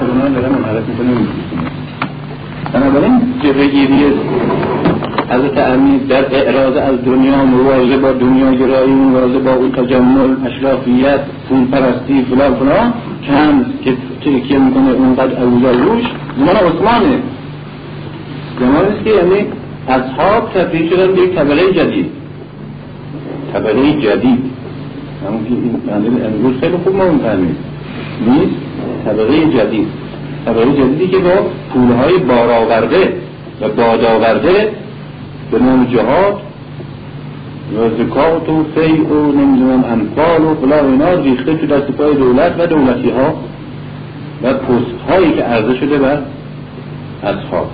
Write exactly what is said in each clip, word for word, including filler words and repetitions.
ترگونه هم دارم محلت میکنه میکنه. بنابراین جبهگیری حضرت امیر در اعراض از دنیا، موازه با دنیا گرایی، موازه با اون تجمل، اشرافیت، اون پرستی فلان فلان که هم که ترکیه میکنه اونقدر اوضاع روش زمان عثمانه، زمانیست که یعنی اصحاب تبدیل شدن به یک طبقه جدید، طبقه جدید همون که امروز خیلی خوب ما اون فهمید نیست، طبقه جدید، طبقه جدیدی که با پولهای بارآورده و بادآورده به نام جهاد و زکات و فیع و نمیدونم انفال و فلان و اینا ریخته تو دست پای دولت و دولتی ها و پست هایی که عرضه شده بر اصحاب،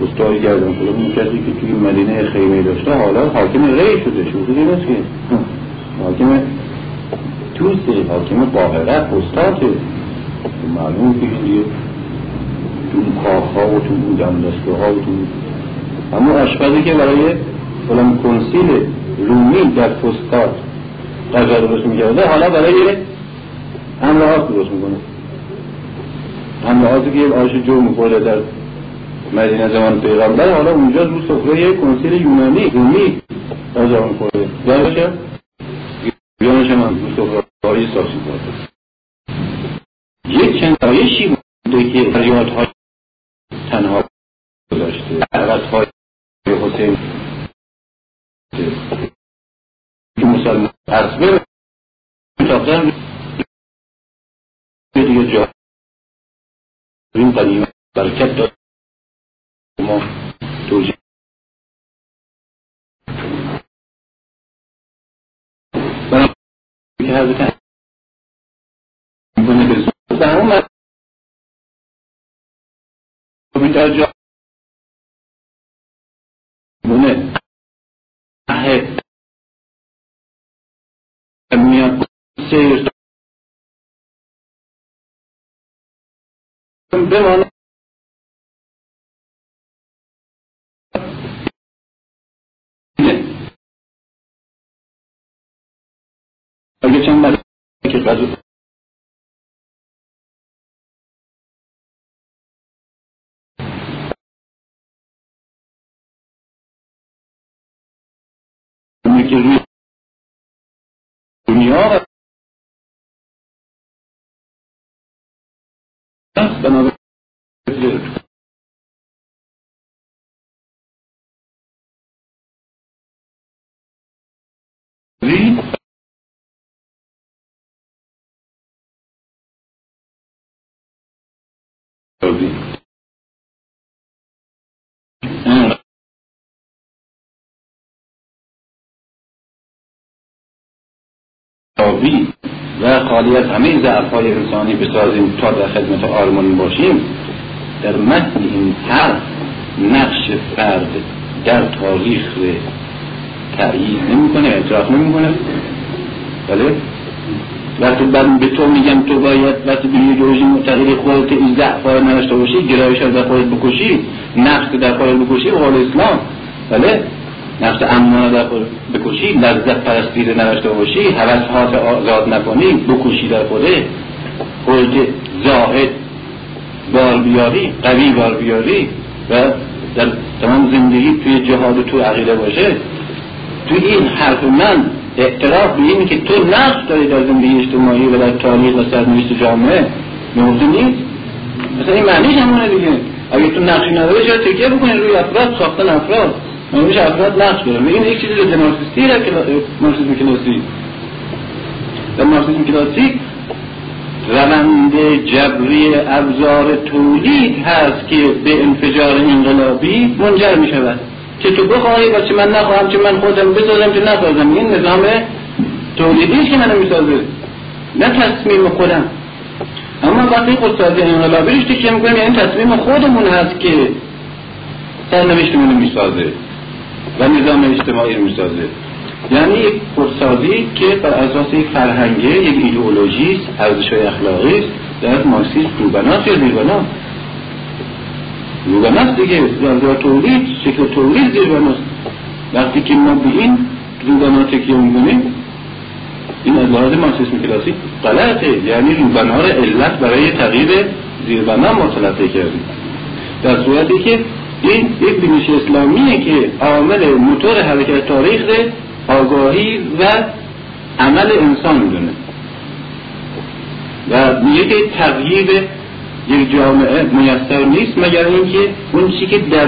پست هایی گردن شده. اون کسی که توی مدینه خیمه داشته حالا حاکم ری شده، شده دیگه نیست که حاکم توسه، حاکم باقره پستاته معلوم پیشیه تو اون کاخها و تو اون دمدسته ها و تو اما آشپزی که برای فلان کنسیل رومی در پستاد قضا درست میکرده حالا برای املاحات درست میکنه، املاحاتی که آش جو میخوره در مدینه زمان پیغمبر حالا اونجا رو سفره کنسیل یونانی رومی قضا میخوره درشم بیانش هم رو سفره هایی ساسی کنه. یک چند آیشی بوده که فریاد های تنها داشته، دعوت های حسین که مسلمان عصبه میتاختن به دیگه جا این قدیمه برکت داشته ما توجه بنابرای که حضرت میکنه به زود در اون مرد بیتر جا بونه احب میاد سیر بمانه اگه چند مرد که قضا که روی دنیا دست بنابرای روی روی و خالی از همه ضعف‌های انسانی بسازیم تا در خدمت آرمان باشیم. در متن این حرف نقش فرد در تاریخ تعیین نمی‌کنه، اعتراف نمی‌کنه. بله وقتی من به تو میگم تو باید وقتی به ایدئولوژی معتقد خودت این ضعف‌ها نداشته باشی، گرایش از خودت بکشی، نفس در خودت بکشی، قول اسلام بله نفس امانه در خود بکشی، لذت پرستی رو نداشته باشی، هوس‌هات آزاد نکنی، بکشی در خوده خودت زاهد بار بیاری، قوی بار بیاری و در تمام زندگی توی جهاد و توی عقیده باشه. توی این حرف من اعتراف بیدیم که تو نقش داری در زندگی اجتماعی و در تاریخ و سرنوشت جامعه موضوع نیست، مثلا این معنیش همونه دیگه. اگه تو نقشی نداری چرا تکیه بکنی روی افراد، ساختن افراد منویش افراد نقش دارم. این یک چیزی در نارسیستی را که نارسیسم کلاسیک در نارسیسم کلاسیک روند جبری ابزار تولید هست که به انفجار انقلابی منجر می شود، چه تو بخواهی و چه من نخواهم، چه من خودم بسازم چه نخواهم. این نظام تولیدیش که منو می سازه نه تصمیم خودم. اما وقتی خودسازی انقلابی روش تکیه می کنیم یعنی تصمیم خودمون هست که سرنوشتمون رو می سازه و نظام اجتماعی رو میسازه. یعنی یک خودسازی که بر اساس یک فرهنگه، یک ایدئولوژی است، ارزش‌های اخلاقی است. در مارکسیسم روبناست یا زیربناست؟ روبناست دیگه. در تولید، شکل تولید زیربناست. وقتی که ما به این روبنا تکیه می‌کنیم این از لحاظ مارکسیسم کلاسیک غلطه. یعنی روبنا را علت برای تغییر زیر بنده مطلقه کردیم، در صورتی که این یک بینش اسلامیه که عامل موتور حرکت تاریخ آگاهی و عمل انسان میدونه و میگه که تغییر یک جامعه میسر نیست مگر اینکه اون چیزی که در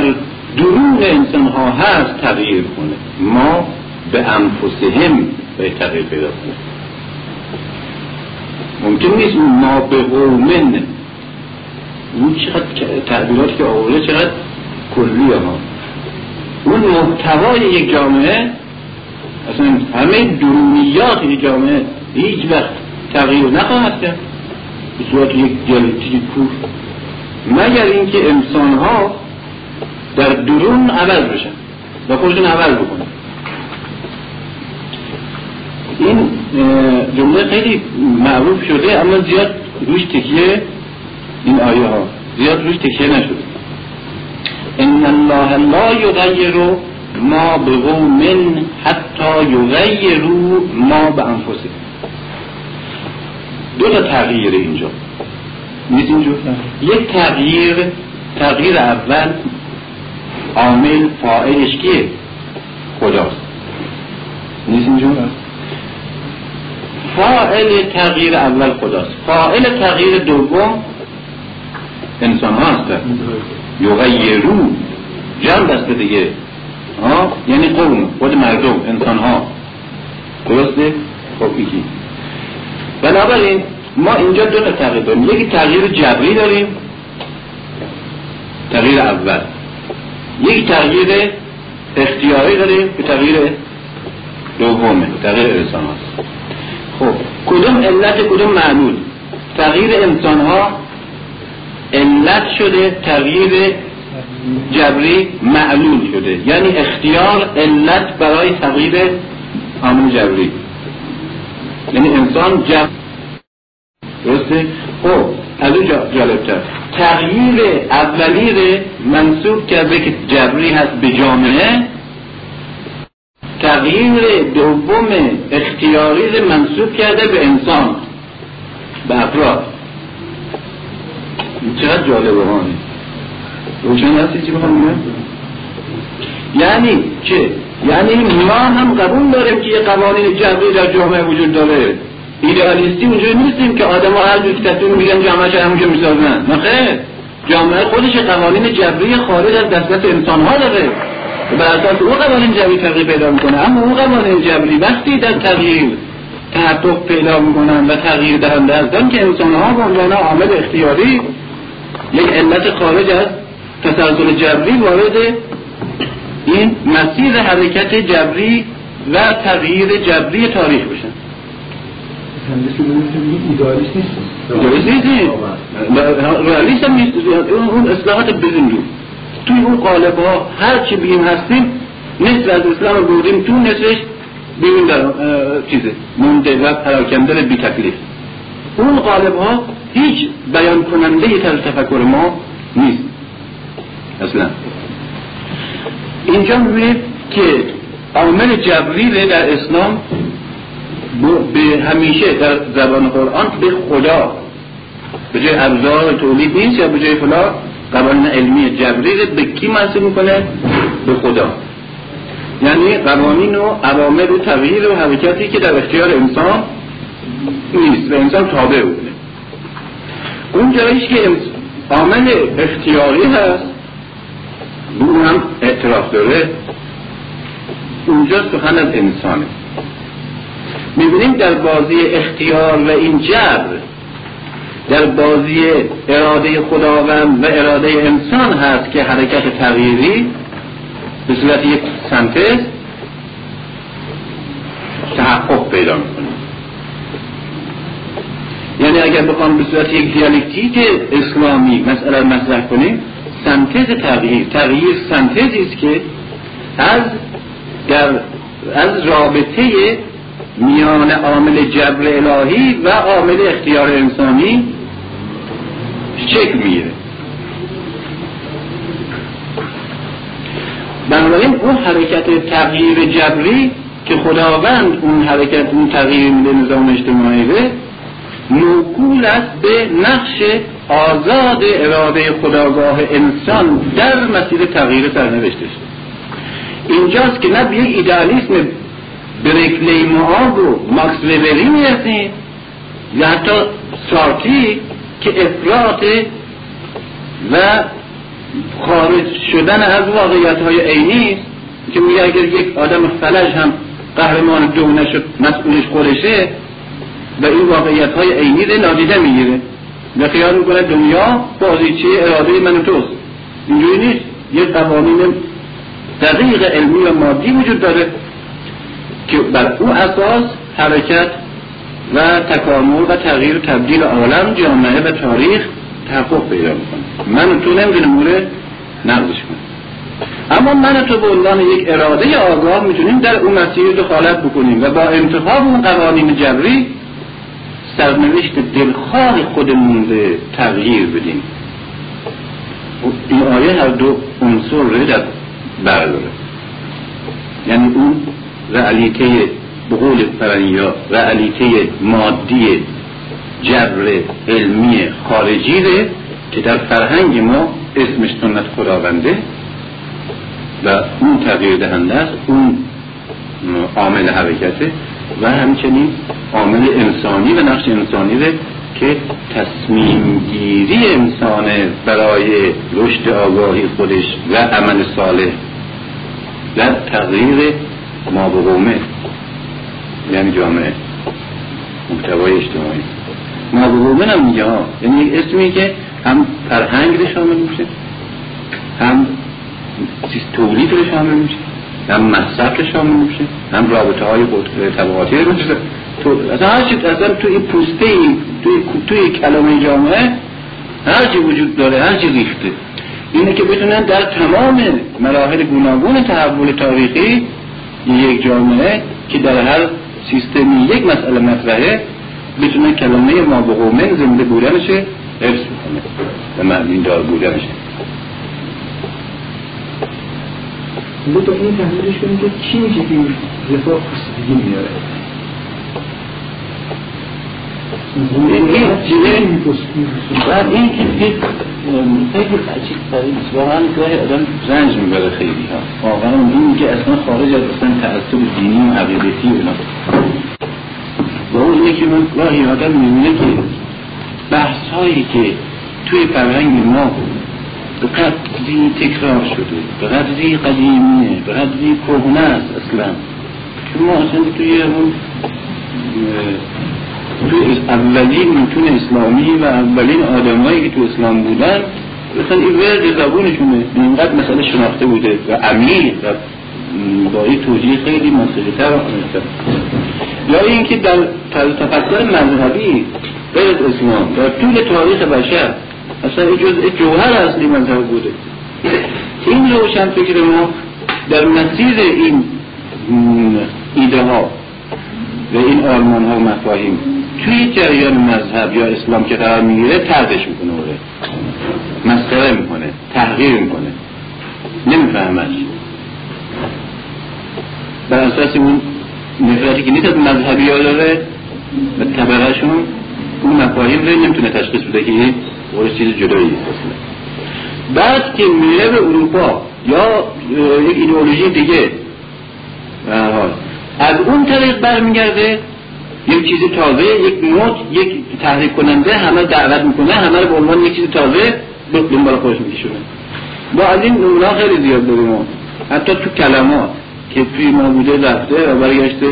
درون انسان ها هست تغییر کنه، ما به انفسهم به تغییر پیدا کنه. ممکن نیست ما به قومن اون چقدر تعبیراتی که آورده چقدر کلی ها اون محتوای یک جامعه، اصلا همه درونیات یک جامعه هیچ وقت تغییر نخواهد کرد به صورت یک جلتی کور مگر اینکه انسان ها در درون عوض بشن و خودشون عوض بکنن. این جمله خیلی معروف شده اما زیاد روش تکیه این آیه ها زیاد روش تکیه نشده. ان الله لا یغیر ما بقوم حتی یغیروا ما بانفسهم. دو تا تغییر اینجا نیست اینجا یک تغییر تغییر اول عامل فاعلش کیه؟ خداست نیست اینجا فاعل تغییر اول خداست. فاعل تغییر دوم انسان هاست. یغیروا جمع دسته دیگه ها یعنی قوم خود مردم انسان ها درسته؟ خب ایکی بنابراین ما اینجا دو تا تغییر داریم، یکی تغییر جبری داریم تغییر اول، یکی تغییر اختیاری داریم که تغییر دومه تغییر انسان هاست. خب کدوم علت کدوم معلول؟ تغییر انسان ها علت شده، تغییر جبری معلول شده، یعنی اختیار علت برای تغییر همون جبری، یعنی انسان جبر درسته؟ خب از اون جالبتر تغییر اولی رو منصوب کرده که جبری هست به جامعه، تغییر دوم اختیاری رو منصوب کرده به انسان به افراد. چقدر جالبه هانی روشن هستی چی بخوام میگم؟ یعنی چه؟ یعنی ما هم قبول داریم که یه قوانین جبری در جامعه وجود داره، ایدئالیستی اونجوری نیستیم که آدم ها هر جور که تصمیم میگن جامعه شد همونجور میسازن، نه خیر، جامعه خودش قوانین جبری خارج از دسترس انسان ها داره، بر اساس اون قوانین جبری تغییر پیدا میکنه. اما اون قوانین جبری وقتی در تغییر تحقق پیدا میکنن و تغییر دهنده هستن که انسان ها به عنوان عامل اختیاری یک علت خارج از تسلسل جبری وارد این مسیر حرکت جبری و تغییر جبری تاریخ بشن. ایدالیست نیست ایدالیست نیست رئالیست هم نیست، اون اصلاحات بزندون توی اون قالب ها هر چی بگیم هستیم نصف از اسلام رو بودیم تو نصفش بگیم در چیزه مونده و پراکنده بی تکلیف اون قالب ها هیچ بیان کننده یه طرز تفکر ما نیست اصلا. اینجا میبینید که عامل جبری در اسلام به همیشه در زبان قرآن به خدا به جای ابزار تولید نیست یا به جای فلان قوانین علمی جبری به کی منصوب میکنه؟ به خدا، یعنی قوانین و عوامل و تغییر و حرکتی که در اختیار انسان نیست و انسان تابع بوده. اون جاییش که عامل اختیاری هست اون هم اعتراف داره، اونجا سخن از انسانه. میبینیم در بازی اختیار و این جبر در بازی اراده خداوند و اراده انسان هست که حرکت تغییری به صورت یک سنتز تحقق پیدا میکنه. یعنی اگر بخوام به صورت یک دیالکتیک اسلامی مسئله مطرح کنیم، سنتز تغییر تغییر سنتزی است که از در از رابطه میان عامل جبر الهی و عامل اختیار انسانی شکل میگیره. بنابراین اون حرکت تغییر جبری که خداوند اون حرکت اون تغییر میده نظام اجتماعی موکول است به نقش آزاد اراده خودآگاه انسان در مسیر تغییر سرنوشتش. اینجاست که نه به یک ایدئالیسم برکلی معاد و ماکس وبری میرسیم یا حتی سارتری که افراط و خارج شدن از واقعیت‌های عینی است، که میگه اگر یک آدم فلج هم قهرمان دو نشد مسئولش خودشه و این واقعیت‌های عینی رو نادیده میگیره و خیال میکنه دنیا بازیچه اراده من و توست. اینجوری نیست، یه قوانین دقیق علمی و مادی وجود داره که بر اون اساس حرکت و تکامل و تغییر و تبدیل عالم، جامعه و تاریخ تحقق پیدا میکنه. من و تو نمیدونیم موره نقضش کنه، اما من و تو به عنوان یک اراده آگاه میتونیم در اون مسیر دخالت بکنیم و با انتخاب اون قوانین جبری سرنوشت دلخواه خودمون به تغییر بدیم. این آیه هر دو عنصر رو در بر داره، یعنی اون رعلیته به قول فرنیا رعلیته مادی جبر علمی خارجی رو که در فرهنگ ما اسمش سنت خداونده و اون تغییر دهنده است، اون عامل حرکته و همچنین عامل انسانی و نقش انسانی ده که تصمیم گیری انسانه برای رشد آگاهی خودش و عمل صالح در تغییر ما به قومه، یعنی جامعه محتوای اجتماعی. ما به قومه هم میگه ها، یعنی اسمی که هم فرهنگ ده شامل میشه، هم تولید رو شامل میشه، هم مصرف رو شامل میشه، هم رابطه های طبقاتی رو میشه. اصلا هرچی اصلا توی پوسته ای توی, توی کلمه جامعه هرچی وجود داره، هرچی ریخته اینه که بتونن در تمام مراحل گوناگون تحول تاریخی یک جامعه که در هر سیستمی یک مسئله مطرحه بتونن کلمه ما به قومه زنده بودنشه حفظ میکنه و معنی دار بودنشه. بود تا این تحمیلش کنیم که چی میشه که این رفاق پوستگی میاره؟ این که خیلی عجیب قریبیست، واقعا گاهی آدم رنج میبره خیلی ها، واقعا این که اصلا خارج از اصلا تعصب دینی و عقیدتی اونا و اون یکی من گاهی آدم میبینه که بحث هایی که توی فرهنگ ما بود به قدری تکرار شده، به قدری قدیمیه، به قدری کهنه است اصلا که ما اصلا توی اون توی اولین متون اسلامی و اولین آدمایی که تو اسلام بودن مثلا این ورد زبونشونه اینقدر مثلا شناخته بوده و عمیق و با این توجیه خیلی منطقی‌تر و عمیق‌تر. یا اینکه در تفکر مذهبی غیر از اسلام در طول تاریخ بشر اصلا این جزء جوهر اصلی منطقه بوده. این روشن فکر ما در مسیر این ایده ها و این آرمان ها و مفاهیم توی جریان مذهب یا اسلام که قرار میگیره طردش میکنه، مسخره میکنه، تحقیر میکنه، نمیفهمش بر اساس اون نفرتی که نیست از مذهبی ها داره و طبقهشون اون مفاهیم رو نمیتونه تشخیص بده که این اون چیز جدایی هست. بعد که میره به اروپا یا یک ایدئولوژی دیگه از اون طریق برمیگرده یک چیز تازه، یک موج، یک تحریک کننده همه دعوت میکنه، همه رو به عنوان یک چیز تازه دنبال خودش میکشونه. با از این نمونه خیلی زیاد داریم، حتی تو کلمات که توی ما بوده رفته و برگشته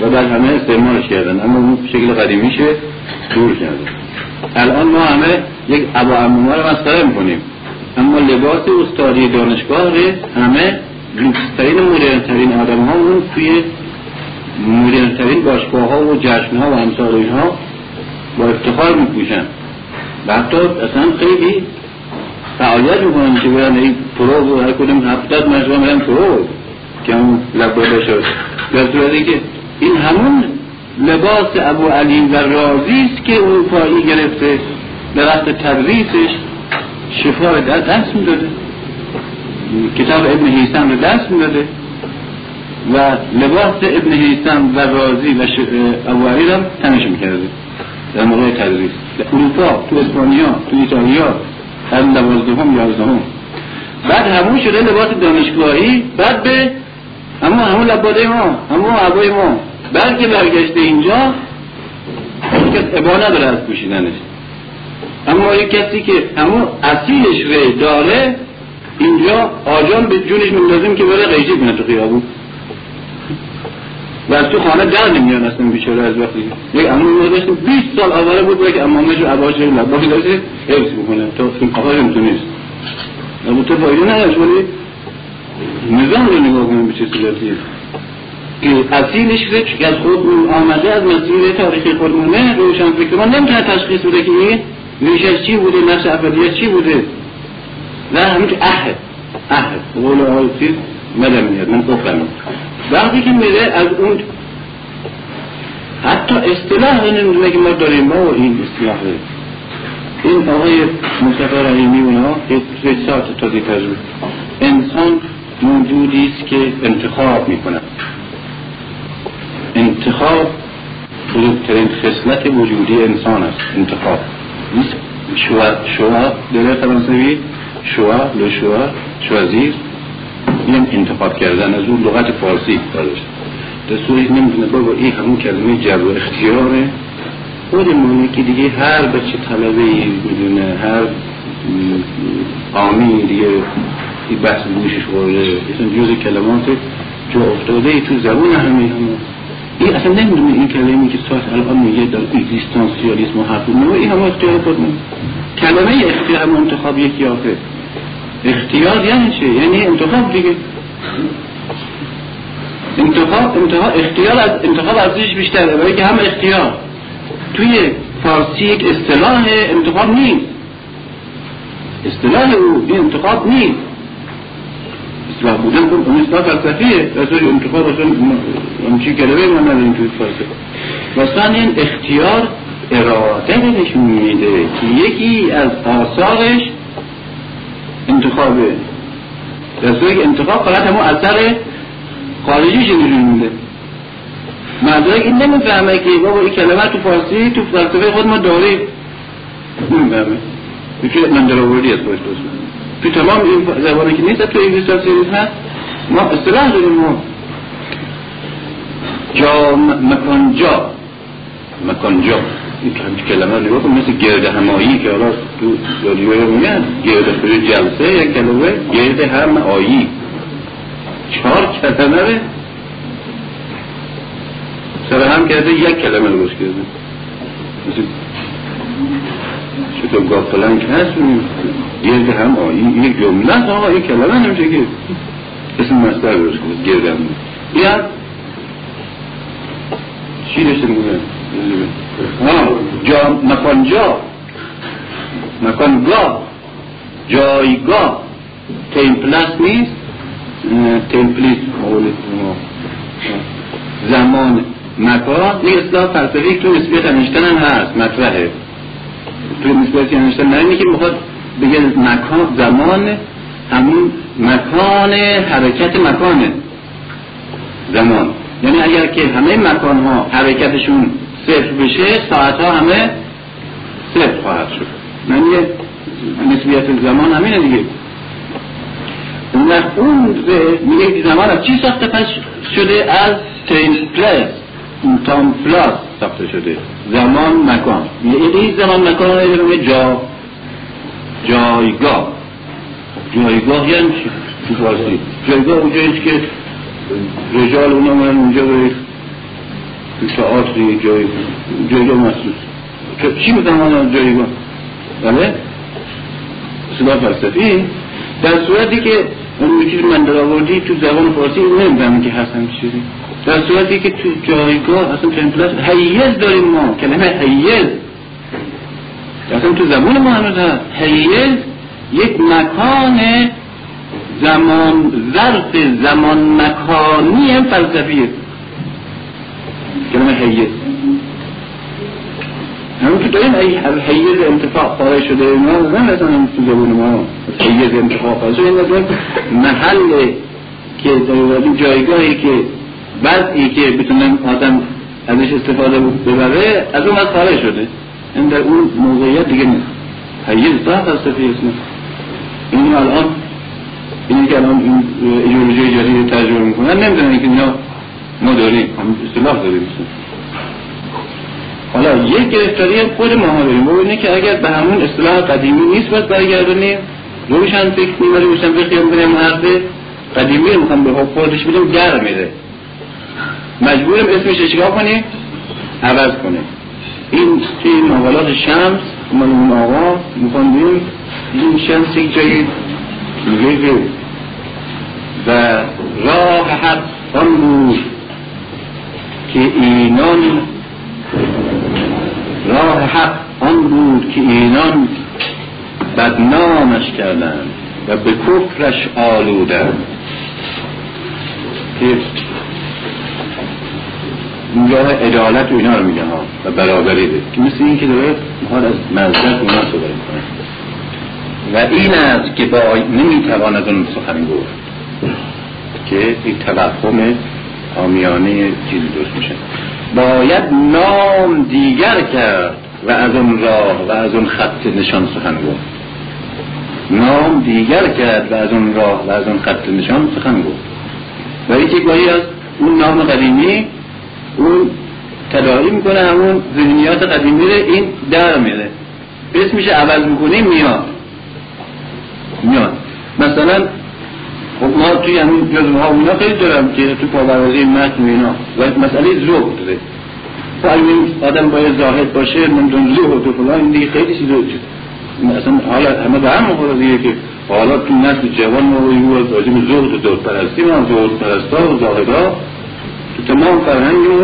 و بعد همه استعمالش کردن، اما اون شکل قدیمیشه دور کرده. الان ما همه یک ابا عموما رو مسخره می‌کنیم، اما لباس استادی دانشگاه رو همه لوکسترین مدرن‌ترین آدم‌ها اون توی مدرن‌ترین باشگاه‌ها و جشن‌ها و امثال این‌ها با افتخار می‌پوشن و حتی اصلا خیلی فعالیت می‌کنن که برن این پرو و هر کدوم هفتاد مجموعه برن پرو که اون لباس شد. در صورتی که این همون لباس ابو علی و رازی است که اروپایی گرفته به وقت تدریسش شفا رو دست میداده، کتاب ابن هیثم رو دست میداده و لباس ابن هیثم و رازی و ابو علی رو تنش میکرده در موقع تدریس در اروپا، تو اسپانیا، تو ایتالیا قرن دوازدهم یازدهم. بعد همون شده لباس دانشگاهی، بعد به همون همون لباده ما، همون عبای ما، بلکه برگشته اینجا کس عبا نداره از پوشیدنش. اما یک کسی که همون اصیلش ری داره اینجا آجان به جونش می‌اندازیم که بره قیجی کنه تو خیابون و از تو خانه در نمیان اصلا بیچاره. از وقتی یک عمومی رو داشتیم بیست سال آواره بود برای که امامش رو عباش رو لباقی داشته حفظ بکنه تا این قفاشم تو نیست اما تو فایده نداشت. ولی نظام رو نگاه کنیم به چه صورتیه که اصیلش فکر که از خودمون آمده از مسئله تاریخی خودمونه روشن فکر ما نمیتونه تشخیص بوده که این ریشش چی بوده، نفس اولیه چی بوده. نه همینکه احد احد قول آیسیز مده میاد من قفرم. وقتی که میره از اون حتی اصطلاح نمیدونه که ما داریم ما و این اصطلاحه این آقای مصطفی رحیمی اونا یک رسالت تازه تجربه انسان موجودی است که انتخاب میکنه. انتخاب بزرگترین خصلت وجودی انسان است. انتخاب شوار شوار در فرانسوی شوار لو شوار شوازیر این انتخاب کردن از اون لغت فارسی داشت. دستوری نمیدونه بابا این همون کلمه جبر و اختیاره خودمونه که دیگه هر بچه طلبه‌ای بدونه هر عامی دیگه این بحث گوشش خورده اصلا جز کلمات جا افتاده ای تو زبون همین همون این اصلا نمیدونه این کلمه که ساعت الان میگه در اگزیستانسیالیسم و حرف اونه این همه اختیار خودمون کلمه اختیار همون انتخاب یکی آفه اختیار یعنی چه؟ یعنی انتخاب دیگه. انتخاب انتخاب اختیار از انتخاب ارزشش بیشتره برای که هم اختیار توی فارسی یک اصطلاح انتخاب نیست. اصطلاح او این انتخاب نیست. اصطلاح بودن کن اون اصطلاح فلسفیه اصطلاح انتخاب اصلا همچی کلمه ما نداریم توی فارسی. مثلا این اختیار اراده نشون میده که یکی از آثارش انتخابه. درسته که انتخاب فقط همون اثر خارجیش میرون میده. مردای این نمیفهمه که بابا این کلمه تو فارسی تو فلسفه خود ما داریم نمیفهمه یکی مندراوردی از باش دوست تو تمام این زبانه که نیست تو اگزیستانسیالیسم هست ما اصطلاح داریم ما جا مکانجا مکانجا این کلمه رو نگاه کن مثل گرده همایی که حالا تو داریوه میگن گرده خود جلسه یک کلمه گرده همایی چهار کلمه رو سر هم کرده یک کلمه رو گوش کرده مثل چطور گافلنگ هست گرده همایی یک جمله هست آقا یک کلمه نمیشه که اسم مستر رو گوش کرده گرده همایی یا چی داشته میگونه ها جا مکانجا مکانگاه جایگاه تیمپلس نیست تیمپلیس زمان مکان یک اصلاح فلسفی که تو نسبیت انشتن هم هست مطرحه تو نسبیت انشتن نرمی که میخواد بگه مکان زمان همون مکان حرکت مکانه زمان یعنی اگر که همه مکان ها حرکتشون صفر بشه ساعت ها همه صفر خواهد شد یعنی نسبیت زمان همینه دیگه. اون وقت اون میگه زمان از چی ساخته پس شده از تیمپلس تامپلاس ساخته شده زمان مکان یعنی زمان مکان ها یعنی جا جایگاه جایگاه یعنی چی فارسی جایگاه اونجاییست که رجال اونا من اونجا باید ساعت دیگه جای جایگاه محسوس چی میتونم جایگاه بله اصطلاح فلسفی در صورتی که اون چیز من درآوردی تو زبان فارسی نمیدونم که هستم چیزی در صورتی که تو جایگاه اصلا تمپلس حیز داریم ما کلمه حیز اصلا تو زبان ما هنوز هست حیز یک مکان زمان ظرف زمان مکانی هم فلسفیه کلمه حیز همون که داریم حیز انتفاق پاره شده اینا نه اصلا این تو زبان ما حیز انتفاق پاره شده این مثلا محل که داریم جایگاهی که وضعی که بتونن آدم ازش استفاده ببره، از اون وقت خارج شده، این در اون موقعیت دیگه نیست، هیچ ضعف از صفحه اسم این الان اینی که الان این ایدئولوژی جدید تجربه میکنن نمیدونن که اینا ما داریم، همین اصطلاح داریم. حالا یک گرفتاری خود ما ها داریم، اینه که اگر به همون اصطلاح قدیمی نیست باید برگردونیم روشن فکر میبریم، روشن فکر میبریم حرف قدیمی رو میخوام به خودش میدم در میره، مجبورم اسمش چیکار کنیم؟ عوض کنیم. این توی مقالات شمس من اون آقا میخوام بیم این شمس یک جایی میگه و راه حق آن بود که اینان راه حق آن بود که اینان بدنامش کردن و به کفرش آلودن. که اونجا عدالت و اینا رو میگن ها و برابری ده، که مثل این که داره مخواد از مذهب اونا صحبت کنه و این است که با نمیتوان از اون سخن گفت، که این توهم عامیانه چیزی درست میشه. باید نام دیگر کرد و از اون راه و از اون خط نشان سخن گفت. نام دیگر کرد و از اون راه و از اون خط نشان سخن گفت. و یک باری از اون نام قدیمی اون تداعی میکنه همون ذهنیات قدیمی رو این در میره، بس میشه عوض میکنه میاد میاد مثلا خب ما توی همین جزوه ها اونا خیلی دارم که تو پاورازی متن اینا و مسئله زهد داره، خب آدم باید زاهد باشه نمیدون زهد و فلان، این دیگه خیلی چیزا وجود مثلا حالا همه به هم مخوره دیگه، که حالا تو نسل جوان ما و راجب زهد و دورپرستی ما زهدپرستا و زاهدا تو تمام فرهنگ رو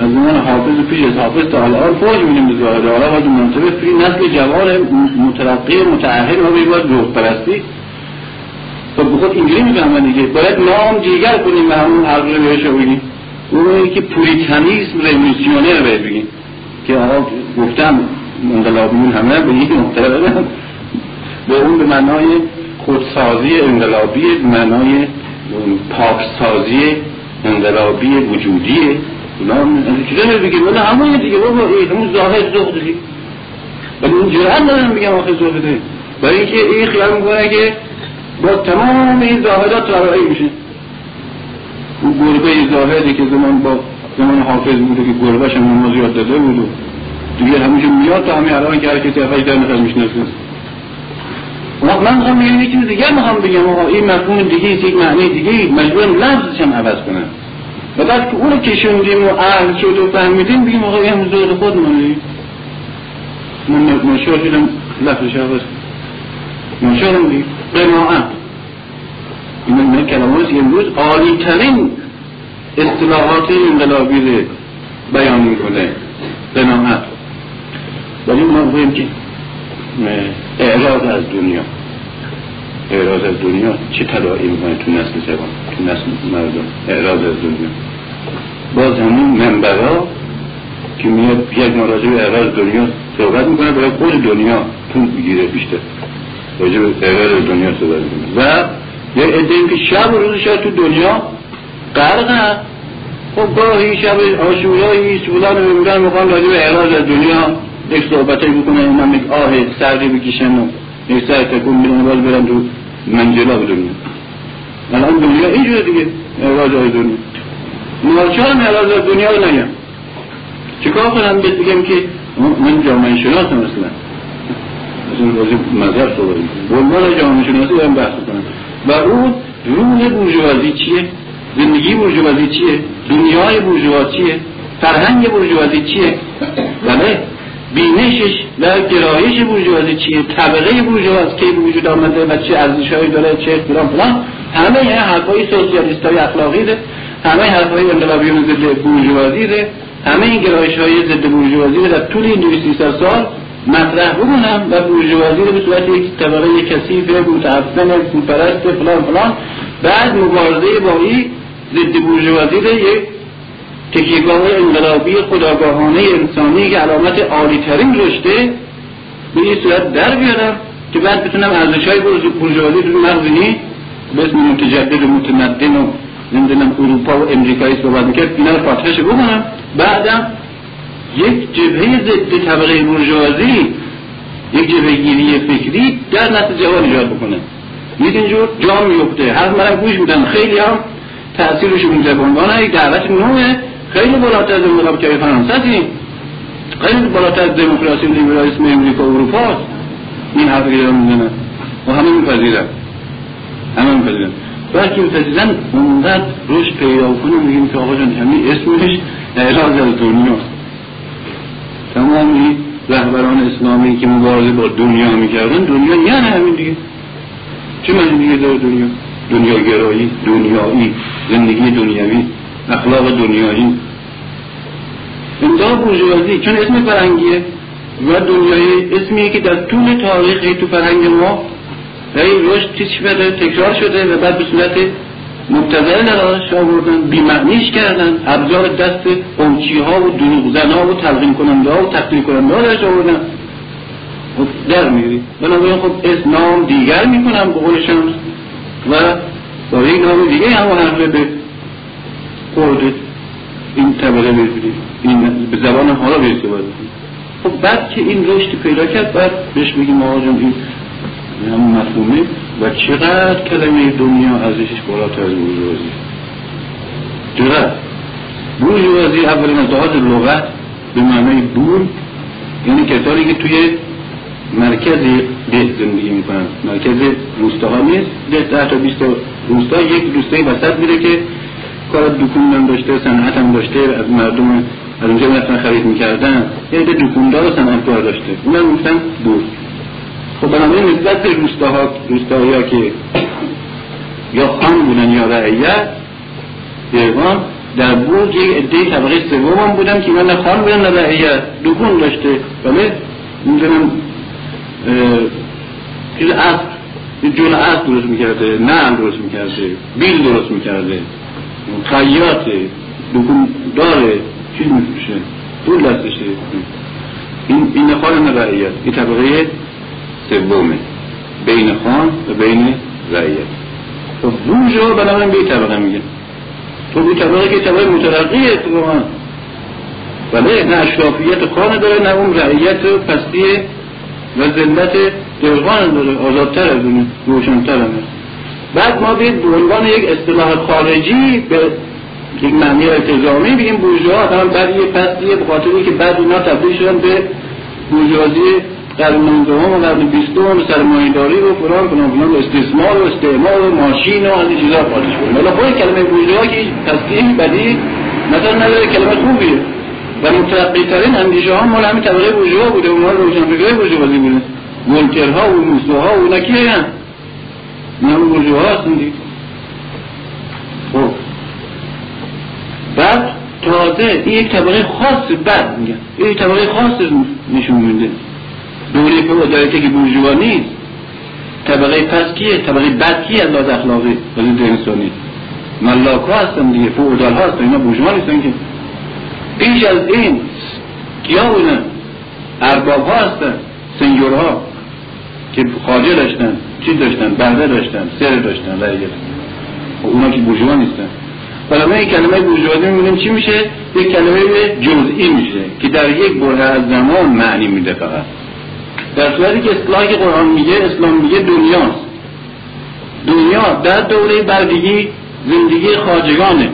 از زمان حافظ و پیش از حافظ تا الان فوج می‌بینیم به زاهد. حالا باید منطبق توی نسل جوان مترقی متعهد ما به باید زهدپرستی خب بخود اینجوری میفهمن دیگه، باید نام دیگر کنیم و همون حرف رو بهش بگیم اونایی که پوریتانیسم ریولوسیونر رو بگیم، که آقا گفتم انقلابیون همه به این نقطه بدم به اون به معنای خودسازی انقلابی، به معنای پاکسازی انقلابی وجودیه، اونا چیزه بگیم اونا همون دیگه بابا ای همون زاهد زهدی، ولی اون جرأت ندارم بگم آخه زهده، برای اینکه این خیال میکنه که با تمام این زاهدات ترائی میشه. اون گربه زاهدی که زمان با زمان حافظ بوده که گربهش هم نماز یاد داده بود دیگه همیشه میاد تا همین الان که هر کسی افایی در نخواهد میشناسه. من میخوام بگم یه چیز دیگه میخوام بگم آقا این مفهوم دیگه ایست، یک معنی دیگه، مجبورم لفظش هم عوض کنم و بعد که اونو کشوندیم و اهل شد و فهمیدیم بگیم آقا این حضور خود مانه من مشهور شدم لفظش عوض مشهورم بگیم قناعت. این من کلمات امروز عالی ترین اصطلاحات انقلابی رو بیان میکنه قناعت، ولی ما بگیم که اعراض از دنیا اعراض از دنیا چه تداعی میکنه تو نسل جوان تو نسل مردم، اعراض از دنیا باز همون منبرا که میاد یک مراجع به اعراض دنیا صحبت میکنه برای خود دنیا تون بگیره بیشتر راجع به اعراض دنیا صحبت میکنه و یه ادعایی که شب و روز شب تو دنیا غرقه، خب گاهی شب عاشورایی فلان و فلان میخوان راجع به اعراض از دنیا یک صحبت هایی بکنه، اونم یک آه سردی بکشن و یک سر تکون میدن باز برن تو منجلا به دنیا. الان دنیا اینجوره دیگه، اعراض های دنیا ناچارم اعراض از دنیا رو نگم، چیکار کنم بهت بگم که من جامعه شناسم اصلا اصلا راضی مذهب صحبت میکنم بلبال جامعه شناسی دارم بحث کنم و اون روح بورژوازی چیه، زندگی بورژوازی چیه، دنیای بورژواز چیه، فرهنگ بورژوازی چیه، بله بینشش و گرایش بورژوازی چیه، طبقه بورژواز که وجود آمده و چه ارزش‌هایی داره، چه احترام فلان، همه یه حرفای سوسیالیست‌های اخلاقی ده، همه حرفای انقلابیون ضد بورژوازی ده، همه این گرایش‌های ضد بورژوازی رو در طول این دویست و سی سال مطرح بودن و بورژوازی رو به صورت یک طبقه کثیف متعفن پرست فلان فلان، بعد مبارزه با این ضد بورژوازی یک تکیهگاه انقلابی خودآگاهانه انسانی که علامت عالی‌ترین رشته به این صورت در بیارم که بعد بتونم ارزش‌های بورژوازی تو مغزنی به اسم متجدد و متمدن و نمیدونم اروپا و امریکایی صحبت میکرد، اینا رو فاتحش بکنم. بعدم یک جبهه ضد طبقه بورژوازی، یک جبهه گیری فکری در نسل جوان ایجاد بکنه. یه اینجور جام میفته، هر مرا گوش میدن، خیلی هم تاثیرش میذاره. بنابراین دعوت نوعه خیلی بالاتر از مقابله فرانسه، خیلی بالاتر از دموکراسی و لیبرالیسم امریکا و اروپا است. این حرفی که دارم میزنم و همه میپذیرم، همه میپذیرم بلکه میپذیرم اونقدر روش پیدا کنه. میگیم که آقا جان همین اسمش اعراض از دنیاست. تمامی رهبران اسلامی که مبارزه با دنیا میکردن، دنیا یعنی همین دیگه. چه معنی دیگه داره دنیا؟ دنیا گرایی، دنیایی، زندگی دنیوی، اخلاق دنیایی. انتها بورژوازی چون اسم فرنگیه و دنیایی اسمیه که در طول تاریخ تو فرهنگ ما در این روش تیشبه تکرار شده و بعد به صورت مبتذل درازش آوردن، بی‌معنیش کردن، ابزار دست قمچی‌ها و دروغ‌زن‌ها و تلقین کننده‌ها و تقلیل کننده‌ها درش آوردن. در میری بنابراین خب اسلام دیگر میکنم به قولشان و با یک نام دیگه همه حرفه به قردت این طبقه میبینیم، این به زبان حالا بیسته باید. خب بعد که این رشد پیدا کرد بعد بهش بگیم آقا جان این همون مفهومه و چقدر کلمه دنیا ازش بالاتر از بورژوازی. چرا؟ بورژوازی اولین از لحاظ لغت به معنای بور یعنی کسانی که توی مرکز ده زندگی میکنن، مرکز روستاها نیست، ده تا تا بیست روستا، یک روستای وسط میره که کار دکون هم داشته، صنعت هم داشته، از مردم از اونجا مثلا خرید میکردن، یه ده دکوندار و صنعتکار داشته، اونا میگفتن دور. خب بنابراین نسبت به روستاها، روستاها که یا خان بودن یا رعیت پیغام در برج یک عده طبقه سوم هم بودن که اینا نه خان بودن نه رعیت، دکون داشته، بله میدونم چیز از جون از درست میکرده، نعم درست میکرده، بیل درست میکرده، خیاطه، دکونداره، چیز میفروشه، پول دستشه. این این خان و رعیت، این طبقه سومه بین خان و بین رعیت. خب بورژوا بنابراین به این طبقه میگه تو این طبقه که طبقه مترقیه اتفاقا، ولی نه اشرافیت خانه داره نه اون رعیت و پستیه و ذلت درغان داره، آزادتر از اونه، روشنتر همه. بعد ما بید برگان یک اصطلاح خارجی به یک معنی التزامی بگیم بورژوا، اصلا بعد یه پستیه به خاطری که بعد اونا تبدیل شدن به بورژوازی قرن نوزدهم و قرن بیستم، سرمایه‌داری و فلان فلان فلان، استثمار و استعمار و ماشین و از این چیزا خارج کنیم. ولی خود کلمه بورژوا که پستیه بدی مثلا نداره، کلمه خوبیه و مترقی‌ترین اندیشه ها مال همین طبقه بورژوا بوده، اونها روشنفکرای بورژوازی بوده، ولترها و موسوها و نکیه هم اینا همون بورژوا هستن دیگه. خب بعد تازه این یک طبقه خاص بعد میگن، این یک طبقه خاص نشون میده دوره فئودالیته که بورژوا نیست. طبقه پس کیه؟ طبقه بد کیه؟ از اخلاقی از انسانی ملاک‌ها هستن دیگه، فئودال ها هستن، اینا بورژوا نیستن که. پیش از این کیا بودن؟ ارباب ها هستن، سنجور ها که خاجه داشتن، چی داشتن؟ برده داشتن، سر داشتن، رعیت داشتن. اونا که بورژوا نیستن. بنابراین این کلمه بورژوازی میبینیم چی میشه؟ یک کلمه جزئی میشه که در یک برهه از زمان معنی میده فقط، در صورتی که اصطلاحی که قرآن میگه، اسلام میگه دنیاست. دنیا در دوره بردگی زندگی خاجگانه،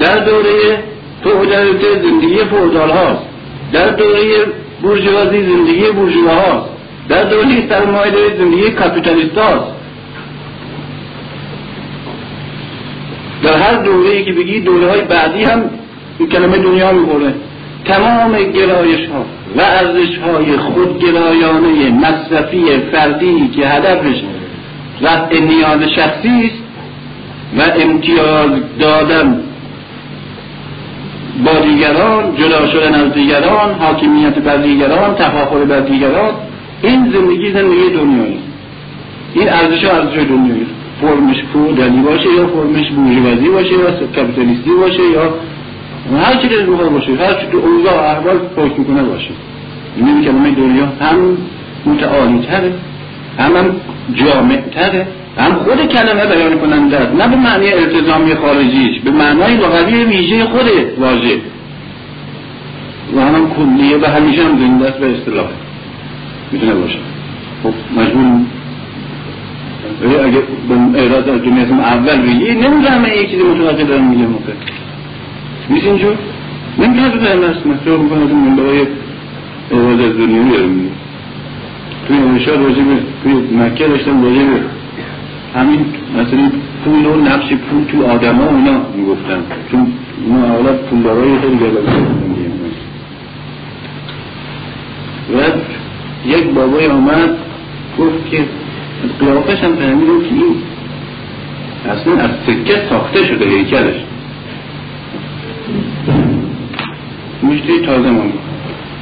در دوره فئودالیته زندگی فئودال هاست، در دوره بورژوازی زندگی بورژوا هاست، در دوره سرمایه‌داری زندگی کاپیتالیست هاست. در هر دوره‌ای که بگی دوره‌های بعدی هم این کلمه دنیا می‌خوره. تمام گرایش‌ها و ارزش‌های خودگرایانه مصرفی فردی که هدفش رفع نیاز شخصی است و امتیاز دادن با دیگران، جدا شدن از دیگران، حاکمیت بر دیگران، تفاخر بر دیگران، این زندگی زندگی دنیایی. این ارزش ارزش دنیایی، فرمش فئودالی باشه یا فرمش بورژوازی باشه یا کاپیتالیستی باشه یا هر چیزی که بخواد باشه، هر چیزی که اوضاع احوال پشت میکنه باشه. میبینی که ما دنیا هم متعالی تره، هم, هم جامع تره، هم خود کلمه بیان کننده است، نه به معنی التزامی خارجیش، به معنای لغوی ویژه خود واژه. و هم کلیه و همیشه هم زنده است به اصطلاح میتونه باشه. خب مجموع اگه به اعراض از جمعیت اول بگیه نمیزمه یک چیزی متوقع دارم میگه موقع نیست اینجور نمیتونه تو درمه است مستقر میکنه از این منبعه اعراض از دنیایی دارم میگه توی انشاد واجب توی مکه داشتم واجب همین مثلا پول و نفس پول تو آدم ها اونا میگفتن چون اونا اولاد پولدارای خیلی گردن و یک بابای آمد گفت که قیافش هم فهمید که این اصلا از سکه ساخته شده هیکلش مشتری تازه ما بود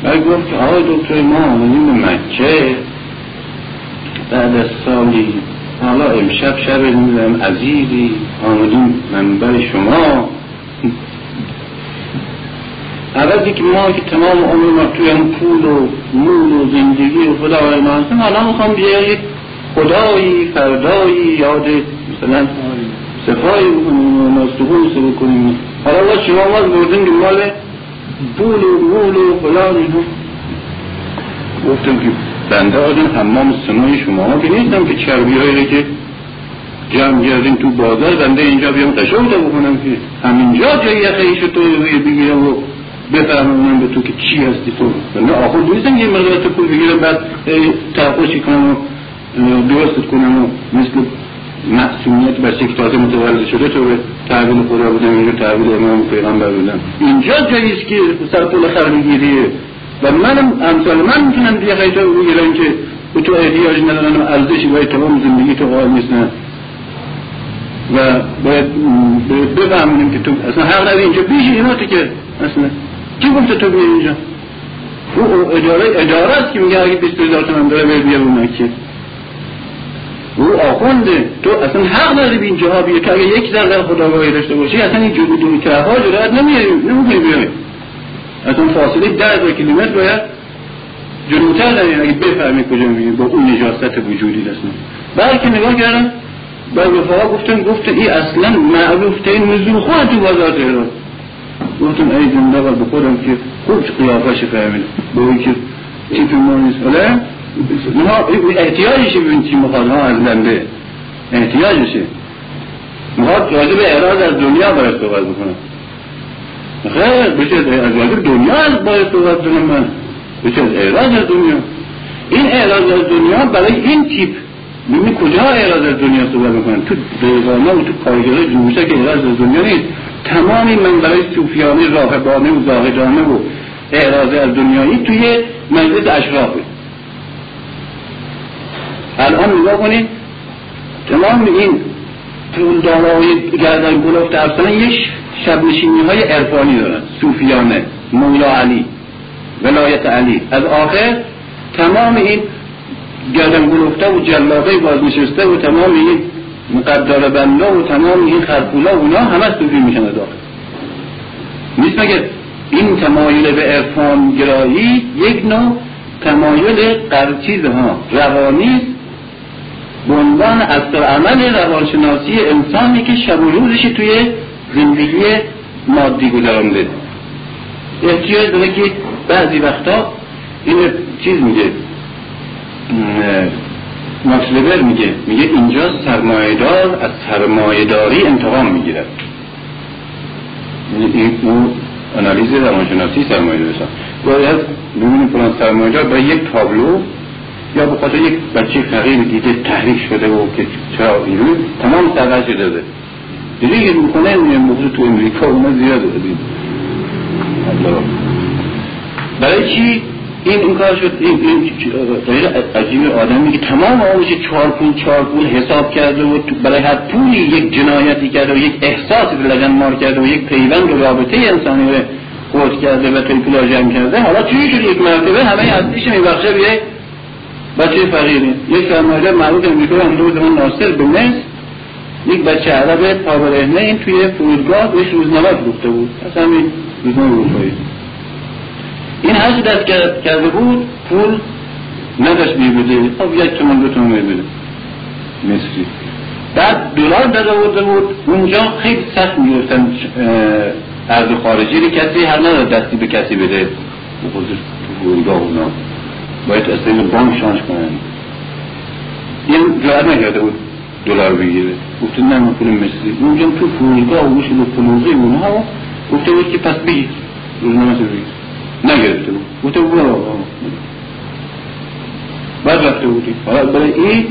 بعد گفت که آقای دکتر ما آمدیم به مکه بعد از سالی حالا امشب شب میزم عزیزی آمدیم منبر شما عوضی که ما که تمام عمر ما توی هم پول و مول و زندگی و خدا و اینا هستم حالا میخوام بیایی خدایی فردایی یاد مثلا صفایی بکنیم و ناستخوصه بکنیم حالا باید شما باز بردن دنبال پول و مول و خدا دیدون گفتم که بنده آدم حمام سنای شما ها که نیستم که چربی هایی که جمع گردیم تو بازار بنده اینجا بیام قشوده بکنم که همینجا جایی خیش تو بگیرم و بفهمم من به تو که چی هستی تو نه آخر دویستم یه مقدار تو پول بگیرم بعد تحقیقی کنم و درست کنم و مثل معصومیت بچه که تازه متولد شده تو به تحویل خدا بودم اینجا تحویل امام و پیغمبر بودم اینجا جاییست که سر پول خرمیگیریه و منم امثال من میتونم دیگه خیلی تا بگیرم که به تو احتیاج ندارن و ارزشی باید تمام زندگی تو قائل نیستن و باید بفهمونیم که تو اصلا حق نداری اینجا بیش ایناتی که اصلا کی گفته تو بیایی اینجا؟ او اجاره اجاره است که میگه اگه بیست هزار تومن داره بیر بیا بونه که او آخونده تو اصلا حق داری به اینجاها بیایی که اگه یک ذره خداگاهی داشته باشی اصلا این جدودی که ها جرات نمیاریم نمیکنی بیایی اصلا فاصله ده کیلومتر باید جلوتر داریم اگه بفهمی کجا میگیم با اون نجاست وجودی دست نیم بلکه نگاه کردم بعد رفاها گفتن گفته ای اصلا معروفته این نزول خود تو بازار تهران گفتم ای جمعه و بخورم که خوب قیافش فهمیدم به اون که تیپ ما نیست حالا احتیاجشه ببین چی مخواد ها از لنده احتیاجشه مخواد راجع به اعراض از دنیا باید صحبت بکنم خیر بشه از راجع به دنیا باید صحبت بکنم من بشه از اعراض از دنیا این اعراض از دنیا برای این تیپ میبینی کجا اعراض از دنیا صحبت میکنن تو دیوانه و تو کارگره جموشه که اعراض از دنیا نیست تمامی منبرهای صوفیانه راهبانه و زاهدانه و اعراض از دنیایی توی مجلس اشرافه الان نگاه کنید تمام این پولدارهای گردن گلفت افسانه یه شبنشینی های عرفانی دارن صوفیانه مولا علی ولایت علی از آخر تمام این گردن گلفته و جلابه بازنشسته و تمام این مقدار بنده و تمام این خرپولا و اونا همه صوفی میشن از آخر نیست مگه این تمایل به عرفان گرایی یک نوع تمایل قرچیز ها روانی به عنوان اثر عمل روانشناسی انسانی که شب و روزش توی زندگی مادی گذرانده احتیاج داره که بعضی وقتا این چیز میگه ماکس وبر میگه میگه اینجا سرمایه‌دار از سرمایه‌داری انتقام میگیره این اون آنالیز روانشناسی سرمایه‌داری است باید ببینیم فلان سرمایه‌دار با یک تابلو یا به خاطر یک بچه فقیر دیده تحریک شده و که چرا اینجوری تمام سرش داده دیگه این میکنه موضوع تو امریکا اون زیاد بود برای چی این این کار شد این این غیر عجیب آدمی که تمام عمرش چهار پول چهار پول حساب کرده و برای هر پولی یک جنایتی کرده و یک احساسی به لجن مار کرده و یک پیوند و رابطه انسانی رو خود کرده و توی پولا جمع کرده حالا چی شد یک مرتبه همه ازش میبخشه بیه بچه فقیره یک سرمایه‌دار معروف امریکا هم دو زمان ناصر به مصر یک بچه عرب پابرهنه این توی فرودگاه بهش روزنامه گفته بود اصلا این روزنامه اروپایی این هرچی دست کرده بود پول نداشت میبوده خب یک تومن دو تومن میبوده مصری بعد دلار داده برده بود اونجا خیلی سخت میگفتن ارز خارجی رو کسی هر نداره دستی به کسی بده بخوزش تو گویگاه اونا باید اصلا بانک شانش کنن یه جاید نکرده بود دلار بگیره گفته نه من پولم مثلی اونجا تو فروزگاه و گوشید و پلوزه اونها گفته بود که پس بگید روزنامه مثل بگید نگرفته بود گفته بود آقا بعد رفته بودی برای این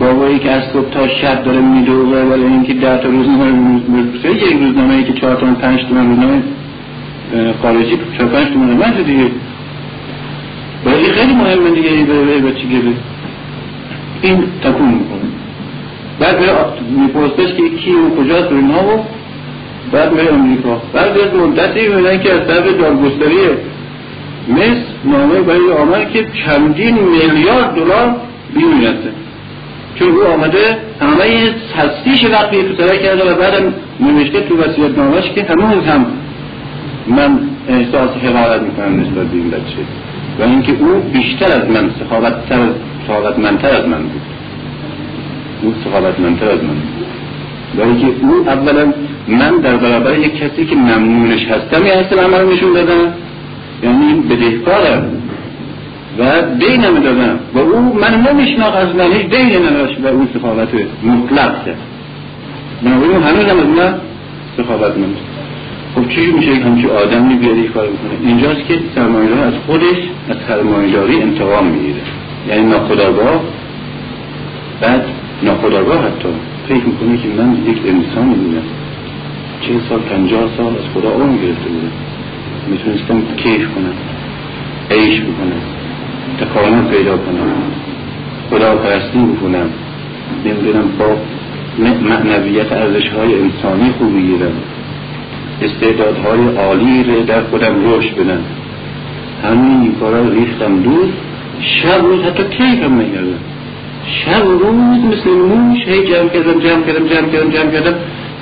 بابایی که از صبح تا شب داره میدوزه برای اینکه ده تا روزنامه میرسه یک روزنامه ای که چهار تا پنج تا روزنامه خارجی چهار پنج تا روزنامه دیگه برای این خیلی مهمه دیگه این برای بچه گره این تکون میکنه بعد برای میپرستش که کی و کجاست روی نها و بعد برای امریکا بعد برای مدتی میبینن که از طرف دارگستری مصر نامه برای آمن که چندین میلیارد دلار بیرون رفته چون او آمده همه هستیش وقتی تو سره کرده و بعدم نوشته تو وصیت نامه‌اش که هنوز هم من احساس حقارت میکنم نسبت به این بچه و اینکه او بیشتر از من سخاوتمندتر سخاوتمندتر از من بود او سخاوتمندتر از من بود و اینکه او اولا من در برابر یک کسی که ممنونش هستم یه هستم همه رو نشون بدم یعنی بدهکارم و دینم دادم و او من نمیشناخ از من هیچ دین نداشت و اون سخاوت مطلق کرد بنابراین هنوزم از من سخاوت مند. خب چی میشه که همچه آدم میبیاری کار بکنه اینجاست که سرمایه‌دار از خودش از سرمایه‌داری انتقام میگیره یعنی ناخودآگاه بعد ناخودآگاه حتی فکر میکنه که من یک انسان میبینم چه سال پنجاه سال از خدا عمر گرفته بودم میتونستم کیف کنم عیش بکنم تکانه پیدا کنم خدا پرستی بکنم نمیدونم با معنویت ارزش‌های انسانی خوب بگیرم استعدادهای عالی رو در خودم رشد بدم همین این کارا رو ریختم دور شب روز حتی کیفم نکردم شب روز مثل موش هی جمع کردم جمع کردم جمع کردم جمع کردم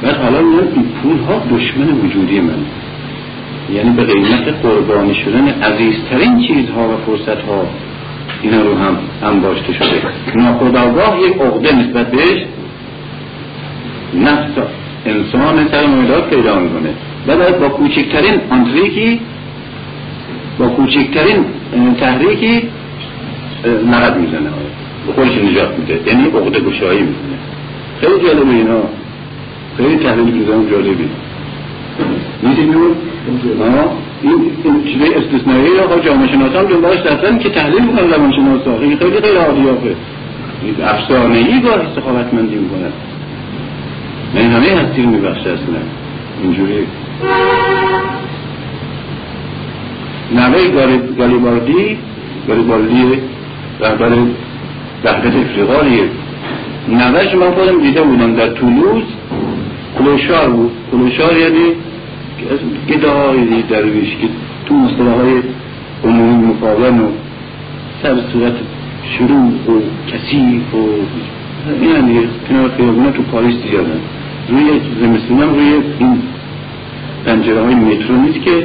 بعد حالا این پول ها دشمن وجودی من یعنی به قیمت قربانی شدن عزیزترین چیزها و فرصتها اینا رو هم انباشته شده ناخودآگاه یک عقده نسبت بهش نفس انسان سرمایه‌دار پیدا می‌کنه بعد با کوچکترین آنتریکی با کوچکترین تحریکی نقد میزنه به خودش نجات میده یعنی عقده گشایی میکنه خیلی جالبه اینا خیلی تحلیل کردن جالبی میدونم این چیزای استثنایی را جامعه شناسان دنبالش دستن که تحلیل میکنن زمان شناسا این خیلی غیر عادیافه افسانه‌ای گاهی سخاوتمندی میکنن من همه هستیر میبخشه اصلا اینجوری نوه گالیباردی گالیباردی رهبر وحدت افریقالیه نوهش من خودم دیده بودم در تولوز کلوشار بود کلوشار یعنی گده های درویش که تو مصطلح های عمومی مقاوم و سر صورت شروع و کثیف و این هم دیگه کنار خیابونه تو پاریس زیادن روی زمستون هم روی این پنجره های مترو نیست که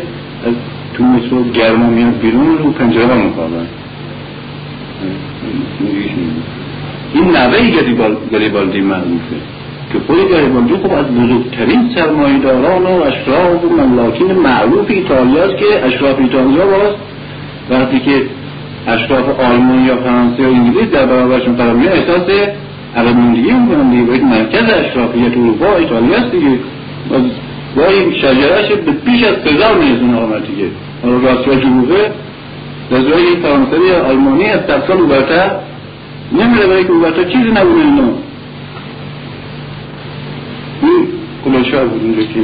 از تو مترو گرما میاد بیرون رو پنجره ها مقاوم این نوهی گریبالدی معروفه که خود گریبالدی خب از بزرگترین سرمایه‌داران و اشراف و مملاکین معروف ایتالیاست که اشراف ایتالیا باست وقتی که اشراف آلمان یا فرانسه یا انگلیس در برابرشون قرار می‌گیرن احساس علم‌موندگی می‌کنن دیگه یک مرکز اشرافیت اروپا ایتالیاست دیگه با این شجره‌اش به بیش از هزار میلیون آمد دیگه اون راسیا جنوبه رزوی فرانسوی یا آلمانی از تفصال اوبرتا نمیره برای که اوبرتا چیزی نبونه اینا این کلوشار بود اونجا که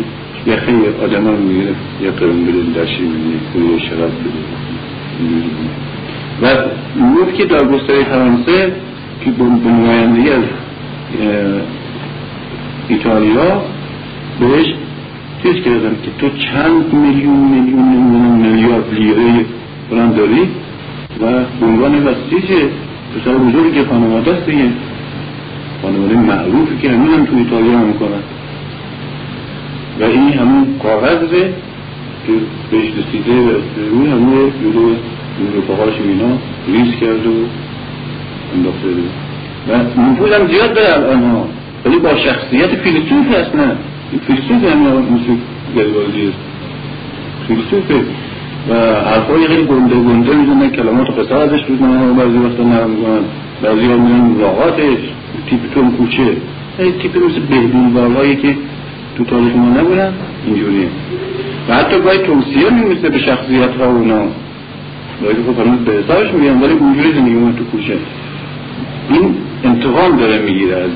یخی آدم ها میگیره یک قرم بده درشی میگیره کنی شرط بده و بود که دارگستری فرانسه که به نمایندگی از ایتالیا بهش چیز کردن که تو چند میلیون میلیون میلیارد لیره برند داری و بنگان وستیجه پسر بزرگی که خانواده است دیگه خانواده معروفی که همین هم تو ایتالیا هم کنند و این همون کاغذه که بهش رسیده و اون همون جلو رفقاش اینا ریز کرد و انداخته و نفوذ هم زیاد داره الان ها ولی با شخصیت فیلسوف هست. نه فیلسوف هم موسیقی گلوازی فیلسوفه و حرفای خیلی گنده گنده میزنن، کلمات قصه ازش میزنن، بعضی وقتا نرم میزنن، بعضی ها میزنن واقعاتش تیپ تون کوچه این تیپی مثل بهدون واقعایی که تو تاریخ ما نبودن اینجوریه و حتی باید توصیه میمیسته به شخصیت ها اونا باید خب همون به حسابش میگن ولی اونجوری زندگی اومد تو کوچه. این انتقام داره میگیره از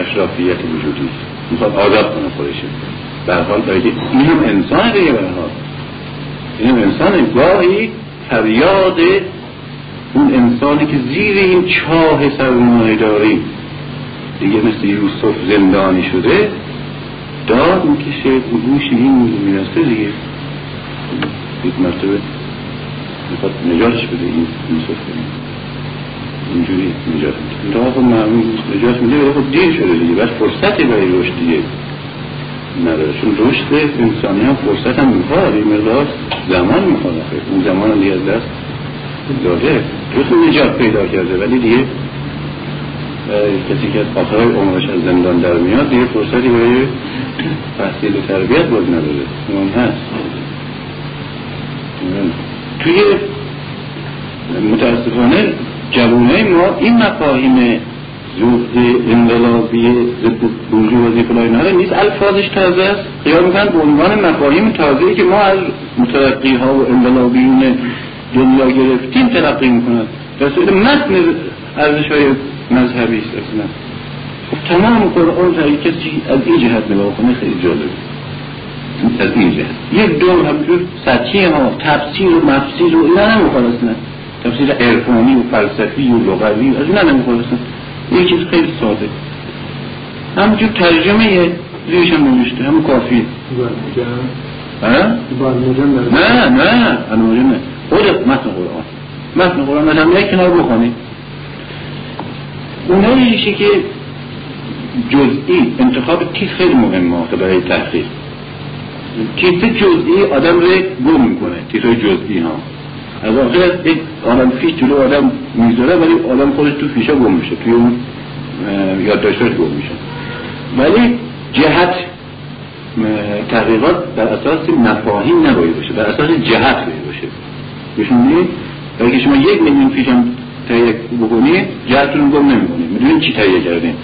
اشرافیت وجودی، میخواد آزاد کنه خودشه برحال داره که اینم انسان دیگه برحال اینم انسان گاهی فریاد اون انسانی که زیر این چاه سرمایه داری دیگه مثل یوسف زندانی شده داد میکشه و گوش این میرسته دیگه یک مرتبه میخواد نجاتش بده. این یوسف اینجوری نجات میده داد خب معمول نجات میده ولی خب دیر شده دیگه بس فرصتی برای روش دیگه نداره چون رشد انسانی هم فرصت هم میخواد این مقدار زمان میخواد اون زمان هم دیگه از دست داده روش نجات پیدا کرده ولی دیگه کسی که از آخرهای عمرش از زندان در میاد دیگه فرصتی برای تحصیل و تربیت باز نداره اون هست. توی متاسفانه جوانه ما این مفاهیم زود انقلابی ضد بورژوازی فلان اینا نیست، الفاظش تازه است، خیال می‌کنن به عنوان مفاهیم تازه‌ای که ما از مترقی‌ها و انقلابیون دنیا گرفتیم تلقی می‌کنن در صورت متن ارزش‌های مذهبی است اصلا. خب تمام قرآن هر کسی از این جهت نگاه کنه خیلی جالب از این جهت یک دور همجور سطحی ها تفسیر و مفسیر و اینا نمیخواد اصلا تفسیر عرفانی و فلسفی و لغوی از اینا نمیخواد اصلا یک چیز خیلی ساده همجور ترجمه زیرش هم نمیشته همون کافی نه نه نه خودت متن قرآن متن قرآن من هم یک کنار بخونی اوناییشی که جزئی انتخاب تیز خیلی مهمه آخه برای تحقیق تیز جزئی آدم رو گم میکنه تیزهای جزئی ها از آخر یک آدم فیش جلو آدم میذاره ولی آدم خودش تو فیش ها گم میشه توی اون یادداشت‌هاش گم میشه ولی جهت تحقیقات بر اساس مفاهیم نباید باشه بر اساس جهت باید باشه بشونید برای که شما یک میلیون فیش هم تهیه بکنید جهتون گم نمیکنید میدونید چی تهیه کردین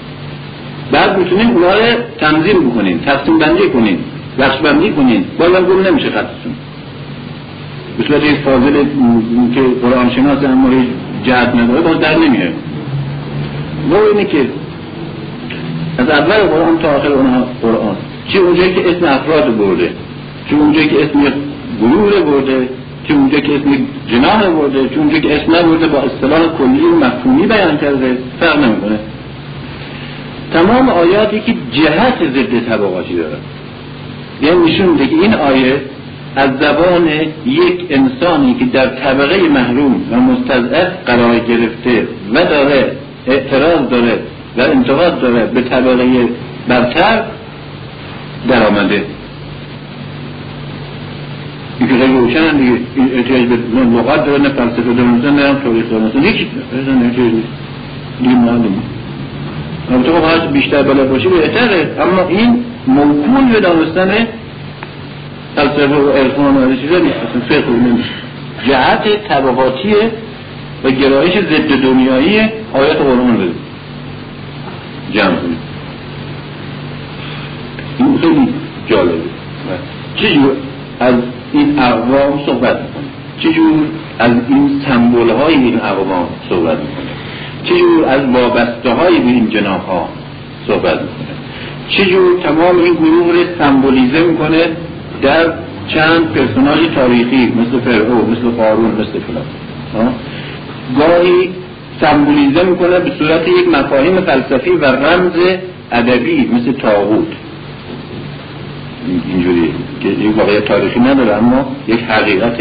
بعد میتونید اونا رو تنظیم بکنید تقسیم بندی کنید بخش بندی کنید بازم گم نمیشه خطتون به صورت یک فاضل که قرآن شناس اما هیچ جهت نداره باز در نمیاد. و اینه که از اول قرآن تا آخر اونها قرآن چه اونجایی که اسم افراد برده چه اونجایی که اسم گروه برده چون اونجا که اسم جناح نبرده چون اونجا که اسم نبرده با اصطلاح کلی و مفهومی بیان کرده فرق نمیکنه. تمام آیاتی که جهت ضد طبقاتی داره یعنی نشون میده که این آیه از زبان یک انسانی که در طبقه محروم و مستضعف قرار گرفته و داره اعتراض داره و انتقاد داره به طبقه برتر در آمده یکی غیر روشن هم دیگه احتیاج به لغت داره نه فلسفه داره مثلا نه هم تاریخ داره مثلا یکی اصلا احتیاج دیگه معلومه البته خب هرچه بیشتر بلد باشی بهتره اما این موکول به دانستن فلسفه و عرفان و چیزا نیست اصلا فقه و نمیشه جهت طبقاتیه و گرایش ضد دنیایی آیات قرآن بده جمع کنه این خیلی جالبه چجور از این اقوام صحبت میکنه چجور از این سمبول های این اقوام صحبت میکنه چجور از وابسته های این جناح ها صحبت میکنه چجور تمام این گروه رو سمبولیزه میکنه در چند پرسوناژ تاریخی مثل فرعون مثل قارون مثل فلان گاهی سمبولیزه میکنه به صورت یک مفاهیم فلسفی و رمز ادبی مثل طاغوت اینجوری که این واقعیت تاریخی نداره اما یک حقیقت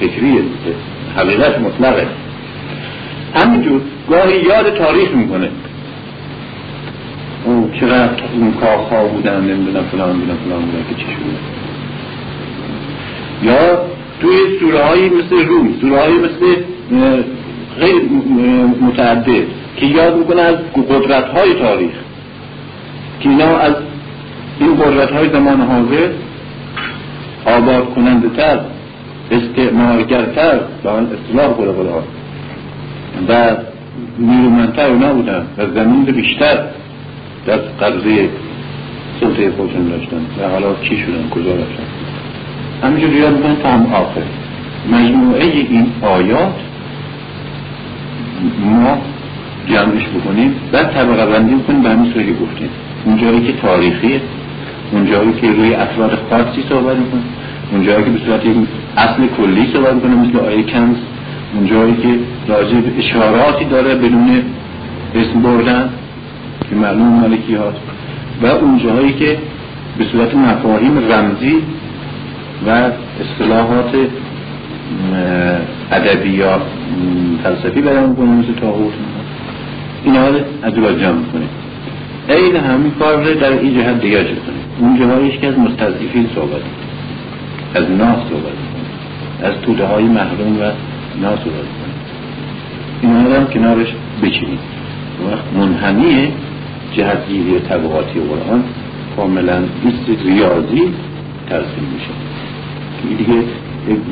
فکریه حقیقت مطلقه همینجور گاهی یاد تاریخ میکنه او چقدر اون کاخها بودن نمیدونم فلان بودن فلان بودن که چی شده یا توی سوره هایی مثل روم سوره هایی مثل غیر متعدد که یاد میکنه از قدرت های تاریخ که اینا از این قدرت‌های زمان حاضر آباد کننده تر، استعمارگر تر، با آن اصطلاح قول قولها و نیرومندتر نبودن و زمین بیشتر در قبضه سلطه خودشون داشتن و حالا چی شدن، کجا رفتن؟ همینجور یاد بودن تا هم آخر مجموعه این آیات ما جمعش بکنیم و طبقه بندی بکنیم به همین سوری گفتیم، اونجایی که تاریخیه، اونجایی که روی افراد خاصی صحبت میکنه، اونجایی که به صورت اصل کلی صحبت میکنه مثل آیه کنز، اونجایی که راجع به اشاراتی داره بدون اسم بردن که معلوم مالکی هاست، و اونجایی که به صورت مفاهیم رمزی و اصطلاحات ادبیات فلسفی بیان میکنه مثل طاغوت، اینا از دوباره جمع میکنه. این همین کار رو در این جهت دیگه جا کنه، اون جهاییش که از مستضعفین صحبت، از ناس صحبت، از توده های محروم و ناس صحبت کنه، اینا رو هم کنارش بچینید. وقت منحنی جهتگیری و طبقاتی قرآن کاملا بیست ریاضی ترسیم میشه که دیگه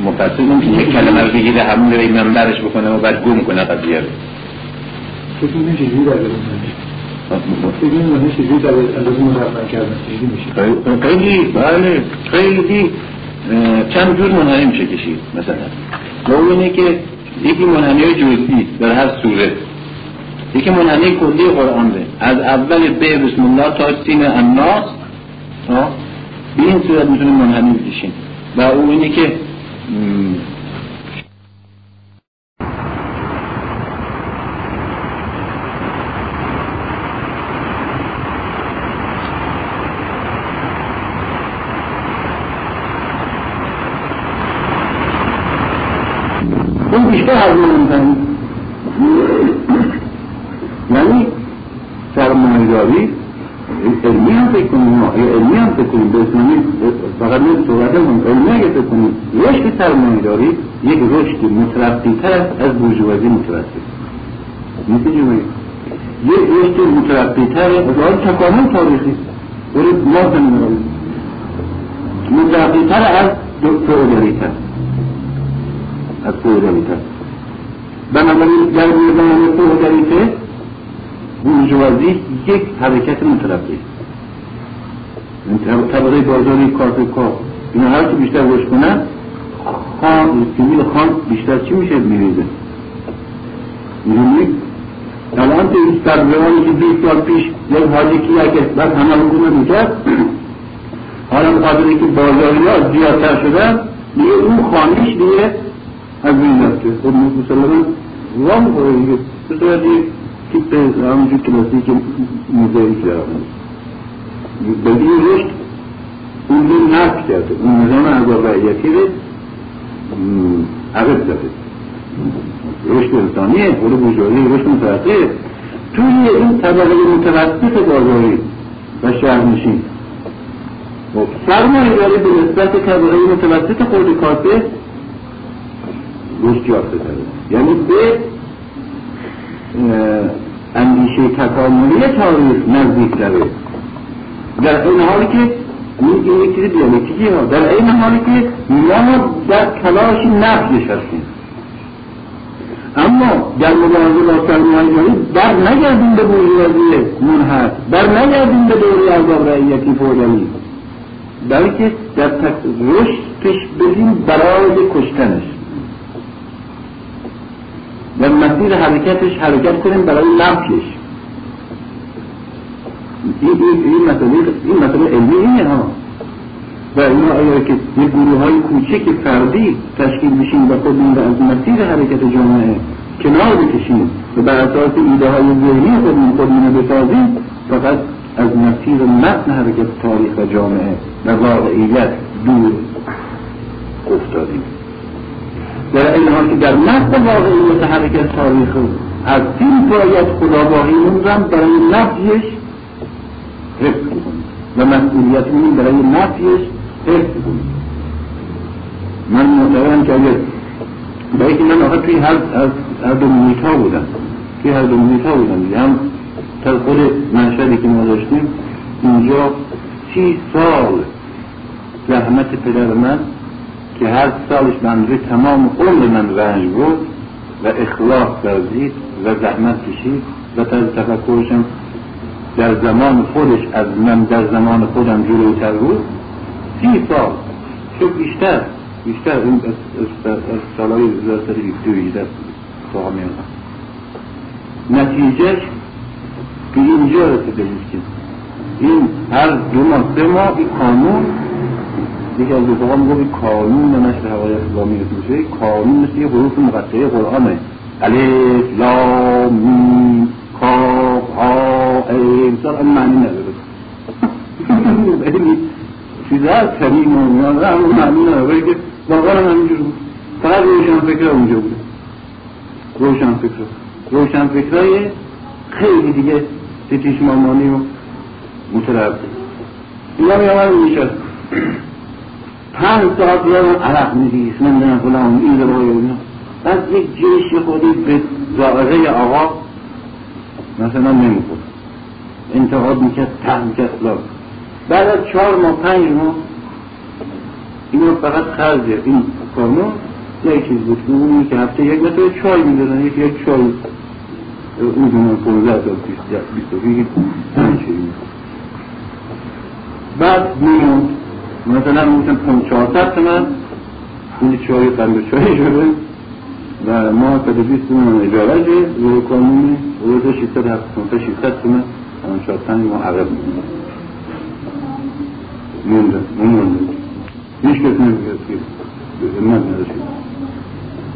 مفصل نمیشه یک کلمه رو بگیره همون رو منبرش بکنه و بعد گم کنه قضیه رو. فکر میشه جوری از این میشه جوری در اندازه مرحبن کردن میشه خیلی بله خیلی چند جور منحنی میشه کشید. مثلا مولونه که یکی منحنی های جزئی در هر سوره، یکی منحنی کلی قرآن ده از اول به بسم الله تا سین الناس، به این صورت میتونه منحنی بکشید. و اون اینه که اون بیشتر حضور میکنی، یعنی سرمایه‌داری علمی هم فکر کنیم، علمی هم فکر کنیم به اسمانی فقط نیم صورته هم علمی هم فکر کنیم. رشد سرمایه‌داری یک رشد مترقی تر از بورژوازی مترقی نیستی جمعی، یک رشد مترقی تر از آن تکامل تاریخی برای بلاز نمیداری مترقی تر از فئودالی تر از فئودالیته. بنابراین در نظام فئودالیته بورژوازی یک حرکت مترقی، طبقه بازاری کارت کار اینا هر که بیشتر روش کنن خان سیمیل خان بیشتر چی میشه میریزه میرونی؟ الان تو این سرزوانی که بیست سال پیش یک حالی که یک بس همه حکومت میکرد، حالا مقابله که بازاری ها زیادتر شدن دیگه اون خانش دیگه از بین رفته. خب مسلمان وام خوره دیگه به صورت یک تیپ همونجور کلاسی که موزایی که دارم بدی رشد اون رو نفت کرده، اون نظام عذاب رعیتی رو عقب زده. رشد انسانیه، قلوب بجاری، رشد مترقیه توی این طبقه مترقیت بازاری و شهرنشین. سرمایه داری به نسبت طبقه متوسط خود کاسه رشد یافته داره، یعنی به اندیشه تکاملی تاریخ نزدیک داره. در این حالی که این چیز دیالکتیکی ها در این حالی که ما در تلاش نفت نشستیم، اما در مبارزه با سرمایه‌داری بر نگردیم به بورژوازی منحصر، بر نگردیم به دوره عذاب رعیتی فئودالی، بلکه در رشدش بدیم برای کشتنش، در مسیر حرکتش حرکت کنیم برای لمسش. این مسئله این مسئله علمی اینه ها. و اینا آیا که یک گروه های کوچک فردی تشکیل میشیم و خودمون را از مسیر حرکت جامعه کنار بکشیم و بر اساس ایده های ذهنی خودمون خودمون را بسازیم، فقط از مسیر متن حرکت تاریخ و جامعه و واقعیت دور افتادیم. در این حال که در متن واقعیت حرکت تاریخ از این باید خداباقیمون را برای نفیش حفظ کنیم و مسئولیتمون برای نفیش حفظ کنیم. من مطمئنم که اگر باید که من آخر توی هر دو محیط ها بودم توی هر دو محیط ها بودم هم تا خود منشدی که ما داشتیم اینجا سی سال زحمت پدر من که هر سالش منظور تمام عمر من رنج بود و اخلاص ورزید و زحمت کشید و طرز تفکرشم در زمان خودش از من در زمان خودم جلوتر بود. سی سال چون بیشتر بیشتر این از سالهای زرسلی دویی در ساها میانم نتیجهش به اینجا رسیدیم که این هر دو ماه سه ماه این قانون یکی از دوستاها میگوید این قانون نشر هوای اسلامی رسیم شده. این قانون مثل یه حروف مقطعه قرآنه، الف لام میم کاف ها عین، سر این معنی نداره این چیزها کریم و میان را همون معنی نداره که واقعا هم همینجور بود. فقط روشن فکره اونجا بود، روشن فکره روشن فکرهای خیلی دیگه سیتیش مامانی و مترابط این هم یامان میشه پنج ساعت یامان عرق میریست من دنم فلان این روی و اینا. بعد یک جیش خودی به زائقه آقا مثلا نمیخورد انتقاد میکرد ته میکرد لاب. بعد از چهار ماه پنج ماه این فقط خرجه این کامون یک چیز بود اونی که هفته یک متر چای میدادن یک یک چای اون دونه پونزده تا بیست بعد میون مثلا میگفتن پنجاه تومن این چای قند چای شده و ما تا بیست تومن اجاره روی کانون روز ششصد هفتاد ششصد تومن پنجاه تومن معرب میمونه مونده مونده هیچ کس نمیگه من نداشتیم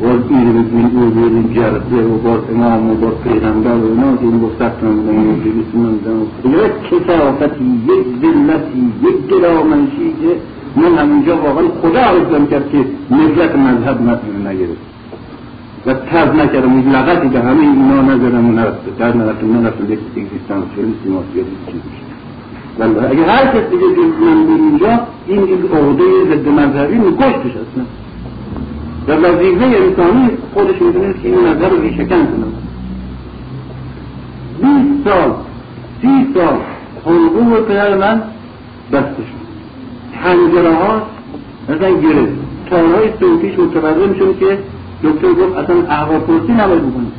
و این رو بیدیو بیدیم جرده و باز امام و باز پیغمبر و اینا که این گفتت من بودم و جلیسی من بودم یک کسافتی یک ذلتی یک گرامنشی که من همینجا واقعا خدا عرضم کرد که ملت مذهب مطلب نگرفت و ترد نکردم این لغتی که همه اینا نزدم و نرفت در نرفت من رفت یک اگزیستانس چلیسی ماسیادی چیز میشه. بله اگه هر کس دیگه جزمان بود اینجا این یک عقده ضد مذهبی میکشتش اصلا در وظیفه انسانی خودش میدونید که این مذهب رو ریشه‌کن کنم. بیست سال سی سال حلقوم پدر من بستشون پنجره ها اصلا گره تارهای صوتیش متقرم شد که دکتر گفت اصلا احوالپرسی نباید بکنید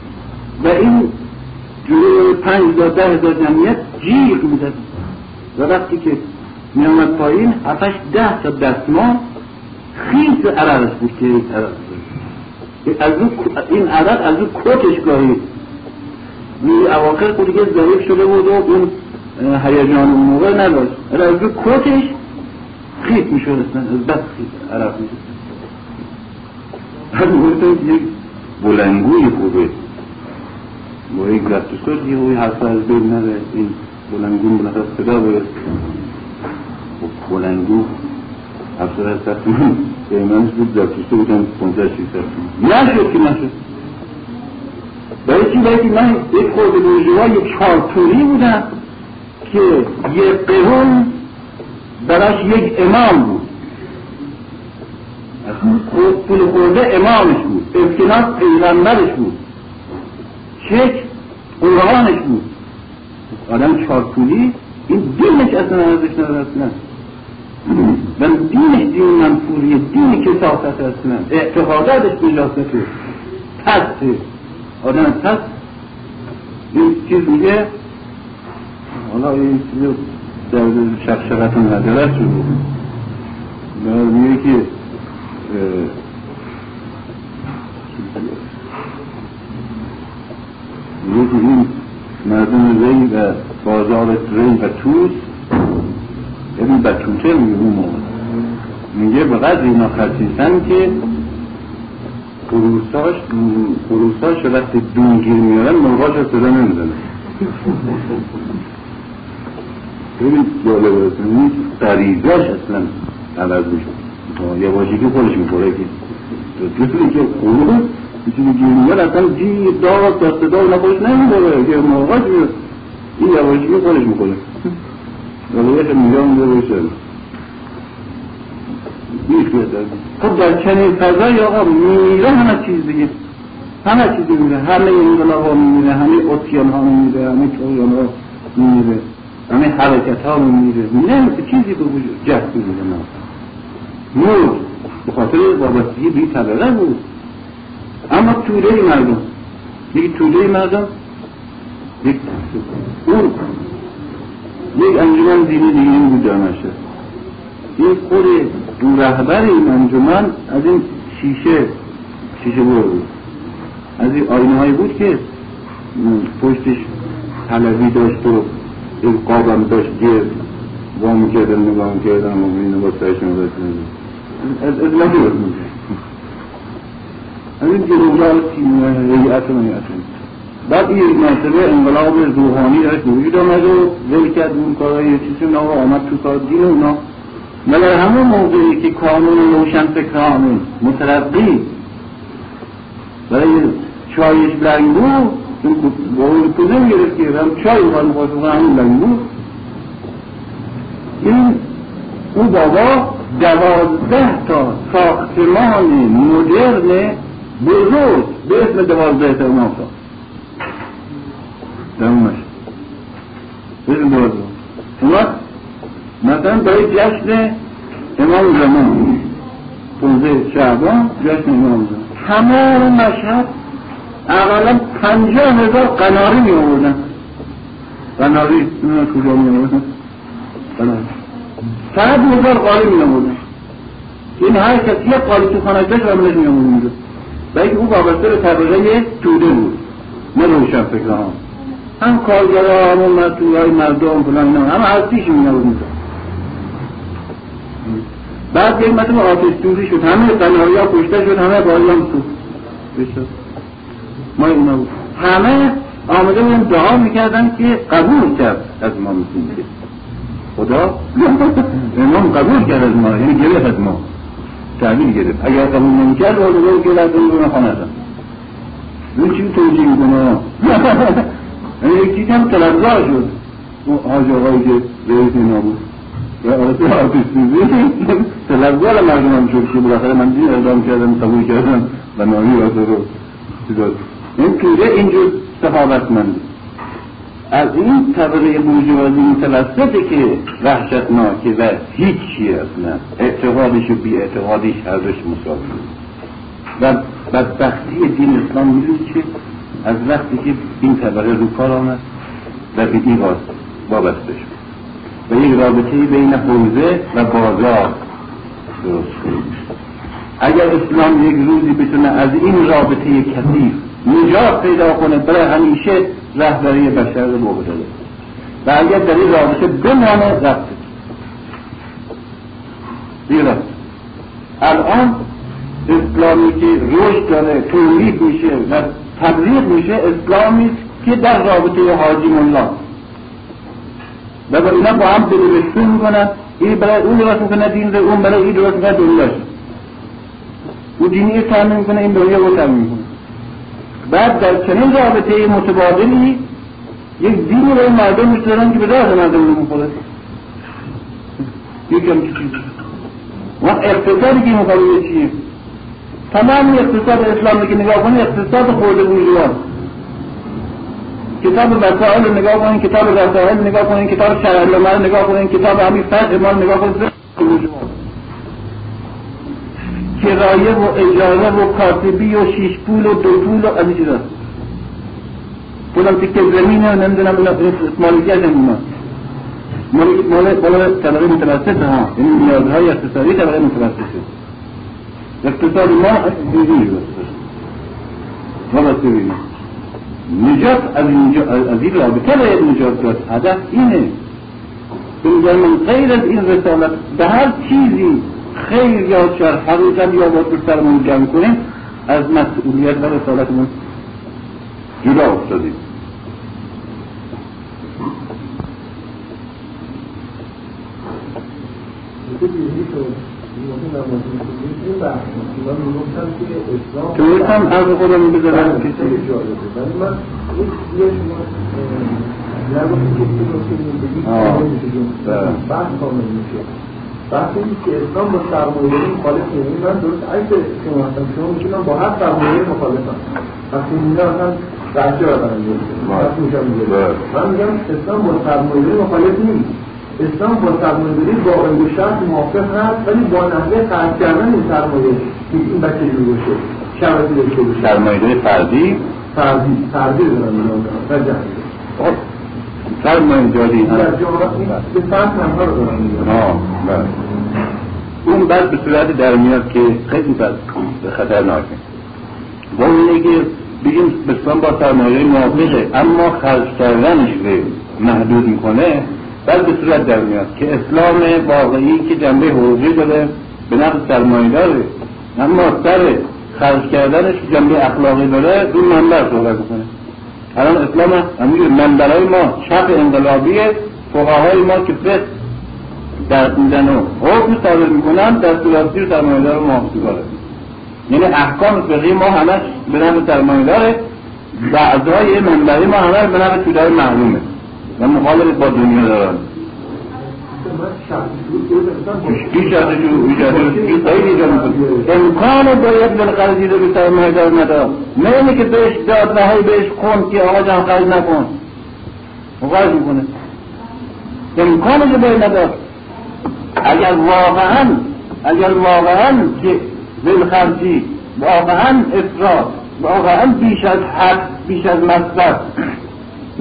و این جلوی پنج تا ده هزار جمعیت جیغ میزد و وقتی که می آمد پایین هفتش ده تا دستمان خیلی عرق بود که این عرق این عرق از اون کتش گاهی این اواخر که دیگه ضعیف شده بود و اون هیجان اون موقع نداشت از اون کتش خیلی می شود از بس خیلی عرق می شود. همین گفتم یک بلنگوی خوبه با یک گردش کرد یه هوی حرفه از بین نره این بلنگون بلنگون صدا باید و بلنگون افسر از سرطمان ایمانش بود دارتشته بودم پونزه شیست سرطمان نشد که نشد برای چی؟ برای که من یک خورده برجوها یک چارتوری بودم که یک قهون براش یک امام بود پول خورده امامش بود افکنات پیغمبرش بود چک قرآنش بود آدم چارتوری این دینش اصلا ارزش ندارد نه من دینش دین منفوریه دین کسافت اصلا اعتقاداتش بالله سفر پسته آدم پس این چیز میگه حالا این چیز در شخشقت نداره شده در میگه که میگه که این مردم ری و بازار ری و توز این بطوته میگه اون موقع میگه به قدر اینا خرسیستن که قروساش قروساش وقتی دونگیر میارن مرغاش رو صدا نمیزنه. این جالب است این غریزاش اصلا عوض میشه یواشی که خودش میخوره که دوستی که قروس بیچونی گیر میار اصلا جی داد دست داد نباش نمیداره که مرغاش میار این یواشی که خودش میخوره ولی یک میلیون دو بشه میشه دارد. خب در چنین فضایی آقا میره همه چیز دیگه همه چیز میره همه انقلاب ها میره همه اوتیان ها میره همه چوریان ها میره همه حرکت ها رو میرزونه، نه مثل چیزی به وجود جهت میده. نور به خاطر وابستگی بی طبقه بود، اما توده مردم یک توده مردم یک اون یک انجمن دینی دیگه بود جامعشه. این خود دو رهبر این انجمن از این شیشه شیشه بود، از این آینه هایی بود که پشتش حلوی داشت و این قابم داشت گرد وام کردن نگام کردن و این نباستایش نباستن از از لگه بود. از این جلوگاه ریعت و نیعتون بعد این مرتبه انقلاب روحانی داشت وجود آمد و ذل کرد اون کارهای چیزی ناو آمد تو کار دین اونا. مگر همون موضوعی که کانون روشنفکر کانون مترقی برای چایش بلنگ بود با اون کزه میگرفت که هم چای باید مخواست بخواه همون بلنگ بود. این او بابا دوازده تا ساختمان مدرن بزرگ به اسم دوازده تا اونا ساخت دمومش به اسم دوازده اونا مثلا برای جشن امام زمان پونزه شعبان جشن امام زمان همه مشهد اولا پنجاه هزار قناری می آوردن. قناری نه کجا می آوردن قناری صد هزار قالی می آوردن. این هر کسی یک قالی تو خانه داشت رملش می آوردن و اینکه او وابسته به طبقه توده بود نه روشن فکرها هم هم کارگرها هم مسئولای مردم فلان هم همه هستیش می آوردن. بعد یک مثل آتش دوزی شد همه قناری ها کشته شد همه قالی هم سوخت بشت ما اینا بود. همه آمده بودن دعا میکردن که قبول کرد از ما میکنید خدا امام قبول کرد از ما، یعنی گرفت از ما تعبیر گرفت. اگر قبول نمیکرد و دو گرفت از ما خانه دم اون چی توجیه میکنه یعنی یک چیز هم طلبگاه شد اون حاج آقایی که رئیس اینا بود و آرسی آتیستیزی طلبگاه مردم هم شد که بالاخره من دین اقدام کردم قبول کردم و نامی آزار رو داد. این توده اینجور سخاوتمند از این طبقه بورژوازی متوسطه که وحشتناکه و هیچی اصلا اعتقادش و بی اعتقادش ازش مساوی و بدبختی دین اسلام میدونی که از وقتی که این طبقه رو کار آمد و به این وابسته شد و یک رابطه بین حوزه و بازار درست شد. اگر اسلام یک روزی بتونه از این رابطه کثیف نجات پیدا کنه برای همیشه رهبری بشر رو بگذاره و اگر در این رابطه بمانه رفته دیره. الان اسلامی که رشد داره تولید میشه و تبلیغ میشه اسلامی که در رابطه حاجی ملا و با اینا با هم دلوشون میکنن این برای اون درست میکنه دین رو اون برای این درست میکنه دلوشون و دینی تعمیم میکنه این دنیا رو تعمیم میکنه. بعد در چنین رابطه متبادلی یک دینی رو مردم میشدارن که به درد مردم رو میخوره یکم چیزی و اقتصادی که مقابله چیه تمام اقتصاد اسلامی که نگاه کنه اقتصاد خورده بورژوا کتاب وسائل رو نگاه کنین کتاب وسائل نگاه کنین کتاب شرع‌العلوم رو نگاه کنین کتاب همین فقه ما نگاه کنین کرایه و اجاره و کاتبی و شیش پول و دو پول و از این چیزا پولم تکه زمینه و نمیدونم این مالکیت نمیدونم مالک بالا طبقه متوسطه ها یعنی نیازهای اقتصادی طبقه متوسطه اقتصاد ما اقتصادی وابسته بیدیم نجات از این رابطه باید نجات داد. هدف اینه به نظر من غیر از این رسالت به هر چیزی خیر یا شر حقیقت یا با سرمون جمع کنیم از مسئولیت و رسالتمون جدا افتادیم. تویست هم عرض خودم بذارم کسی آه بحث این که اسلام با سرمایه‌ای مخالف نیست. من درست عکس شما هستم، شما می‌گین با هر سرمایه‌ای مخالفم. وقتی می‌گم بحثی بازم میگه بحث میشه میگه من میگم اسلام با سرمایه‌داری مخالف نیست، اسلام با سرمایه‌داری با انگشت موافق هست، ولی با نحوه خرج کردن این سرمایه این بچه جور بشه شرایطی داشته باشه. سرمایه‌داری فردی فردی فردی دارم میگم فردی سرمایه‌داری در جامعه به فرد نفر دارم میگم اون بعد به صورت در میاد که خیلی خطرناکه. با اونه که بگیم بسیار با سرمایه موافقه اما خرج کردنش محدود میکنه، بعد به صورت در میاد که اسلام واقعی که جنبه حقوقی داره به نفع سرمایه داره اما سر خرج کردنش جنبه اخلاقی داره اون منبر صحبت میکنه. الان اسلام همینجور منبرهای ما چپ انقلابیه، فقهای ما که فقه در دیدن و حکم صادر میکنن در سلاسی و سرمایه‌دار موافقی داره، یعنی احکام فقهی ما همش به نفع سرمایه‌داره، بعضای منبری ما همش به نفع چودهای معلومه و مخالفت با دنیا دارن. این شرط شروع امکان باید بالقرضی رو به سرمایه‌دار ندار، نه اینه که بهش داد نهایی بهش کن که آقا جان خرج نکن مقرض میکنه، امکانش باید ندار. اگر واقعاً اگر واقعاً که بالخرجی واقعاً افراد واقعاً بیش از حد بیش از مصرف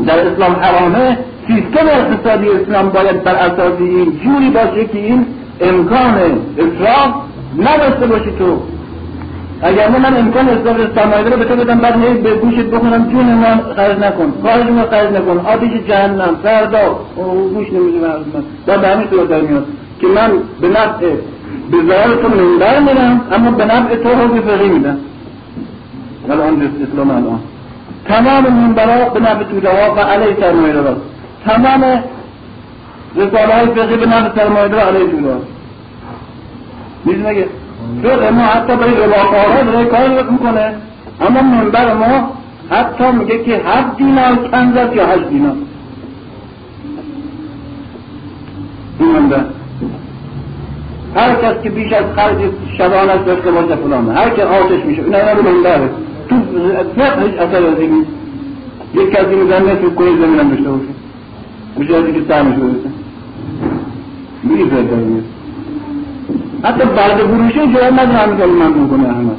در اسلام حرامه، سیستم اقتصادی اسلام باید بر اساس این جوری باشه که این امکان افراد نداشته باشه. تو اگر من امکان افراد سرمایه رو به تو بدم بعد هی به گوشت بکنم جون من خرج نکن، کارج من خرج نکن، آتش جهنم فردا گوش نمیدونم من در برمی صورت در میاد که من به نفع به ظاهر تو منبر میرم اما به نفع تو حکم فقهی میدم. ولی آن اسلام الان تمام منبرها به نفع توده‌ها و علیه سرمایه دار، تمام رساله‌های فقهی به نفع سرمایه دار علیه توده‌ها میدونه اگه فقه ما حتی برای رباکارها داره کار میکنه اما منبر ما حتی میگه که هفت دینار کم زد یا هشت دینار این منبر هر کس که بیش از خرج شبانه داشته باشه فلانه هر که آتش میشه اینا اینا رو منبره تو فقه هیچ اثر از این یک کسی میزنه تو کوی زمین هم داشته باشه میشه از اینکه سرمش برسه میزه داریم حتی برده بروشی جوان ندارم میکنم من میکنه احمد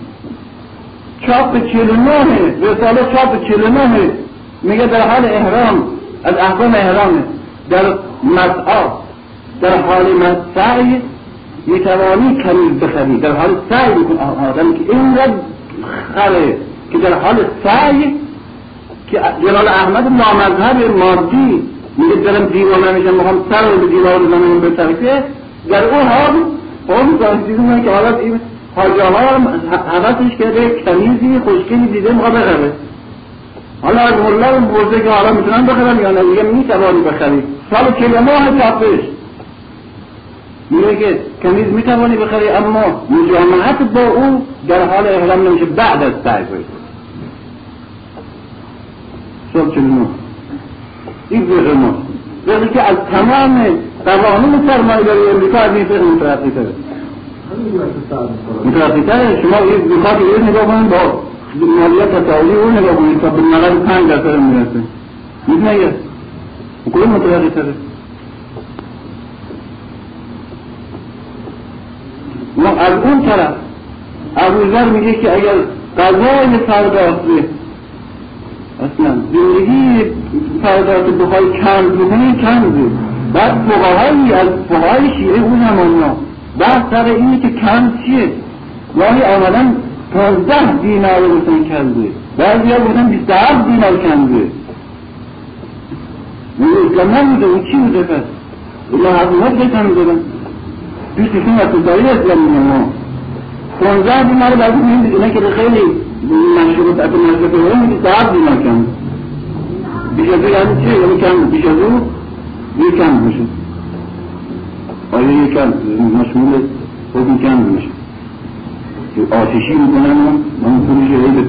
چاپ چلنانه رساله چاپ چلنانه میگه در حال احرام از احکام احرامه در مسعا در حال مسعی میتوانی کمیز بخری در حال سعی میکن آدم که این را خره که در حال سعی که جلال احمد نامذهب مادی میگه درم دیوانه میشم میخوام سر رو به دیوار بزنم به سرکه در اون حال اون زنسیز من که حالت این حاجه ها حوثش کرده کمیزی خوشکلی دیده میخواه بخره حالا از مولار برزه که حالا میتونم بخرم یا نه میگه میتوانی بخری سال کلمه ها چاپش میگه که کمیز میتوانی بخری اما مجامعت با او در حال احرام نمیشه بعد از سعی باید صبح چلمون این فقه ما فقه که از تمام قوانین سرمایه داری امریکا از این فقه مترقی تره مترقی تره شما این میخواد این نگاه کنید با مالیات تساولی اون نگاه کنید تا به مقدار پنج درصد میرسه میدونه یه کلی مترقی تره. و از اون طرف ابوذر میگه که اگر قضای فرداست اصلا زندگی فرداست بخوای کند بکنی کنده بعد فقهایی از فقهای شیعه اون همانا بحث سر اینه که کند چیه یعنی اولا پانزده دینار رو بسن کنده بعضی ها بودن بیسته هفت دینار کنده اسلام نمیده اون چی بوده پس الله حضورت بکنم دارم توی سیستم اقتصادی اسلامی ما پانزده دیمار بعد میگیم اینا که خیلی مشروط از مشروط رو میگیم ده دیمار کم بیش از یعنی چه؟ یعنی کم بیش از اون یک کم میشه آیا یک کم مشمول حکم کم میشه که آتشی میکنن و من پولیش هی به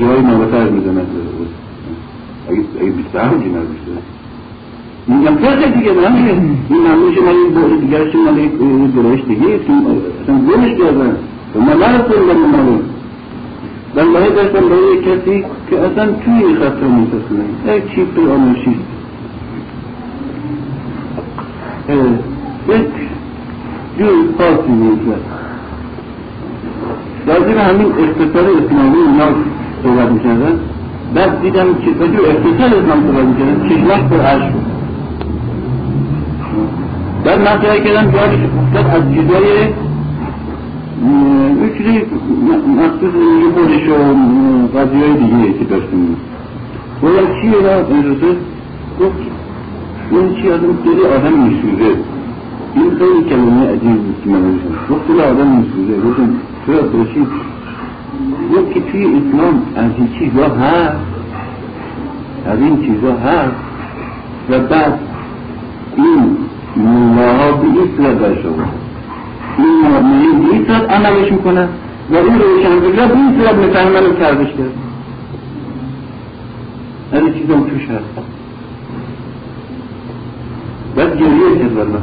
جای نواتر میزنه اگه بیسته هم دیمار بیسته میگم فرقه دیگه نمیشه این ممنوشه من این بوری دیگرش مالی درش دیگه اصلا گمش بیادن و من نرسیم در مالی بنابراین دستم برای کسی که اصلا توی این خط رو میسسنه یک چیپ به آموشی یک جوی پاسی میزد. لازم همین اقتصاد اسلامی ناک صحبت میکردن، بعد دیدم که به جوی اقتصاد اسلام صحبت میکردن چشمک پر عشق بود. بعد من سعی کردم جایش افتاد از جدای یک چیزی مخصوص یه بودش و قضیه های دیگه که داشتیم باید چیه را اجازه گفت این چی آدم دلی آدم میسوزه. این خیلی کلمه عجیب بود که من روشن گفت دلی آدم میسوزه روشن چرا باشید گفت که توی اسلام از این چیزا هست از این چیزا هست و بعد این مولاها به اصلاح باشد این مؤمنین به این صورت عملش میکنن و این روشنفکرها به این صورت میفهمن و کردش کرد. از این چیزا توش هست. بس گریه کرد والله.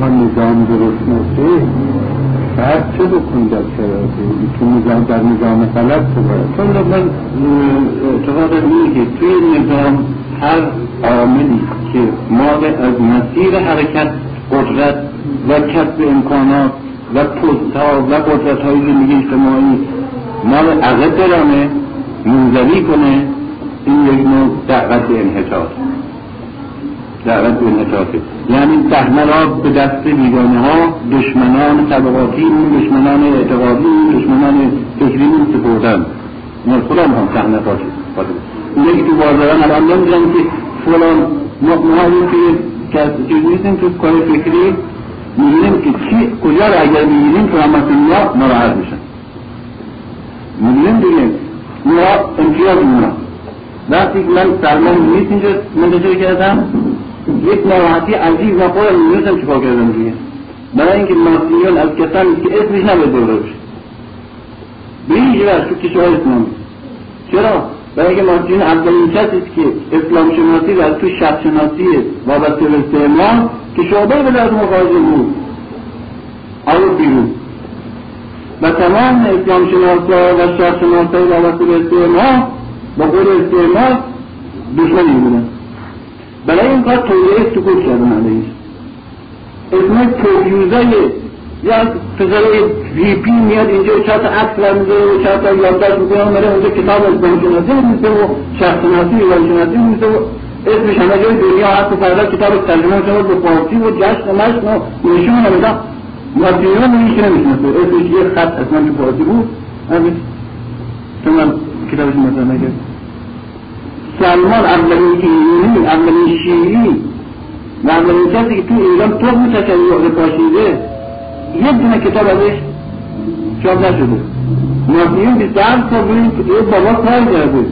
تا نظام درست نشه بعد چه بکنی در شراطه که نظام در نظام غلط باید چون من اعتقاد اینه که توی نظام هر عاملی که مال از مسیر حرکت قدرت و کسب امکانات و پست‌ها و قدرت های زندگی اجتماعی مال عقد درامه منزوی کنه این یک نوع دعوت انحطاط دعوت انحطاطه، یعنی تحملات به دست بیگانه ها دشمنان طبقاتی دشمنان اعتقادی دشمنان فکری می سپردن من خودم هم تحملات هست. اینه که تو بازاران الان نمیدونم که فلان مقنهایی که چیز نیستیم تو کار فکری میبینیم که چی کجا را اگر میبینیم تو همه سنیا مراحل میشن میبینیم دیگه نوع امتیاز اونا وقتی که من سرمان نیست اینجا من دجور کردم یک نواحتی عزیز و خودم میدونستم چکا کردم دیگه برای اینکه مسئولیان از کسانی که اسمش نباید دوره بشه به هیچ وجه تو کشور اسلام چرا؟ برای اینکه مسئولیان اولین کسیست که اسلام شناسی و از تو شرق شناسی وابسته به استعمار که شعبه بده از مخارجه بود آور بیرون و تمام اسلام شناسا و شرق شناسای وابسته به استعمار با قول استعمار دشمنی بودن. برای این کار تولیه سکوت کردن علیه اسمه پرویوزه یا پسره وی پی میاد اینجا چه تا عکس برمیزاره و چه تا یادداشت میکنه اومده اونجا کتاب از بانشناسی میسته و شخصناسی و بانشناسی میسته و اسمش همه جای دنیا هست و فردا کتاب ترجمه شده به فارسی و جشن و مشن و نشون نمیده مادیون رو هیچ نمیشنسته اسمش یه خط اصلا تو فارسی بود چون من کتابش مثلا نگرد سلمان اولین ایرانی، اولین شیعی و اولین کسی که تو ایران توب میتکن یعده پاشیده یک دونه کتاب ازش چاپ نشده ناسیون بیسته هر سال بودیم که یه بابا کار کرده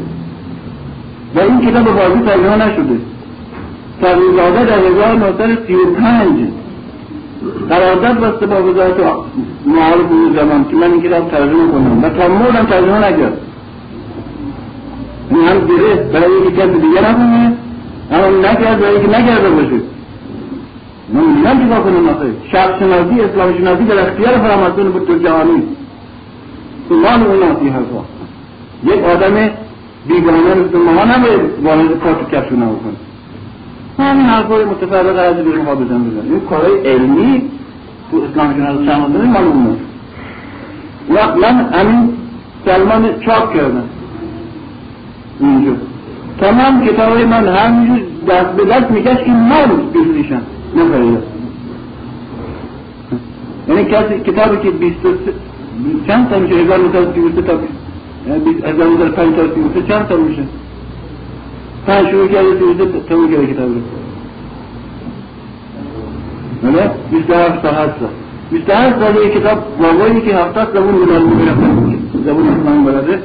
و این کتاب به بازی ترجمه نشده. تغییرزاده در هزار و نهصد و سی و پنج قرارداد بسته با وزارت معارف اون زمان که من این کتاب ترجمه کنم و تا مردم ترجمه نکرد. این هم دیره برای اینکه کسی دیگه نبونه اما نکرد برای اینکه نکرده باشه من میدونم چیزا کنیم آخه شرق شناسی اسلام شناسی در اختیار فرامسون بود تو جهانی ایمان و ناسی حرفا یک آدم بیگانه مثل ما نباید وارد کار تو کفشو نبکنه همین حرفای متفرقه از بیرون ها بزن بزن این کارهای علمی تو اسلام شناسی شناسی معلوم نبود. من همین سلمان چاپ کردم اینجا تمام کتابای من همینجور دست به دست میکشت این مال بیرونیشن نفریده یعنی کتابی که بیست و سه چند تا میشه هزار و نهصد و سی و سه تا هزار و نهصد و سی و سه چند تا میشه پنج شروع کرده سی و سه تموم کرده کتاب رو نه بیست و هفت تا هست بیست و هفت ساله یک کتاب واقعی که هفتاد زبون بلد میرفتن زبون اسمان بلده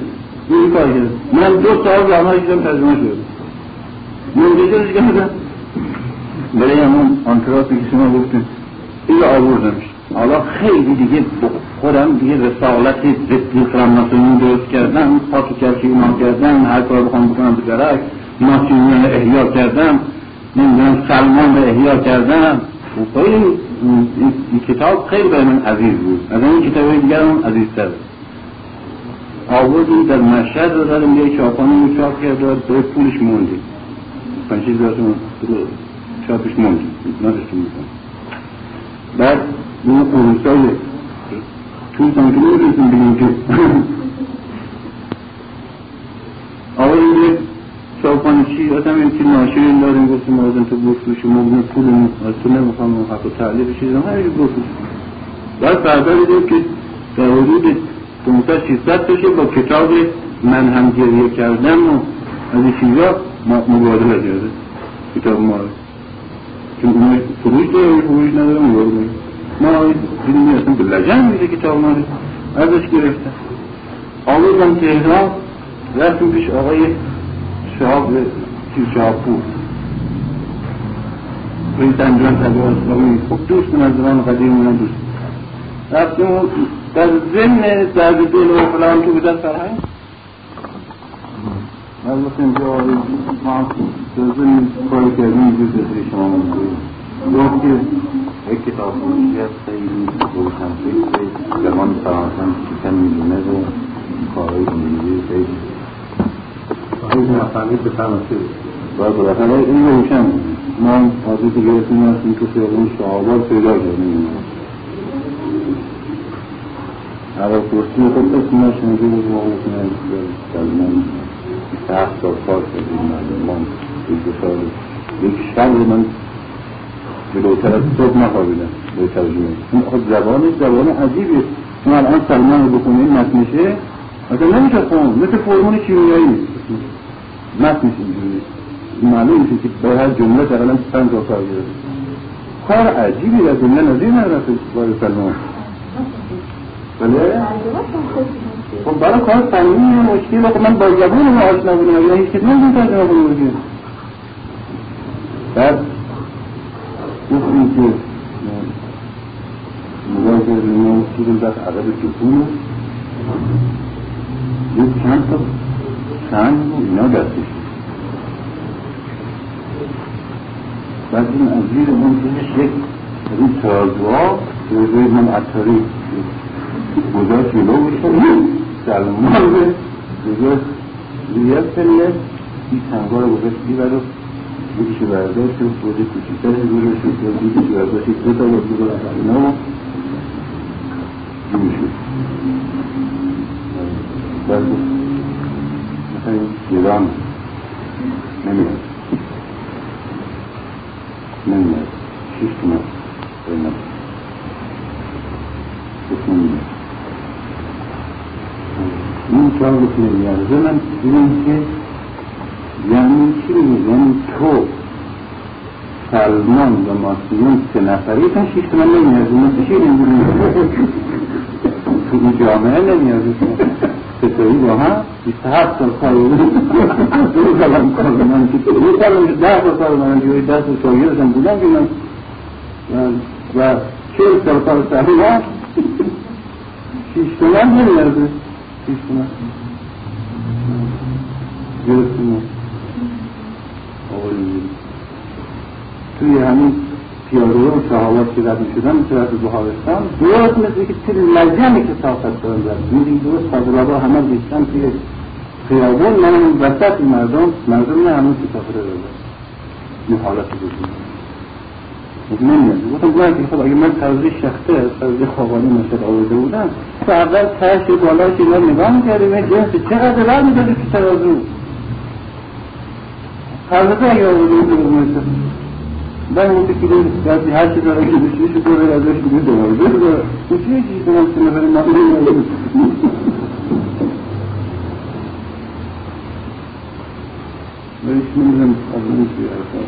این کار کرد. من دو سال زحمت کشیدم ترجمه شد. من دیگه چیکار کنم؟ برای همون آنتراپی که شما گفتید اینو آوردمش. حالا خیلی دیگه خودم دیگه رسالتی ضد فرامناسیون درست کردم، پاک کردم، ایمان کردم، هر کار بخوام بکنم به درک، ناسیون احیا کردم، نمیدونم سلمان رو احیا کردم. خیلی این کتاب خیلی برای من عزیز بود، از این کتاب دیگر هم عزیزتر آوردی در مشهد رو دارم یه چاپانه رو چاپ کرد و به پولش موندی پنچیز دارتون چاپش موندی نداشتون میکنم. بعد این قروسای توی سانکی نمیدونستیم بگیم که آوردی یه چاپانه چی آتم این که ناشرین داریم گفتیم آزم تو بفروشی مبنی پولیم از تو نمیخوام حتی تعلیف چیزم هر یه بفروشی. بعد بعدا بیدیم که در حدود دومتا شیستت بشه با کتاب من هم گریه کردم و از این شیزا مبادل اجازه کتاب ما رو چون اونای فروش داره فروش نداره مبادل اجازه ما دیدیم اصلا به لجن میده کتاب ما رو ازش گرفتم. آوردم تهران رفتم پیش آقای شهاب شهابپور رئیس انجمن تبلیغات اسلامی، خب دوست منظران قدیم من دوست رفتم و در ضمن درد دل و فلان که بودن فرهنگ من بسیم که آقایی در ضمن کاری کردیم جز دسته شما من کنیم گفت که یک کتاب کنشیت خیلی روشن خیلی درمان فرانسان شکن میلیونه و کارهای میلیونه خیلی خیلی نفهمید به فرانسه باید باید باید این روشن من حضرت گرفتیم هستیم که سیارون شعابار پیدا کردیم عرب پرسی خود اسمه شنگی به محبوطنه سلمان هفت سال کار کردیم مردمان یک سال یک شب من بلوتر از صبح نخوابیدم به ترجمه این خود زبانش زبان عجیبه چون الان سلمان رو بخونه این متن میشه اصلا نمیشه خون مثل فرمون کیمیایی متن میشه اینجوری معلوم میشه که با هر جمله تقریبا پنج تا کار گرفت کار عجیبی از جمله نظیر نرفت برای سلمان بله؟ خب برای کار فنی مشکل خب من با زبان ما آشنا بودم یا هیچ کسی نمی‌دونم ترجمه کنم. بعد گفتیم که نگاه کردیم و شدیم در عقب جفون یک چند تا سنگ و اینا دستی شد. بعد این از زیر اون یک این ترازوها روزوی من عطاری بودا چیلو بشنید سلمان به بودا ریاض کنید این سنگاه رو بودش بیبرد بودشو برداشت و بودا کچیتر بودشو بودشو برداشت دو تا بودشو برداشت اینا رو جوی شد برداشت مثلا این گرام نمیاد نمیاد شیش کنید نمیاد این چهار بکنه میارزه من دیدم که یعنی چی بگید؟ یعنی تو سلمان و ماسیون سه نفری تا شیش من نمیارزه مثل چی نمیارزه تو این جامعه نمیارزه ستایی با هم بیسته هفت سال کار رو دو سلام کار رو من که دو سلام ده سال کار رو من که ده سال شاگردشم بودم که من و چه سال کار سهلیم شیش تومن نمیارزه شیش تومن گرفتیم آقایی توی همین پیاروی و شهاوات که رد میشدن به صورت بخارستان درست مثل که تیل لجنی که صافت دارن درد میدین درست فضلابا همه بیشتن توی خیابون من این وسط این مردم مردم نه همون کتافره رو دارد این حالت رو بودیم نمیدونم گفتم باید که خب اگه من ترزی شخصه از ترزی خوابانی مثل آورده بودم تو اول ترش بالایش اینا نگاه میکردیم این جنس چقدر رد میدادی که ترازو ترزی اگه آورده بودم مثل من موتی که درستی هر چی داره که بشیش دوره ازش بگه دواره بگه تو چیه چیز دارم که نفره نمیدونم بایش نمیدونم از اونی که عرفان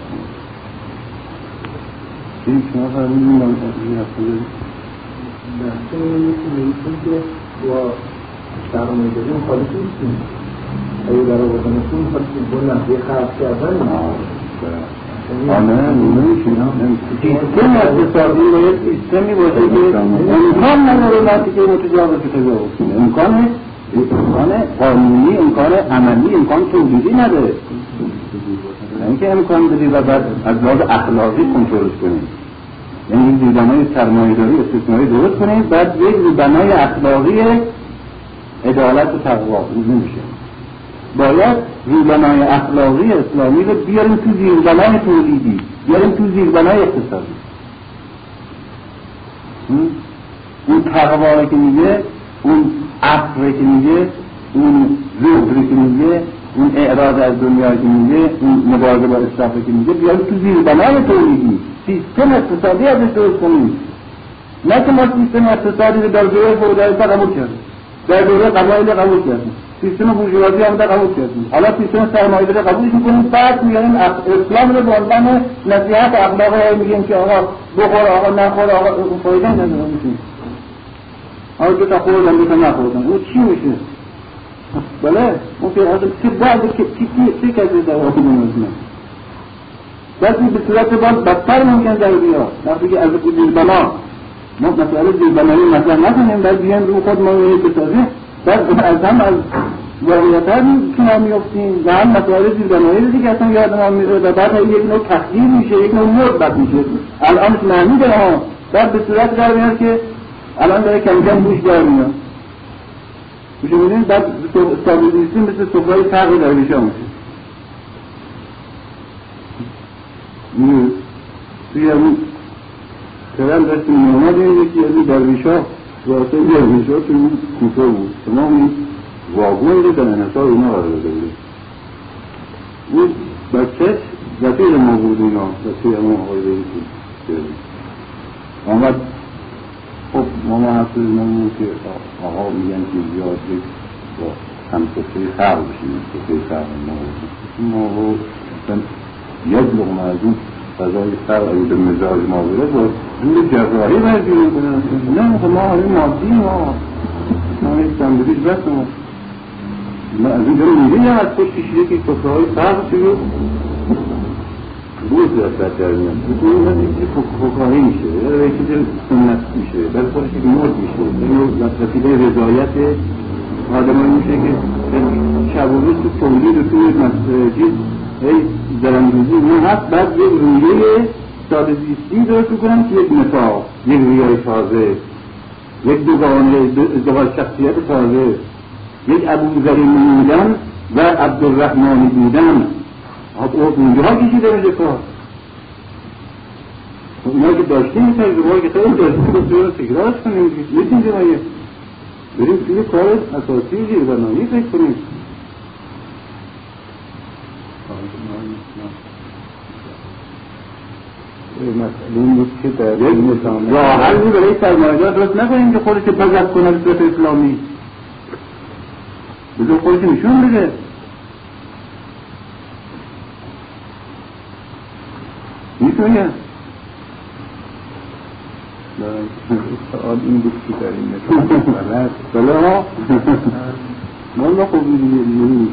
این شما فرمودیم من تقریبی هستوده بحثه میگیسیم که با درامه داریم خالی تویستیم اگه در آبادانستون خالی تویستیم با نحوه خرف کردن نه آنها می‌شینند. سیستم اقتصادی ما یک سیستمی بوده که امکان نداره وقتی که متجاوز تجاوز کنه. امکان امکان قانونی، امکان عملی، امکان توجیهی نداره. اینکه امکان بدی و بعد از لحاظ اخلاقی کنترلش کنیم. یعنی این دیدن‌های سرمایه‌داری استثنایی درست کنیم، بعد یک دیدن‌های اخلاقی عدالت و تقوا نمیشه. باید زیربنای اخلاقی اسلامی رو بیاریم تو زیربنای تولیدی، بیاریم تو زیربنای اقتصادی. اون تقواره که میگه، اون عفره که میگه، اون زهره که میگه، اون اعراض از دنیا که میگه، اون مبارزه با استفاده که میگه، بیاریم تو زیربنای تولیدی. سیستم اقتصادی ازش درست کنیم، نه که ما سیستم اقتصادی رو در دوره فئودالیسم قبول کردیم، در دوره قبایل قبول کردیم، سیستم بورژوازی هم در قبول کردیم، حالا سیستم سرمایه داری قبولش میکنیم، بعد میگیم اسلام رو به عنوان نصیحت اخلاقی میگیم که آقا بخور، آقا نخور، آقا فایده نداره. میشیم آقا که تا خوردن بکنم نخوردن اون چی میشه؟ بله اون که آقا که بعد که چی چی کسی در آقا نمیزنه بسی به صورت باز بدتر ممکن در بیا وقتی که از زیربنا ما مسئله زیربنایی مطرح نکنیم، باید بیان رو خود ما این بسازیم، بعد از هم از واقعیت ها کنار میفتیم و هم مسئله زیربنایی دیگه اصلا یاد ما میره و بعد یک نوع تخلیل میشه، یک نوع مرد بد میشه. الان معنی داره ها، بعد به صورت در میاد که الان داره کم کم بوش در میاد میشه میدونیم، بعد استابیلیستی مثل صفرای فرق در بیشه میشه توی همون ترم دستیم محمد اینه که یعنی درویش ها راسته درویش ها توی کوپه بود تمام این واقعی رو در انحصار اونا قرار داده بود. این بچه وکیل ما بود، اینا وکیل ما آقای درویش آمد. خب ما ما حفظ نمیم که آقا میگن که بیاد با همسفری خرب بشیم، سفری خرب ما بودیم ما بود یک لغمه از اون فضای فرعی به مزاج ما بوده بود روی جراحی بردیون کنند. نه خب ما حالی مادی ما ما نیستم بودیش بس ما ما از اون جرم میگه یا از پشتی شده که کفره های فرق شده بود رفتت درمیم بود این که فکرهایی میشه یا یکی در سنت میشه بل خودش که مرد میشه یا رفیده رضایت آدمایی میشه که شب و روز تو تولید و توی مسجد ای درنگیزی نه هست. بعد یک رویه سادزیستی درست کنم که یک نفاق، یک رویه تازه، یک دوگانه ازدواج شخصیت تازه، یک ابوذرینی بودن و عبدالرحمنی بودن. اونجا ها کشیده به دفاع اونها که داشتیم این تجربه که خیلی داشتیم که دور تکراش کنیم میتونیم جمعیه بریم توی کار اساسی زیربنایی فکر کنیم. مسئلین که در یک مسامنه یا حلی برای سرمایه‌دار درست نکنیم که خودش بزرد کنه به صورت اسلامی بزرد خودش میشون بگه. میتونیم سآل این بود که در این مسامنه بله ها ما ما خوب میدونیم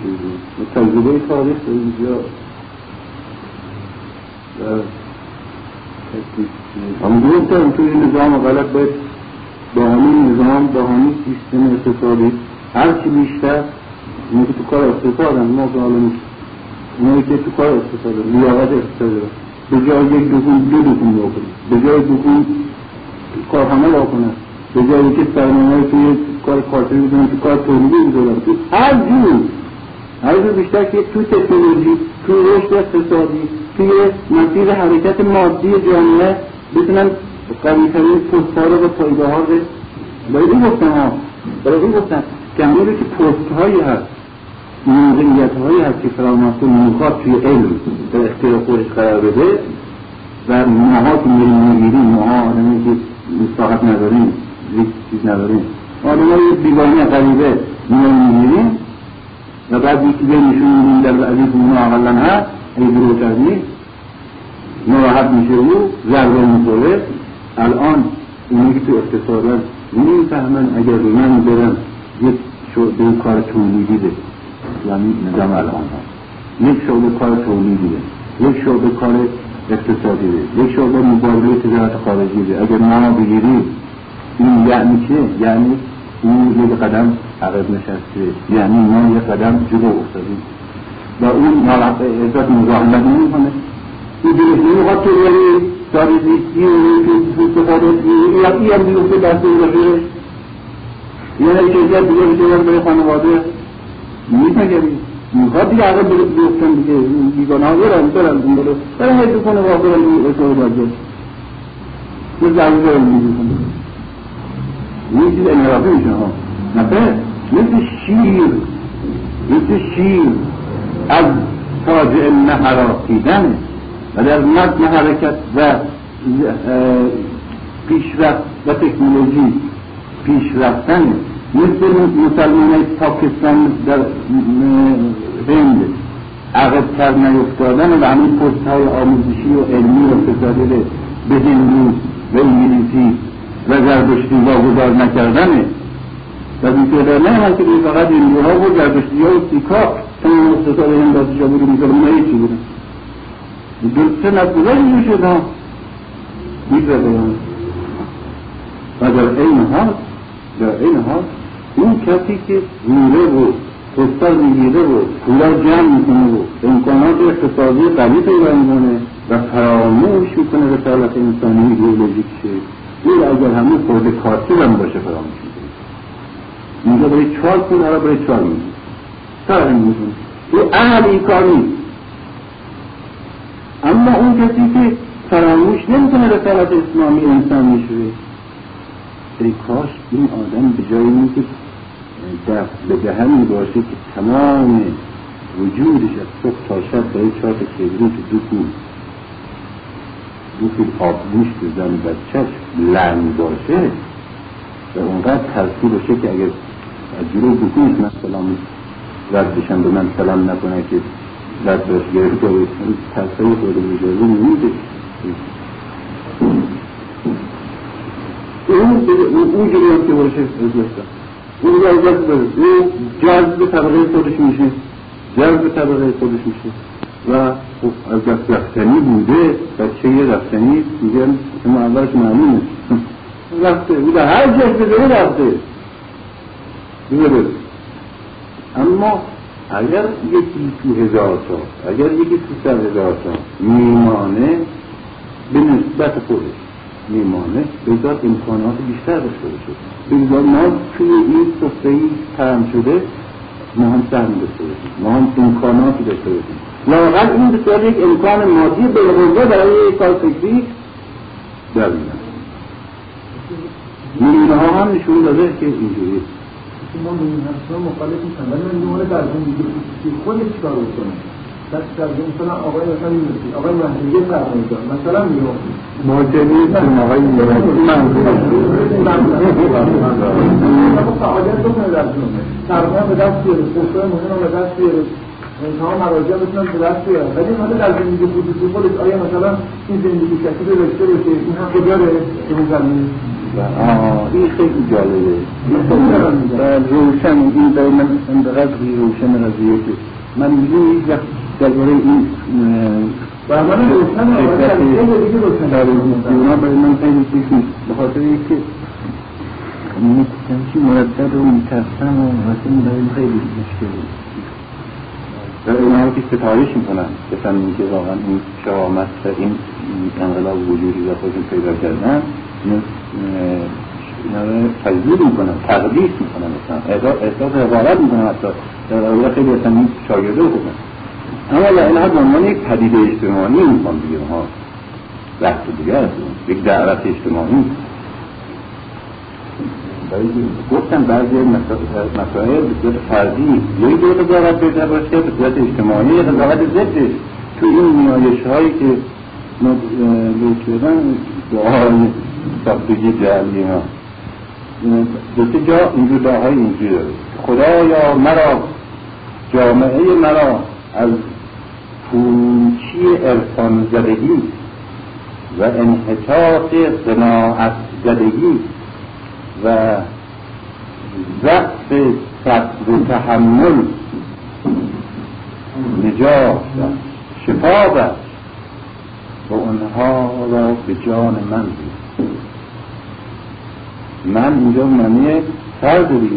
که تجربه تاریخ در اینجا هم گفتم توی نظام غلط باید با همین نظام با همین سیستم اقتصادی هرچی بیشتر اونی که تو کار اقتصاد هم ما سآله نیست اونی که تو کار اقتصاد هم لیاقت اقتصاد هم به جای یک دکون دو دکون را کنه، به جای دکون کارخانه را کنه، به جای اینکه سرمایه‌ای توی کار کارتری بزنن تو کار تولیدی بزنن تو هر جور هر جور بیشتر که تو تکنولوژی تو رشد اقتصادی توی مسیر حرکت مادی جامعه بتونن قوی‌ترین پست‌ها و پایگاه‌ها رو برای این گفتن ها برای این گفتن که همه رو که پست‌هایی هست موقعیت‌هایی هست که فرامرز میخواد توی علم در اختیار خودش قرار بده و ماها که میریم ماها آدمی که ساعت نداریم یک چیز نداریم آدم ها یک بیگانی قریبه میریم و بعد یکی بینشون میریم در عزیز اونو اقلن هست این درو تردید نراحت میشه او ضربه میکنه. الان اونی که تو اقتصادت میفهمن اگر به من برم یک شعبه کار تولیدی ده یعنی نظام الان هست یک شعبه کار تولیدی ده یک شعبه کار اقتصادی بید، یک شعبه مبارزه تجارت خارجی بید. اگر ما بگیریم این یعنی چه؟ یعنی اون یک قدم عقب نشسته، یعنی ما یک قدم جلو افتادیم و اون ازاد مزاحمت نمی‌کنه. این دیگه ها توری داریدیستی و تفاردی یا ای هم دیگه دسته بگیره یا یک شرکت دیگه بشه برای خانواده میتنگرید میخواد دیگه عقب بیفتن دیگه بیگانه ها برن برن برن برن هیچ خانواده برن اصول باید یه ضرور برن میگیرن یه چیز انحرافی میشن ها نبه مثل شیر مثل شیر از تاجع نحرافیدن و در متن حرکت و پیشرفت و تکنولوژی پیشرفتن مثل مسلمان پاکستان در هند عقب‌تر نیفتادن و همین پست‌های آموزشی و علمی و اقتصادی به هندو و انگلیسی و زردشتی واگذار نکردنه و بیتوله نه هست که فقط هندوها و زردشتی ها و سیکا تمام اقتصاد هند از شابوری میکنم نه چی بودن درسته نبوده اینجور شده ها میگرده و در این حال در این حال اون کسی که میره و خستر میگیره و پولا جمع میکنه و امکانات اقتصادی قوی پیدا میکنه و فراموش میکنه به رسالت انسانی ایدئولوژیک شد. این اگر همون خورده کارسیل هم باشه فرام میشه اینجا برای چار کنه را برای چار میشه سر هم میشه این اهل این کار نیست. اما اون کسی که فراموش نمیتونه رسالت اسلامی انسان میشه ای کاش این آدم به جایی نیست که به دهنی باشه که تمام وجودش از صبح تا شب برای چار کبری که دو کن این که آبوش که زن بچهش لرم باشه و اونقدر ترسی باشه که اگر از جلو بکنیش من سلام رد بشن به من سلام نکنه که رد باشه گرفته و ترسایی خود مجازی نمیده اون جلوی که باشه از دستم اون جلوی که باشه اون جذب طبقه خودش میشه جذب طبقه خودش میشه و از دست رفتنی بوده بچه یه رفتنی میگن اما اولش معموله رفته بوده هر جاش بزنه رفته بزنه. اما اگر یکی تو هزار تا اگر یکی تو سر هزار تا میمانه به نسبت خودش میمانه بذار امکانات بیشتر داشته باشه بذار ما توی این صفحه‌ای ترم شده ما هم سهم داشته باشیم ما هم امکاناتی داشته باشیم لااقل این بسیار یک امکان مادی بلغوزه برای یک کار فکری در میدن نمونه ها هم نشون داده که اینجوری ما نمونه هستان مخالف میشن ولی نمونه در زندگی خودش چی کار بکنه دست در زندگی مثلا آقای مثلا میرسی آقای محضریه فرمایی دار مثلا میرون مادری مثلا آقای میرون فعالیت بکنه در زندگی سرمان به دست بیاره خوشتای مهم به دست بیاره اینها مراجع بتونن درست بیارن ولی مثلا در زندگی خصوصی خودش آیا مثلا این زندگی کسی رو داشته باشه این هم کجا ره که بزنید این خیلی جالبه روشن این باید من اندقدر روشن رضیه که من میگیم یک وقت درباره این برمان روشن شکلت دیونا باید من خیلی چیز نیست بخاطر این که میتونم چی مردد رو میترسم و مثلا باید خیلی مشکلی و اون هم که ستایش میکنن بسن این که واقعا این شامت و این انقلاب وجودی و خودشون پیدا کردن اینا رو تجدید میکنن تقدیس میکنن احساس رقابت میکنن حتی در واقع خیلی اصلا این شاگرده بکنن اما لعنت به عنوان یک پدیده اجتماعی میخوام بگیرم ها رفت دیگه از اون یک دعوت اجتماعی گفتم بعضی مسائل به صورت فردی یه دو قضاوت پیدا باشه به صورت اجتماعی یه قضاوت ضدش تو این نیایش هایی که ما بکردن دعای سبتگی جعلی ها دسته جا اینجور دعاهای اینجور داره خدایا مرا جامعه مرا از پونچی ارفان زدگی و انحطاط صناعت زدگی و ضعف صبر و تحمل نجات شفا بخش و اونها را به جان من دید. من اینجا معنی سر دیگه،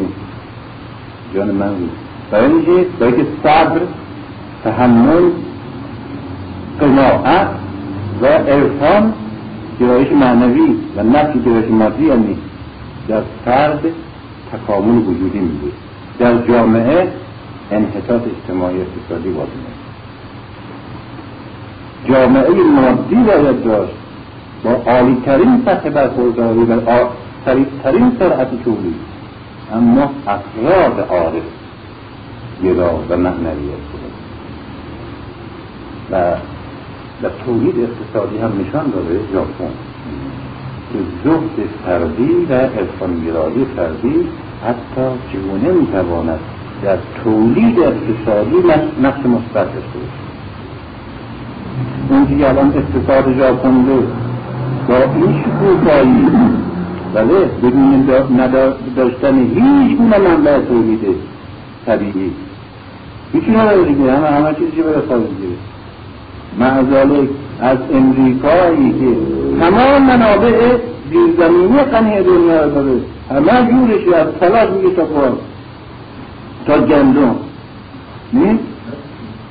جان من بود. برای اینکه برای که صبر، تحمل، قناعت و عرفان گرایش معنوی و نفی گرایش مادی یعنی در فرد تکامل وجودی میده، در جامعه انحطاط اجتماعی اقتصادی واقع میشه. جامعه مادی باید داشت با عالیترین سطح برخورداری و سریعترین سرعت تولید، اما افراد عارف گرا و معنوی است و در تولید اقتصادی هم نشان داره ژاپن که زهد فردی و عرفان‌گرایی فردی حتی چگونه میتواند در تولید اقتصادی نقش مثبت داشته باشه. اونجوری الان اقتصاد ژاپن رو با این شکوفایی ولی بدون نداشتن هیچ گونه منبع تولید طبیعی هیچی نداره دیگه، همه همه چیزی به دست میگیره. معذالک از امریکایی که تمام منابع زیرزمینی غنی دنیا رو داره، همه جورش از طلا میگه تا پول تا گندم، نه؟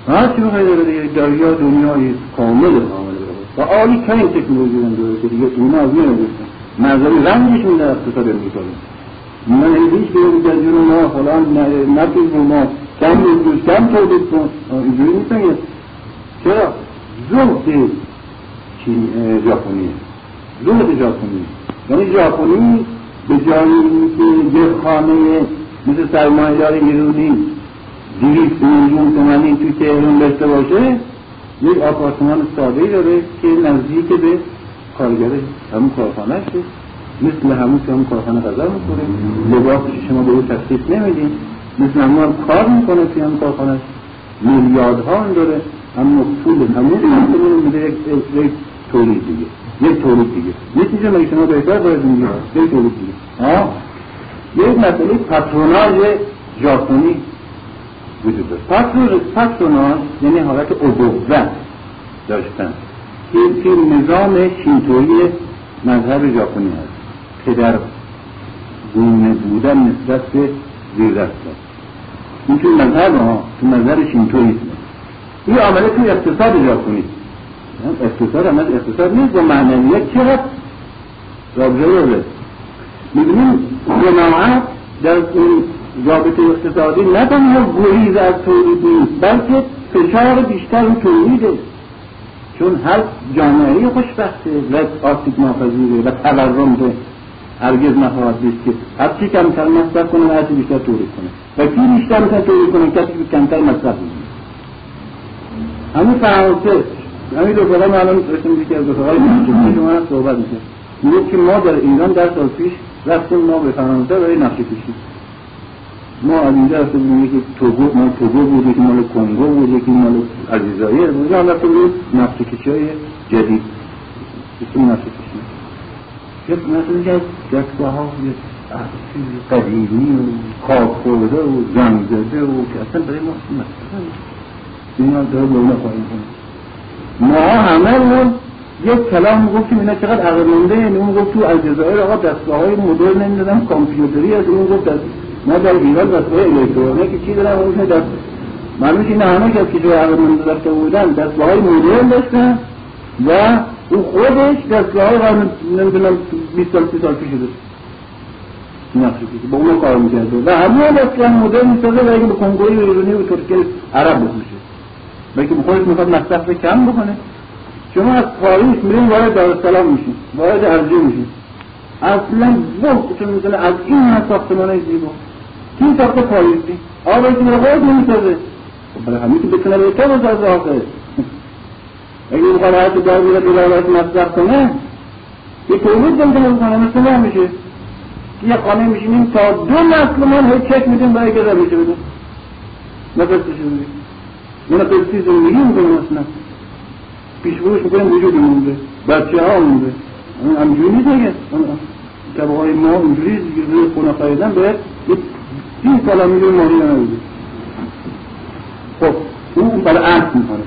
هر چی بخوای داره دیگه، دریا دنیای کامل کامل و عالی ترین تکنولوژی هم داره که دیگه اینا از میره بستن. معذالی رنگش میده اقتصاد امریکایی من هیچ که میگن جنون ها خلان نبیز به ما کم میگوش کم تولید کن، اینجوری نیستن. چرا؟ زهد ژاپنی زهد ژاپنی یعنی ژاپنی به جایی که یه خانه مثل سرمایه‌دار ایرانی دویست میلیون تومانی توی تهران داشته باشه، یک آپارتمان ساده‌ای داره که نزدیک به کارگره همون کارخانه است، مثل همون که همون کارخانه غذا می‌خوره، لباسش شما به اون تخصیص نمیدین، مثل همون کار می‌کنه توی همون کارخانه، میلیاردها اون داره، اما پول همون رو میده یک یک تولید دیگه، یک تولید دیگه نتیجه مگه شما بهتر باید میگه یک تولید دیگه. ها یک مسئله پاتروناژ ژاپنی وجود داره. پاتروناژ یعنی حالت عبوت داشتن که این نظام شینتویی مذهب ژاپنی هست، پدر گونه بودن نسبت به زیردست این توی مذهب ها، توی مذهب شینتویی این عمله توی اقتصاد ژاپنی. اقتصاد عمل اقتصاد نیست و معنویت چقدر رابطه داره. می‌بینیم جماعت در این رابطه اقتصادی نه تنها گریز از تولید نیست، بلکه فشار بیشتر اون تولیده، چون هر جامعه‌ای خوشبخته و آسیب ناپذیره و تورم ده هرگز نخواهد بیست که هرچی کمتر مصرف کنه و هرچی بیشتر تولید کنه. و کی بیشتر میتونه تولید کنه؟ کسی که کمتر مصرف می‌کنه. همین فرانسه، همین دوستان ما الان داشتیم یکی از دوستان که شما را صحبت می‌کرد میگه که ما در ایران در سال پیش رفتیم ما به فرانسه برای نقشه‌کشی. ما از اینجا رفتیم میگه که توگو، ما توگو بود، که مال کنگو بود، که مال الجزایر بود، ما رفتیم نقشه‌کشی‌های جدید. این نقشه‌کشی. چه مثلا جک‌ها بود، قدیمی و کارخورده و زنگزده و که اصلا برای ما مثلا اینا داره باینا خواهیم کنیم. ما همه رو یک کلام گفتیم اینا چقدر عقلمنده، یعنی اون گفت تو الجزایر آقا دستگاه های مدرن نمیدادم کامپیوتری هست، اون گفت ما در ایران دستگاه الکترونیکی چی دارم اون دست معلومش. این همه کس که جای عقلمنده دسته بودن دستگاه های مدرن داشتن و اون خودش دستگاه های قرن نمیدونم بیست سال سی سال پیش داشت نفتی با اون کار میکرده و همه دستگاه مدرن میسازه و اگه به کنگوی و ایرانی و ترکیه عرب بفروشه بلکه بخورش میخواد مصرف کم بکنه. شما از پاریس میرین وارد دارالسلام میشین، وارد ارجو میشین، اصلا بختتون میکنه از این همه ساختمانه زیبا کی ساخته پاریسی؟ آقایی که میره خود نمیسازه برای همین که بکنه به تا بزرزه آخه اگه میخواد حتی دار بیره دلالت مصرف کنه یه تولید بمکنه بکنه مثل هم میشه یه خانه میشینیم تا دو نسل من هی چک میدیم برای که رو میشه بدون منو پرستی زمینیم کنم اصلا پیش بروش میکنم وجودی مونده بچه ها مونده همجوری نیست دیگه طبقه های ما اونجوری زیر خونه خریدن باید یک سی سال میلیون ماهی نمیده. خب اون برعکس میکنه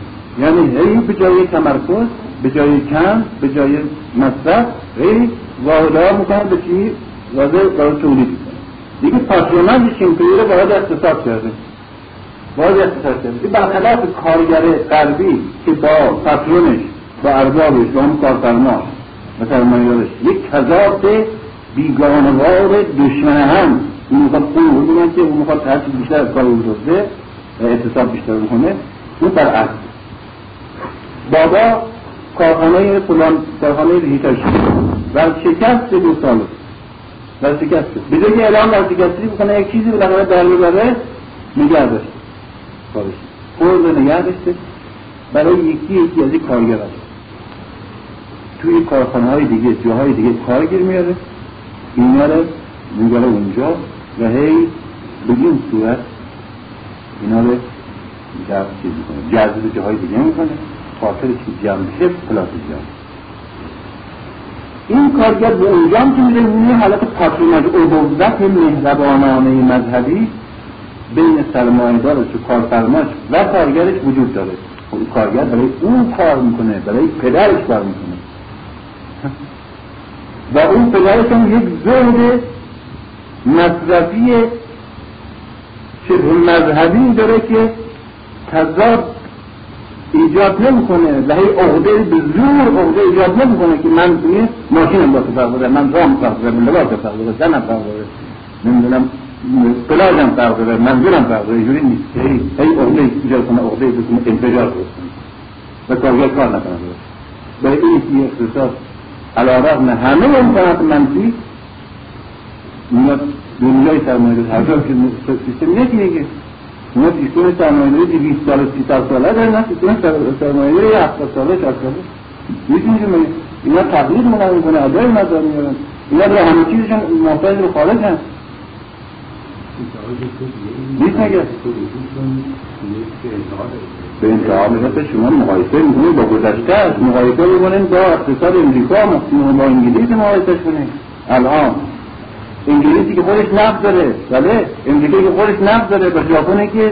یعنی هی به جای تمرکز به جای کم، به جای مصرف غیر واحدها میکنه به چی؟ واحده برای تولید میکنه دیگه. پاتروناژ شیمپیره باید اقتصاد کرده، باید اقتصاد کرده این برخلاف کارگر غربی که با پاترونش، با اربابش، با اون کارفرماش مثلا مایارش یک تضاد بیگانوار دشمن هم، این میخواد خون رو بگن که اون میخواد هرچی بیشتر از کار اون رسته اقتصاد بیشتر بکنه. اون برعکس بابا کارخانه فلان، کارخانه هیتاشی ورشکست دو ساله، ورشکست به جای اعلام ورشکستگی بکنه یک چیزی بلنامه در میبره نگه داشته کارش خورد نگه داشته برای یکی یکی از یک کارگر هست توی کارخانه های دیگه، جاهای دیگه کارگیر میاره اینا رو میگره اونجا و هی بگیم صورت اینا رو جذب چیز میکنه، جذب جاهای دیگه میکنه خاطر چی؟ جمشه پلاس جمشه. این کارگر به اونجام که میده اونی حالت پاتروناژ عبوت مهربانانه مذهبی بین سرمایه دارش و کارفرماش و کارگرش وجود داره. اون کارگر برای اون کار میکنه، برای پدرش کار میکنه و اون پدرش هم یک زهد مذهبی شبه مذهبی داره که تضاد ایجاد نمیکنه و هی عقده به زور عقده ایجاد نمیکنه که من توی ماشینم با فرق داره، من رام فرق داره، لباس فرق داره، زنم فرق داره، نمیدونم پلاژم فرق داره، منظورم فرق داره، اینجوری نیست که هی عقده ایجاد کنه، عقده بکنه، انفجار بکنه و کارگر کار نکنه. به این اقتصاد علیرغم همه امکانات منفی میاد دنیای سرمایه‌داری هر جا که سیستم نتیجه که اونا سیستم سرمایه‌داری بیست سال سی ساله داره، نه سیستم سرمایه‌داری هفتاد ساله چهل ساله می‌دونی که اینا تقلید می‌کنن، می‌کنن ادای مدار میارن، اینا برای همه چیزشون محتاج به خارج هست. نیست نگه به انتها میرسه. شما مقایسه می‌کنید با گذشته، مقایسه می‌کنید با اقتصاد امریکا، با انگلیس مقایسه کنید. الان انگلیسی که خودش نفت داره، بله امریکایی که خودش نفت داره، با ژاپنی که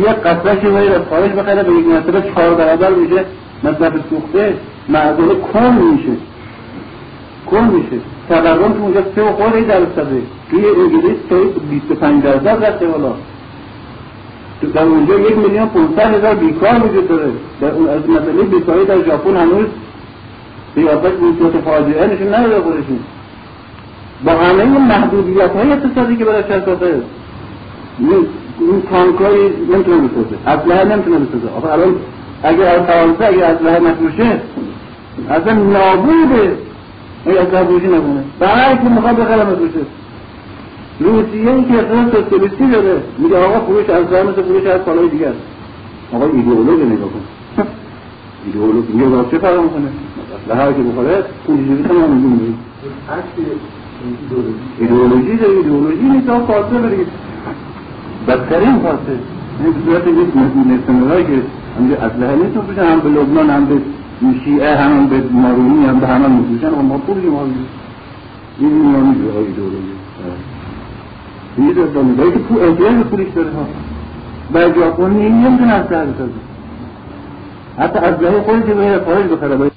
یک قطره‌اش ولی از خارج بخره به یک مرتبه چهار برابر میشه مصرف سوخته، معادله کم میشه، کم میشه. تورم تو اونجا سه و خورده درصده، توی انگلیس بیست و پنج درصد رفته بالا. در اونجا یک میلیون پانصد هزار بیکار وجود داره. در اون از مسئله بیکاری در ژاپن هنوز ریاست وجود فاجعه نشون نداده خودشون. با همه این محدودیت های اقتصادی که برای شرکته، این تانکایی نمیتونه بسازه، اسلحه نمیتونه بسازه. آخه الان اگر از فرانسه اگر اسلحه نفروشه اصلا نابوده، اگر اسلحه فروشی نکنه به هر که میخواد بخره نفروشه. روسیه این که اقتصاد سوسیالیستی داره میگه آقا فروش اسلحه مثل فروش هر کالای دیگه است. آقا ایدئولوژی نگاه کن، ایدئولوژی میگه باید چه فرق میکنه اسلحه که بخوره پولجویی هم نمیدونه ایدئولوژی داره، ایدئولوژی نیست آن فاسه برگید بدترین فاسه. این بزرگت یک نسمرهای که همجا اسلحه نیست رو بشن، هم به لبنان، هم به شیعه، هم به مارونی، هم به همان میکوشن و ما پولیم ها بگید. این میانی جاهای ایدئولوژی این در دانگاهی که احتیاج پولیش داره ها برای جاپونی این نمیتونه اسلحه بسازه، حتی اسلحه خودی که به خارج بخره.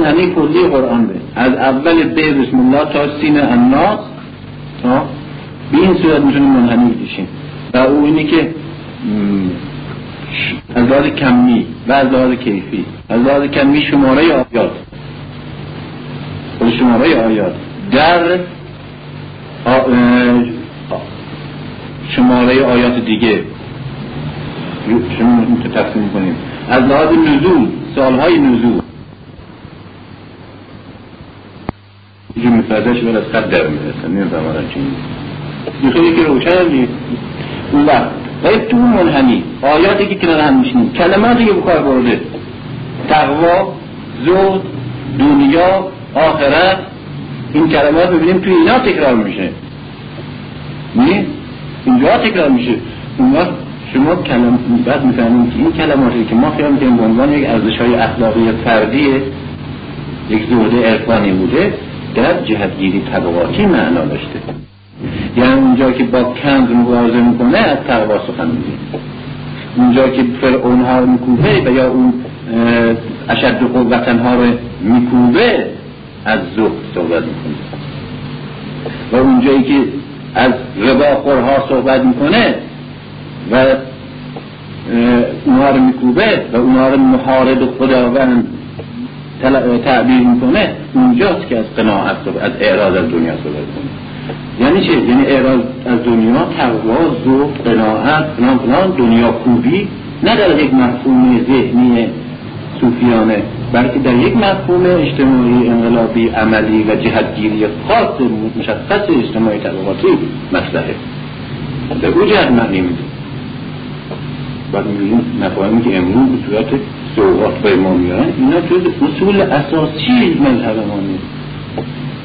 معنی کلی قرآن به از اول به بسم الله تا سین الناس ها به این صورت میتونیم منحنی بشیم و او اینی که از لحاظ کمی و از لحاظ کیفی، از لحاظ کمی شماره آیات و شماره آیات در شماره آیات دیگه شما تقسیم کنیم. از لحاظ نزول سالهای نزول یه مفادش ولی از خط در میرسن این زمانه چیمی بخیلی که روشن هم نیست. اون وقت باید تو منحنی آیاتی که کنار هم میشنید کلماتی که بکار برده تقوا، زهد، دنیا، آخرت، این کلمات ببینیم توی اینا تکرار میشه، نه اینجا تکرار میشه. اونها شما کلم بعد میفهمید که این کلماتی که ما خیال میکنیم به عنوان یک ارزش‌های اخلاقی فردی یک زهد عرفانی بوده، در جهتگیری طبقاتی معنا داشته. یعنی اونجا که با کند مبارزه میکنه از تقوا سخن میگه، اونجا که فرعون ها رو میکوبه و یا اون اشد قوتن ها رو میکوبه از زهد صحبت میکنه، و اونجایی که از رباخورها صحبت میکنه و اونها رو میکوبه و اونها رو محارب خداوند تعبیر میکنه، اونجاست که از قناعت از اعراض از دنیا صحبت میکنه. یعنی چه؟ یعنی اعراض از دنیا تقوا، زهد، قناعت، فلان فلان، دنیا کوبی نه در یک مفهوم ذهنی صوفیانه، بلکه در یک مفهوم اجتماعی انقلابی عملی و جهتگیری خاص مشخص اجتماعی طبقاتی مصلحه به او جهت معنی میده. بعد میبینیم مفاهیمی که امروز به صورت سوغات به ما میارن اینا جز اصول اساسی مذهب ماست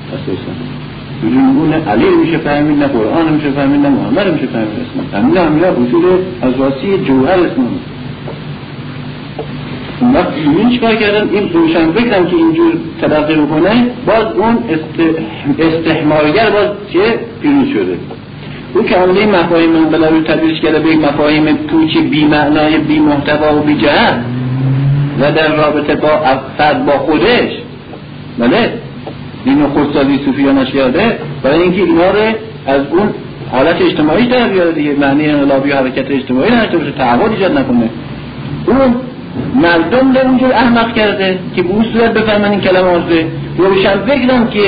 اساسا. بدون علی میشه فهمید، نه قرآن میشه فهمید، نه محمد میشه فهمید، اسم الله همین اصول اساسی جوهر اسم ما. من چیکار کردم؟ این روشن فکرم که اینجور تلقی بکنه، باز اون استحمارگر باز چه پیروز شده. اون که عملی مفاهیم انقلاب رو تدریج کرده به مفاهیم پوچ بی معنای بی محتوا و بی جهت و در رابطه با فرد با خودش، بله دین خودسازی صوفیانش یاده، برای اینکه اینا رو از اون حالت اجتماعی در بیاره دیگه، معنی انقلابی و حرکت اجتماعی نداشته باشه، تعهد ایجاد نکنه. اون مردم در اونجور احمق کرده که به اون صورت بفهمن این کلماته، روشن فکرم که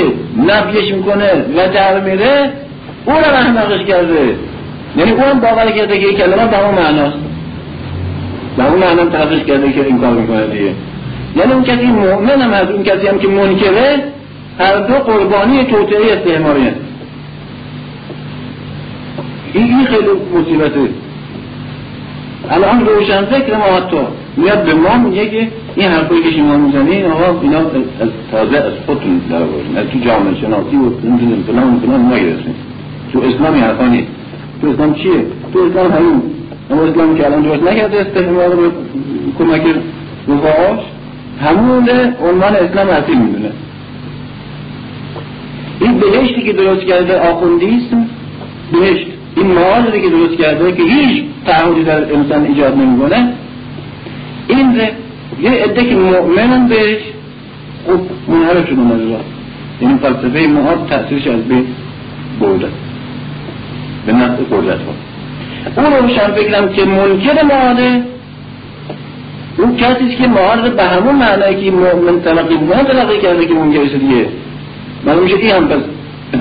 نفیش میکنه و در میره اون رو احمقش کرده، یعنی اون باور کرده که این کلمات به اون معناست، به اون معنام تحقیق کرده که این کار میکنه دیگه. یعنی اون کسی مؤمن هم از اون کسی هم که منکره، هر دو قربانی توطئه استعماری هست. این خیلی مصیبته. الان روشن فکر ما حتی میاد به ما میگه که این حرفایی که شما میزنید آقا اینا از تازه از خودتون در آوردین، از تو جامعه شناسی و فلان فلان فلان نگرفتین، تو اسلام این حرفا نیست. تو اسلام چیه؟ تو اسلام همین اما اسلام که الان درست نکرده استعمار رو کمک رفاهاش همون عنوان اسلام اصیل میدونه. این بهشتی که درست کرده آخوندیسم، بهشت این معادلی که درست کرده که هیچ تعهدی در انسان ایجاد نمی‌کنه، این ره یه عده که مؤمنن بهش خب منحرف شدن از راه، یعنی فلسفه معاد تأثیرش از بین برده به نفع قدرت ها. اون روشن فکرم که منکر معاده، اون کسیست که معاد به همون معنی که مؤمن تلقی بودن تلقی کرده که منکرش دیگه معلوم میشه. این هم پس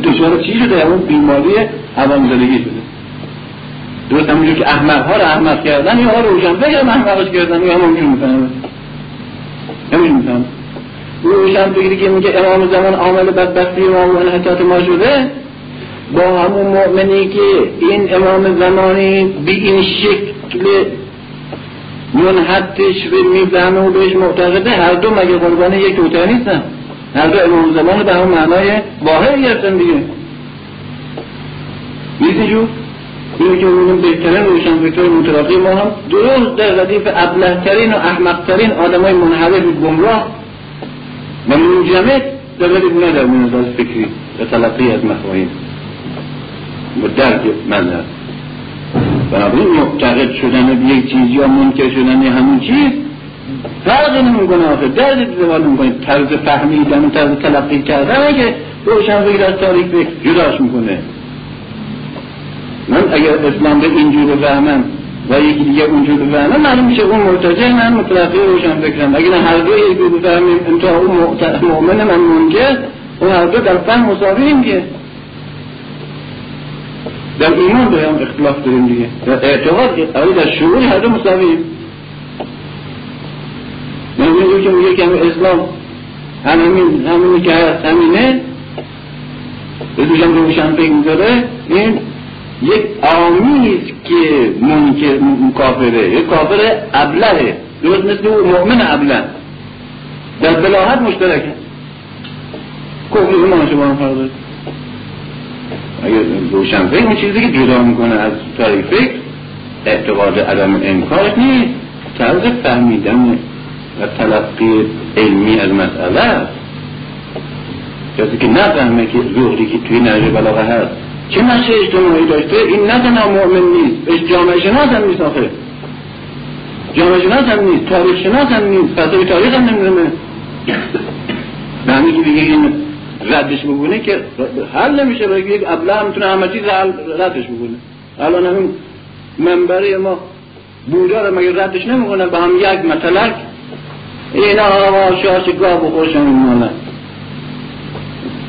دشوار چی شده؟ همون بیماری عوام زدگی شده. درست همونجور که احمق ها رو احمق کردن یا ها رو روشن فکرم احمقش کردن یا همونجور میفهمه همونجور میفهمه روشن فکری که میگه امام زمان عامل بدبختی امام انحطاط ما شده، با همون مؤمنی که این امام زمانی به این شکل منحطش و میفهمه و بهش معتقده، هر دو مگه قربان یک توتر نیستن؟ هر دو امام زمان به همون معنای واحد گرفتن دیگه. میزی جو اینو که ببینیم بهترین روشنفکرهای متراقی ما هم درست در ردیف ابله‌ترین و احمق‌ترین آدمای منحرف و گمراه و منجمد در ردیف نه در منظر فکری و تلقی از مفاهیم و درک مذهب. بنابراین معتقد شدن به یک چیز یا منکر شدن به همون چیز فرقی نمی‌کنه، آخه درد دیوار نمی‌کنه. طرز فهمیدن و طرز تلقی کردن که روشنفکر از تاریخ فکر جداش می‌کنه. من اگر اسلام به اینجور بفهمم و یکی دیگه اونجور بفهمم، معلوم میشه اون مرتجع، من متلقی روشنفکرم. اگر هر دو یکی بفهمیم امتحا اون مؤمن من منکر، اون هر دو در فهم مساوییم که در ایمان داریم اختلاف داریم دیگه، در اعتقاد اولی در شعور هر دو مساوییم. من میگم که میگه که اسلام همین همین که هست همینه بدوشم روشن فکر میذاره، این یک عامی است که منکر کافره، یک کافر ابلهه، درست مثل مؤمن ابله در بلاهت مشترکه. خب این ماشه با هم فرق داره. اگر روشنفکر این چیزی که جدا میکنه از طریفکر اعتقاد عدم امکانش نیست، طرز فهمیدن و تلقی علمی از مسئله است. کسی که نفهمه که زهدی که توی نهج بلاغه هست چه نقش اجتماعی داشته، این نه تنها مؤمن نیست، جامعه شناس هم نیست، آخه جامعه شناس هم نیست، تاریخ شناس هم نیست، فلسفه تاریخ هم نمیدونه. به همین که دیگه این ردش بگونه که حل نمیشه، باید یک ابله هم میتونه همه چیز ردش بگونه. الان همین منبره ما بودا رو مگه ردش نمیکنه؟ به هم یک مطلق این آقا شاش گاه بخورشن ایمانه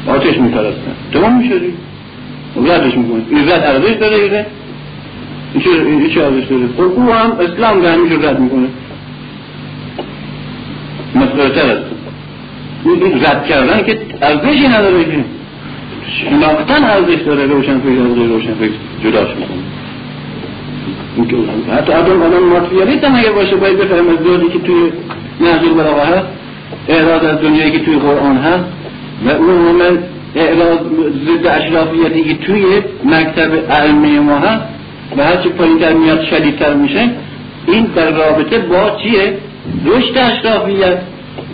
آتش میترستن تمام میشدی؟ ردش میکنه، این رد عرضش داره، اینه این چه عرضش داره؟ خب او هم اسلام به همیشون رد میکنه، مسئله تر است. این رد کردن که عرضشی نداره، که شناختن عرضش داره. روشن فکر روشن روشن فکر جداش میکنه. حتی آدم آدم ماتریالیست هم اگر باشه باید بفهم از داری که توی نهج بلاغه هست، اعراض از دنیایی که توی قرآن هست و اون همه اعراض ضد اشرافیتی که توی مکتب علمی ما هست و هرچی پایین تر میاد شدیدتر میشه، این در رابطه با چیه؟ رشد اشرافیت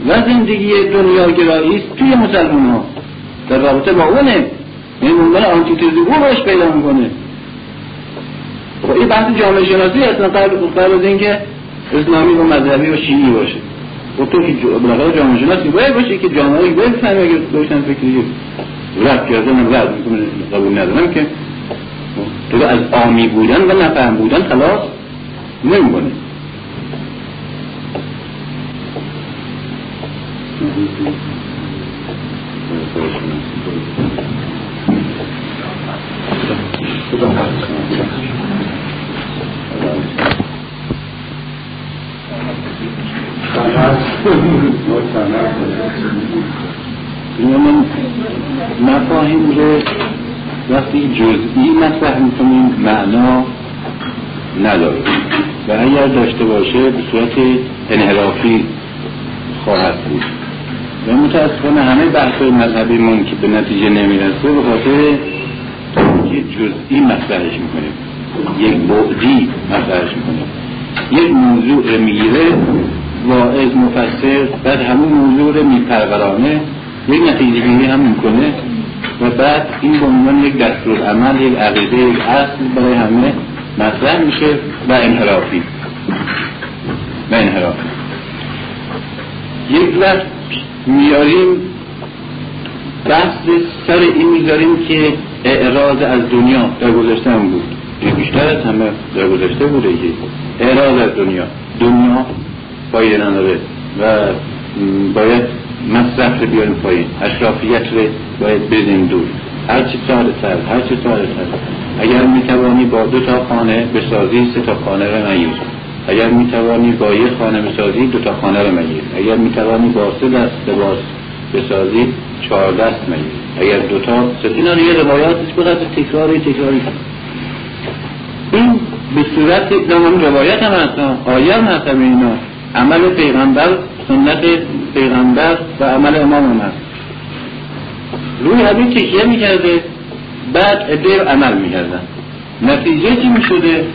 و زندگی دنیاگرایی است توی مسلمان ها، در رابطه با اونه این اونگاه آنتیتزی او روش پیدا میکنه. خب این بحث جامعه شناسی اصلا قبل از اینکه اسلامی و مذهبی و شیعی باشه، خب تو که بلاغه جامعه شناسی باید باشه که جامعه هایی باید بسنه. اگر داشتن فکری رد کرده من رد میکنه قبول ندارم که تو از عامی بودن و نفهم بودن خلاص نمیکنه. یعنی مفاهیم رو وقتی جزئی مطرح می‌کنیم معنا نداره و اگر داشته باشه به صورت انحرافی خواهد بود و متاسفانه همه بحث‌های مذهبی من که به نتیجه نمیرسه به خاطر یک جزئی مطرحش می‌کنیم، یک بعدی مطرحش می‌کنیم، یک موضوع رو میگیره واعظ مفسر بعد همون موضوع رو میپرورانه، یک نتیجه گیری هم میکنه و بعد این به عنوان یک دستورالعمل، یک عقیده، یک اصل برای همه مطرح میشه و انحرافی و انحرافی یک وقت میاریم بحث سر این میذاریم که اعراض از دنیا در گذشته هم بود، بیشتر از همه در گذشته بوده که اعراض از دنیا دنیا پایین نداره و باید مصرف رو بیاریم پایین، اشرافیت رو باید بزنیم دور، هرچی ساده تر هرچی ساده تر اگر میتوانی با دو تا خانه بسازی سه تا خانه رو نگیر، اگر میتوانی با یک خانه بسازی دو تا خانه رو نگیر، اگر میتوانی با سه دست لباس بسازی چهار دست نگیر، اگر دو تا سه تا. اینا یه روایات است که خاطر تکراری تکراری این به صورت نمون روایت هم هستن، آیه هم هستن، اینا عمل پیغمبر، سنت پیغمبر و عمل امام هم هست. روی همین تکیه میکرده، بعد ادهر عمل میکردن. نتیجه چی میشده؟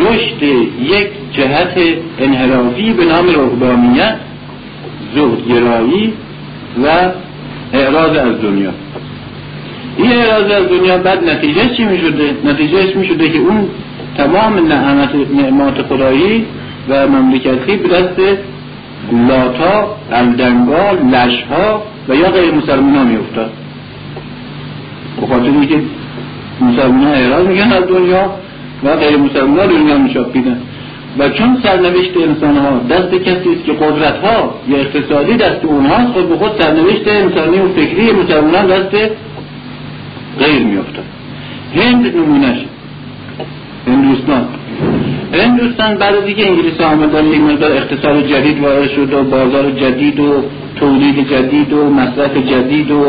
رشد یک جهت انحرافی به نام رهبانیت، زهدگرایی و اعراض از دنیا. این اعراض از دنیا بعد نتیجه چی میشده؟ نتیجهش میشده که اون تمام نعمت نعمت خدایی و مملکتی به دست لاتا، الدنگا، لشها و یا غیر مسلمان ها می افتاد. بخاطر این که مسلمان ها اعراض میگن از دنیا و غیر مسلمان ها دنیا می شاپیدن و چون سرنوشت انسان ها دست کسی است که قدرت ها یا اقتصادی دست اونهاست، خود به خود سرنوشت انسانی و فکری مسلمان ها دست غیر می افتاد. هند نمونش، هندوستان هندوستان بعد از اینکه انگلیس آمدن یک مقدار اقتصاد جدید وارد شد و بازار جدید و تولید جدید و مصرف جدید و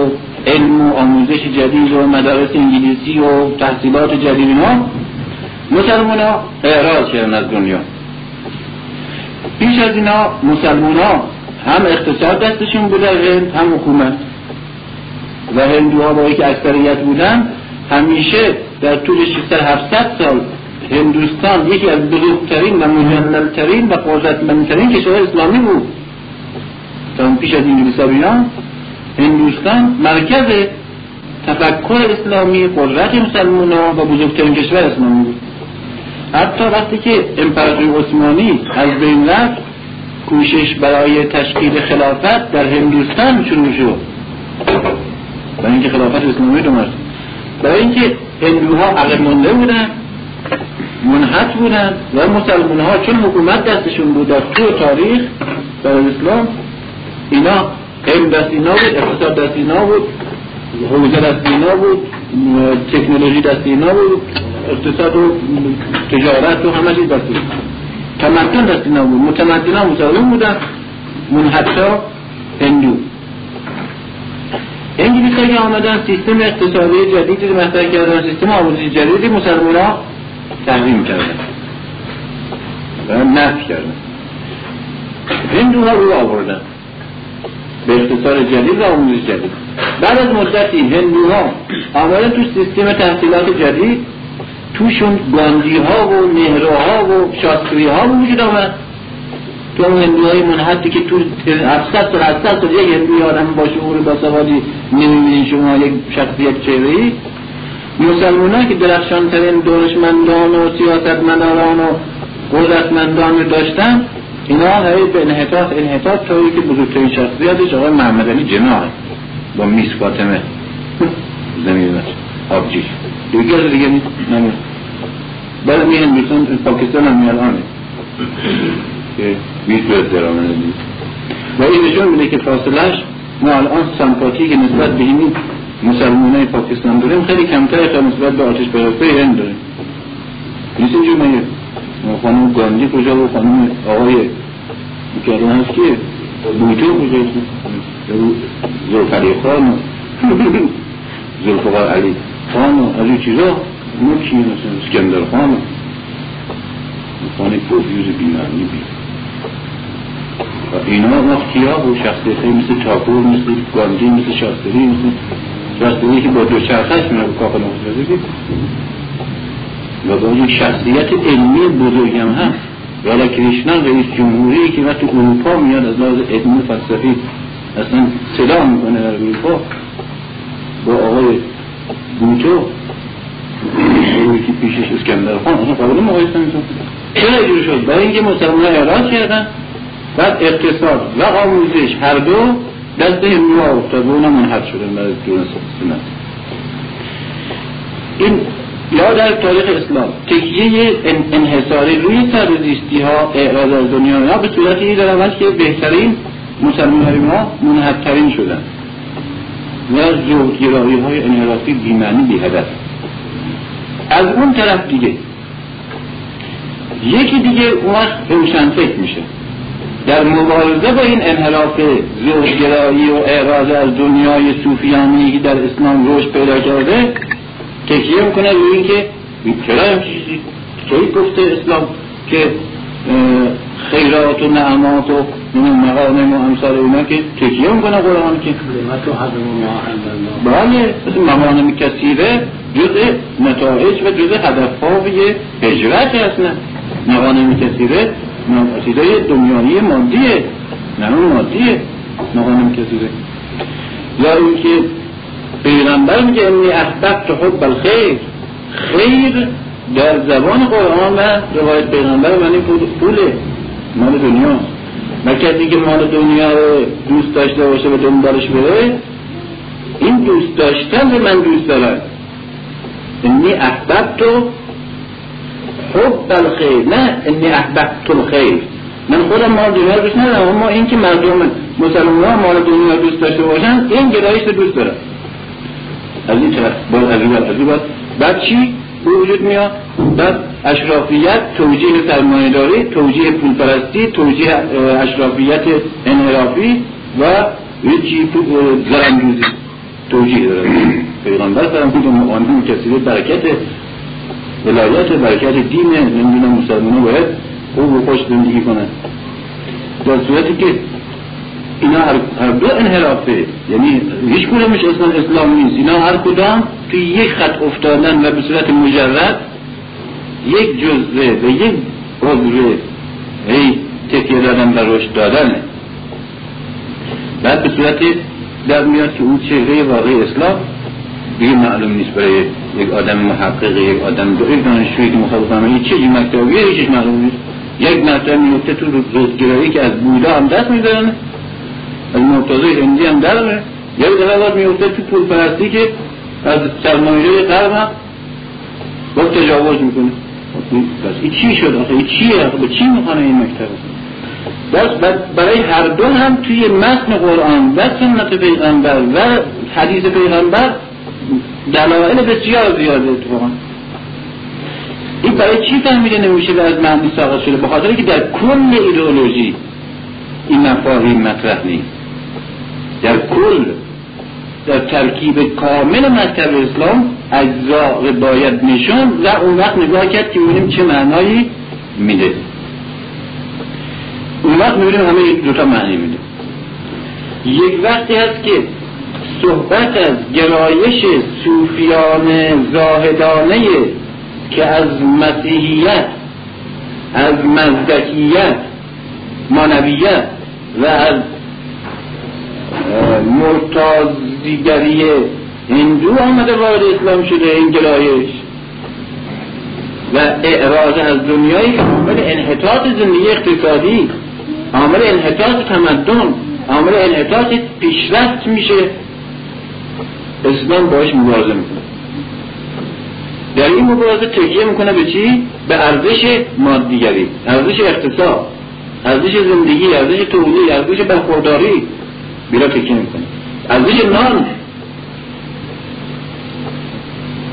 علم و آموزش جدید و مدارس انگلیسی و تحصیلات جدید، اینا مسلمان ها اعراض کردن از دنیا. پیش از اینا مسلمان ها هم اقتصاد دستشون بوده، هم حکومت. و هندوها با یک اکثریت بودن، همیشه در طول ششصد هفتصد سال هندوستان یکی از بزرگترین و مجللترین و قدرتمندترین کشورهای اسلامی بود. تا پیش از انگلیسیان هندوستان مرکز تفکر اسلامی، قدرت مسلمانان و بزرگترین کشور اسلامی بود. حتی وقتی که امپراتوری عثمانی از بین رفت، کوشش برای تشکیل خلافت در هندوستان شروع شد، برای اینکه خلافت اسلامی دومد، برای اینکه هندوها عقب مانده بودن، منحت بودن و مسلمانها چون حکومت دستشون بود در طول تاریخ برای اسلام، اینا علم دست اینا بود، اقتصاد دست اینا بود، حوزه دست اینا بود، تکنولوژی دست اینا بود، اقتصاد و تجارت و همه چیز دست اینا بود، تمدن دست اینا بود، متمدن ها مسلمان بودن، منحتا هندو. انگلیس ها که آمدن سیستم اقتصادی جدیدی رو مطرح کردن، سیستم آموزشی جدیدی مسلمان ها تحریم کردن و نفی کردن. هندو ها رو آوردن به اقتصاد جدید و آموزش جدید. بعد از مدتی هندوها آمدن تو سیستم تحصیلات جدید، توشون گاندی ها و نهروها و شاستری ها وجود آمد. تو هندوهای منحطی که تو هفتصد سال هفتصد سال یک هندوی آدم با شعور و باسوادی نمی‌بینید شما، یک شخصیت چهره‌ای. مسلمان‌ها که درخشان‌ترین دانشمندان و سیاستمداران و قدرتمندان رو داشتن، اینا هایی به انحطاط انحطاط تایی که بزرگترین شخصیتش آقای محمد علی جناح با میس فاطمه زمینه آبجی دیگه از دیگه نیست. بعد می هندوستان پاکستان هم می الانه که بیست برد درامنه دید و این نشون میده که فاصلهش ما الان سمپاتی که نسبت به این مسلمانه پاکستان داریم خیلی کمتر تا نسبت به آتش پرسته هند داریم. نیست اینجور میگه خانم گاندی کجا و خانم آقای میکرده هست که بوتو کجا هست زرفعلی خان و زرفقار علی خان و از این چیزا اون چیه مثلا اسکندر خان و خانه پروفیوز بیمرنی بید و اینا وقتی ها و شخصیت هایی مثل تاپور، مثل گاندی، مثل شاستری، مثل شاستری که با دو چرخش میره به کاخ نخستوزی بید و با یک شخصیت علمی بزرگ هم هست. رادا کریشنا رئیس جمهوری که وقتی اروپا میاد از لحاظ علمی فلسفی اصلا صدا میکنه در اروپا با آقای بوتو که پیشش اسکندر خان اصلا قابل مقایسه نیستن. چرا اینجور شد؟ برای اینکه مسلمان‌ها اعراض کردن، بعد اقتصاد و آموزش هر دو دست هندوها افتاد و اونا منحل شدن برای دوران سنت. این یا در تاریخ اسلام تکیه انحصاری روی سرزیستی ها، اعراض از دنیا ها به صورتی ای در آمد که بهترین مسلمان ها منحطرین شدن و زهدگرایی های انحرافی بی‌معنی بی‌هدف. از اون طرف دیگه یکی دیگه اون وقت روشنفکر میشه در مبارزه با این انحراف زهدگرایی و اعراض از دنیای صوفیانی که در اسلام روش پیدا کرده، تکیه میکنه روی این که چرا هم چیزی چایی گفته اسلام که خیرات و نعمات و مقام و امثال اونا که تکیه میکنه قرآن که بله مقام کثیره جزء نتایج و جزء هدفهای هجرت اصلا. مقام کثیره چیزای دنیایی مادیه، نه اون مادیه مقام کثیره. یا این که پیغمبر میگه انی احببت حب الخیر، خیر در زبان قرآن و روایت پیغمبر معنی پوله، مال دنیا. و کسی که مال دنیا رو دوست داشته باشه و دنبالش بره، این دوست داشتن رو من دوست دارم. انی احببت حب الخیر، نه انی احببت الخیر، من خودم مال دنیا رو دوست ندارم، اما این که مردم مسلمان مال دنیا رو دوست داشته باشن این گرایش رو دوست دارم. از این طرف باز از این از این باز بعد چی وجود میاد؟ بعد اشرافیت، توجیه سرمایه‌داری، توجیه پولپرستی، توجیه اشرافیت انحرافی و یکی زرندوزی توجیه داره. پیغمبر سلام بود مقاندون کسیده برکت ولایت، برکت دین، نمیدونه مسلمانه باید خوب و خوش زندگی کنه، در صورتی که اینا هر دو انحرافه، یعنی هیچ کدومش اصلا اسلام نیست. اینا هر کدام توی یک خط افتادن و به صورت مجرد یک جزء و یک عضو هی تکیه دادن و رشد دادنه. بعد به صورت در میاد که اون چهره واقعی اسلام دیگه معلوم نیست برای یک آدم محقق، یک آدم دوید دانشجویی که مخاطب فرمایید این چه جور مکتبیه، هیچش معلوم نیست. یک مطلب میفته تو روزگرایی که از بودا هم دست می‌دارن، از مرتضی هندی هم دارن، یک دفعه میفته تو پول‌پرستی که از سرمایه‌ی غرب هم با تجاوز میکنه. پس این چی شد؟ آخه این چیه؟ آخه به چی میخوان این مکتب؟ بس برای هر دو هم توی متن قرآن و سنت پیغمبر و حدیث پیغمبر دلایل بسیار زیاده اتفاقا. این برای چی فهمیده نمیشه و از معنی ساقط شده؟ به خاطر که در کل ایدئولوژی این مفاهیم مطرح نیست. در کل، در ترکیب کامل مکتب اسلام اجزا باید نشون و اون وقت نگاه کرد که ببینیم چه معنایی میده. اون وقت میبینیم همه دوتا معنی میده. یک وقتی هست که صحبت از گرایش صوفیان زاهدانه که از مسیحیت، از مزدکیت، مانویت و از مرتضیگری هندو آمده وارد اسلام شده، این گرایش و اعراض از دنیایی که عامل انحطاط زندگی اقتصادی، عامل انحطاط تمدن، عامل انحطاط پیشرفت میشه، اسلام باش مبارزه میکنه. در این مبارزه تکیه میکنه به چی؟ به ارزش مادیگری، ارزش اقتصاد، ارزش زندگی، ارزش تولید، ارزش برخورداری بیرا تکیه میکنه. ارزش نان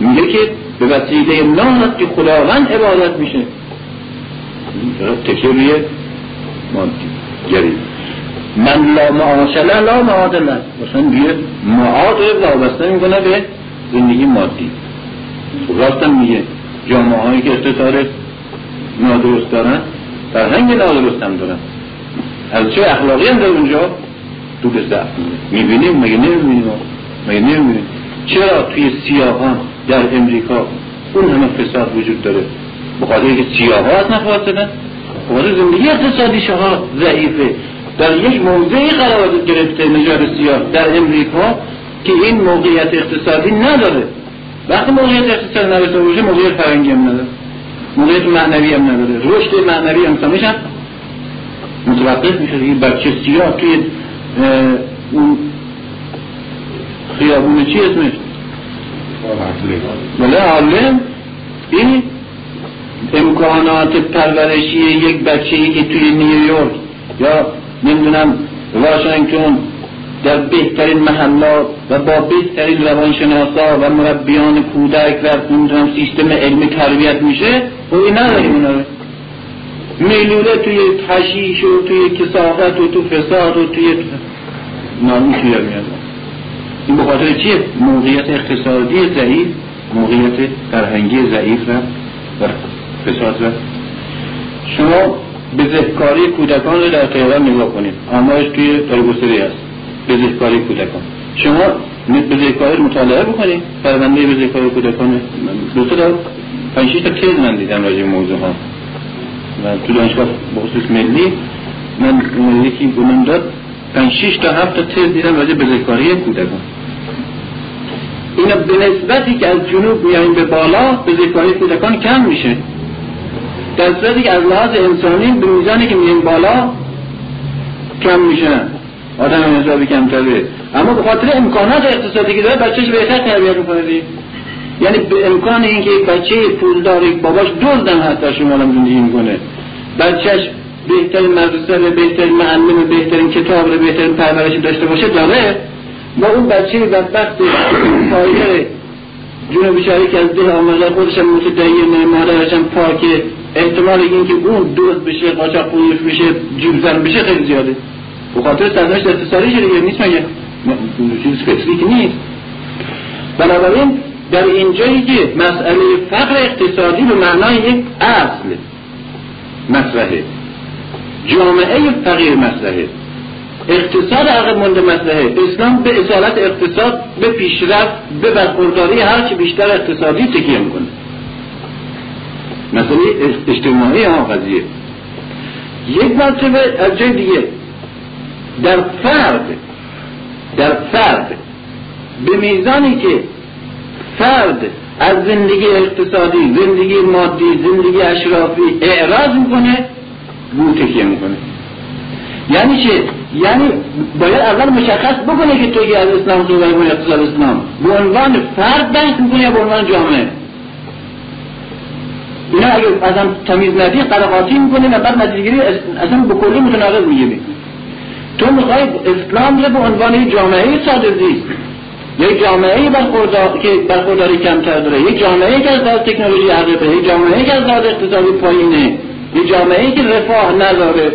میگه که به وسیله نان هست که خداوند عبادت میشه، تکیه روی مادیگری. من لا معاشله لا معادله، مثلا بیه معادل وابسته میکنه به زندگی مادی. راستم میگه جامعه هایی که اقتصاد نادرست دارن فرهنگ نادرست هم دارن، از چه اخلاقی هم در اونجا دو به ضعف میبینیم. مگه نمیبینیم؟ مگه نمیبینیم چرا توی سیاهان در امریکا اون همه فساد وجود داره؟ بخاطر که سیاها از نفاسدن، بخاطر زندگی اقتصادی شها ضعیفه. در یک موضعی قرار گرفته نژاد سیاه در امریکا که این موقعیت اقتصادی نداره. وقتی موقعیت اقتصادی نداره، روش موقعیت فرهنگی هم نداره، موقعیت معنوی هم نداره، رشد معنوی انسانش هم متوقف میشه. این بچه سیاه توی اون خیابون چی اسمش؟ بله، عالم. این امکانات پرورشی یک بچه‌ای که توی نیویورک یا نمیدونم واشنگتن در بهترین محلات و با بهترین روانشناسا و مربیان کودک و نمیدونم سیستم علمی تربیت میشه، ولی نداریم اونا رو. میلوله توی حشیش و توی کثافت و تو فساد و توی نامی توی میاد. این بخاطر چیه؟ موقعیت اقتصادی ضعیف، موقعیت فرهنگی ضعیف و فساد. و شما بزهکاری کودکان رو در تهران نگاه کنید، آمارش توی تربوسری هست. بزهکاری کودکان، شما بزهکاری رو مطالعه بکنید، پرونده بزهکاری کودکان دوسته دار پنشیش تا تیز من دیدم راجع موضوع ها و تو دانشگاه بخصوص ملی من ملی که بونم داد پنشیش تا هفت تا تیز دیدم راجع بزهکاری کودکان. اینا به نسبتی که از جنوب میاییم به بالا بزهکاری کودکان کم میشه، در صورتی که از لحاظ انسانی به میزانی که میریم بالا کم میشن، آدم انصافی کمتره. اما به خاطر امکانات اقتصادی که داره بچهش بهتر تربیت میکنه. یعنی به امکان اینکه یک بچه پولدار یک باباش دزدم حتی شمال هم زندگی میکنه، بچهش بهترین مدرسه رو، بهترین معلم، بهترین کتاب رو، بهترین پرورشی داشته باشه داره، با اون بچه بدبخت پایره جنوب شهری که از ده آمده خودشم متدینه، مادرشم پاکه، احتمال اینکه اون دوست بشه، قاچاق فروش بشه، جیبزن بشه خیلی زیاده. بخاطر سرنوشت اقتصادی شده یا نیست، مگه چیز فطری که نیست. بنابراین در اینجایی که مسئله فقر اقتصادی به معنای یک اصل مطرحه، جامعه فقیر مطرحه، اقتصاد عقب مونده مسئله. اسلام به اصالت اقتصاد، به پیشرفت، به برخورداری هرچی بیشتر اقتصادی تکیه میکنه. مسئله اجتماعی ها قضیه. یک مرتبه از جای دیگه در فرد در فرد به میزانی که فرد از زندگی اقتصادی، زندگی مادی، زندگی اشرافی اعراض میکنه، بو تکیه میکنه. یعنی چه؟ یعنی باید اول مشخص بکنه که توی از اسلام تو باید باید اقتصاد اسلام به عنوان فرد بحث میکنه یا به عنوان جامعه. اینا اگه ازم تمیز ندی قرقاتی میکنه و بعد نتیجه‌گیری اصلا به کلی متناقض میگه. تو میخوای اسلام رو به عنوان جامعه سازی، یک جامعه‌ای برخوردار که برخورداری کمتر داره، یک جامعه‌ای که از لحاظ تکنولوژی عقب، یک جامعه‌ای که از لحاظ اقتصادی پایینه، یک جامعه‌ای که رفاه نداره.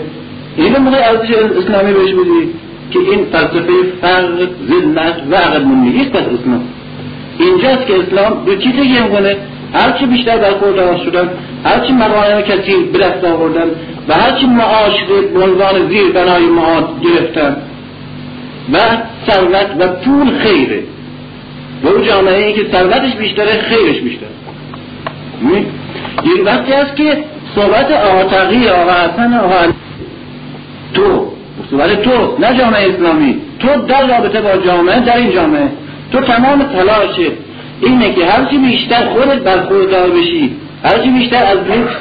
اینو میگه ارزش اسلامی بهش بدی که این فلسفه فقر، ذلت و عقب‌ماندگی است از اسلام. اینجاست که اسلام به چی تکیه می‌کنه؟ هرچی بیشتر برخوردار شدن، هرچی مقاله کثیر به دست آوردن و هرچی معاش به عنوان زیر بنای معاد گرفتن و ثروت و پول خیره. و اون جامعه ای که ثروتش بیشتره خیرش بیشتره. این وقتی است که صحبت آقا تقی، آقا حسن، آقا تو صحبت تو، نه جامعه اسلامی، تو در رابطه با جامعه، در این جامعه تو تمام تلاشه اینه که هرچی بیشتر خودت برخوردار بشی، هرچی بیشتر از لوکس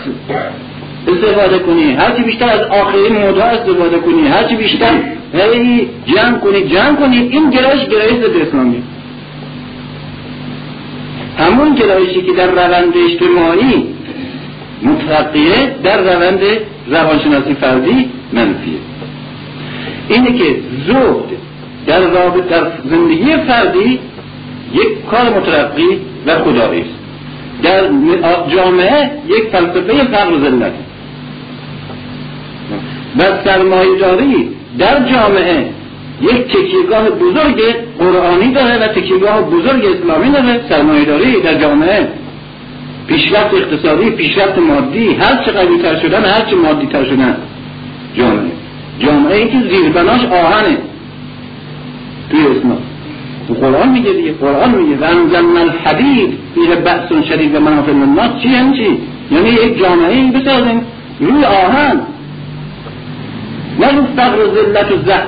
استفاده کنی، هرچی بیشتر از آخرین مدها استفاده کنی، هرچی بیشتر هی جمع کنی جمع کنی این گرایش گرایش ضد اسلامی. همون گرایشی که در روند اجتماعی متفقیه، در روند روانشناسی فردی منفیه. اینه که زود در رابطه در زندگی فردی یک کار مترقی و خدایی است، در جامعه یک فلسفه فقر و ذلت و سرمایه‌داری در جامعه یک تکیهگاه بزرگ قرآنی داره و تکیهگاه بزرگ اسلامی داره. سرمایه‌داری در جامعه، پیشرفت اقتصادی، پیشرفت مادی، هر چه قوی‌تر شدن، هر چه مادی‌تر شدن جامعه جامعه ای که زیربناش آهنه توی اسلام. قرآن میگه دیگه، قرآن میگه و انزلنا الحديد فيه بأس شديد و منافع للناس. چی هم چی؟ یعنی یک جامعه بسازیم روی آهن، نه روی فقر و ذلت و ضعف.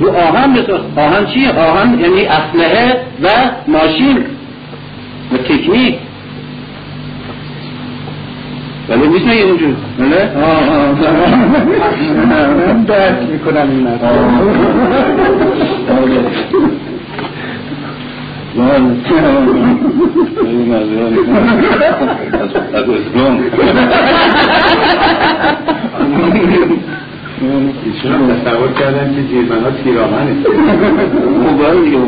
روی آهن بساز. آهن چیه؟ آهن یعنی اسلحه و ماشین و تکنیک. ولی نیست نه اینجور بله؟ آه آه من درک میکنم این نظر نه نه نه از اسلام ایشون تصور کردن که زیربنا تیرامنه موبایل دیگه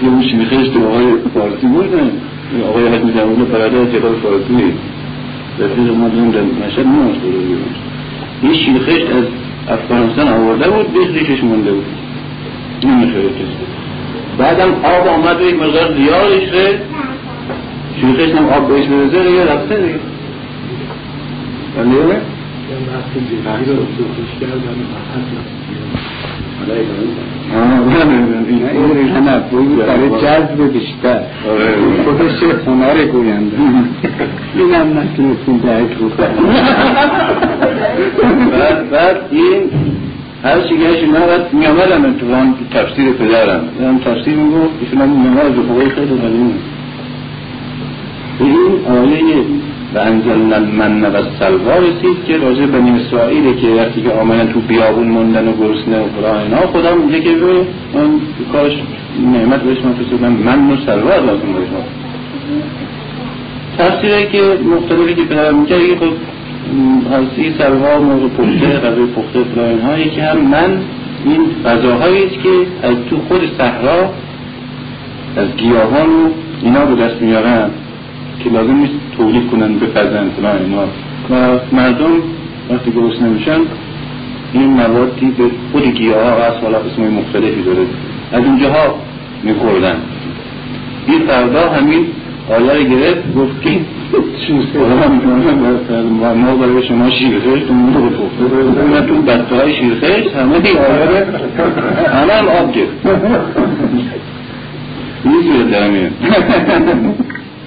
دیگه میشه میخیش تو آقای فارسی بردن آقای حجم جمعونه پرده اتقال فارسی رفیق ما دیم در مشهد نماز بروی این شیخش از افغانستان آورده بود، به ریشش مونده بود نمیخواه کسی. بعدم آب آمد و یک مقدار زیادش ره شیخش هم آب بهش برزه ره یا رفته ره بنده ره؟ این هنه بوی برای جذب بیشتر خودش هنره گوینده این هم نکنیستیم درک رو بعد بعد این هر چیگه شما باید میامدم اتوان تفسیر پدرم هم تفسیر میگو ایشون هم میامد جبوه خیلی قدیم این آیه و انزلنا المن و السلوى رسید که راجع به بنی اسرائیله که وقتی که آمدن تو بیابون موندن و گرسنه و فلان اینا خدا میگه که اون کارش نعمت بهش می‌رسوندن من و سلوى لازم بود. تفسیری که مختلفی که پدرم میگه که خب حسی سلوى موضوع پخته قضیه پخته فلان اینها، یکی هم من این غذاهایی است که از تو خود صحرا از گیاهان و اینا به دست میارن که لازم نیست تولید کنن بپزن فلان اینا و مردم وقتی گرسنه میشن این موادی به خود گیاها و اصل اسمای مختلفی داره از اونجاها میخوردن. این فردا همین آیا رو گرفت گفت که چیسته هم و ما برای شما شیرخشت اون رو گفت اونم تو بسته های شیرخشت همه دیگه آیا رو همه هم آب گرفت این صورت درمیه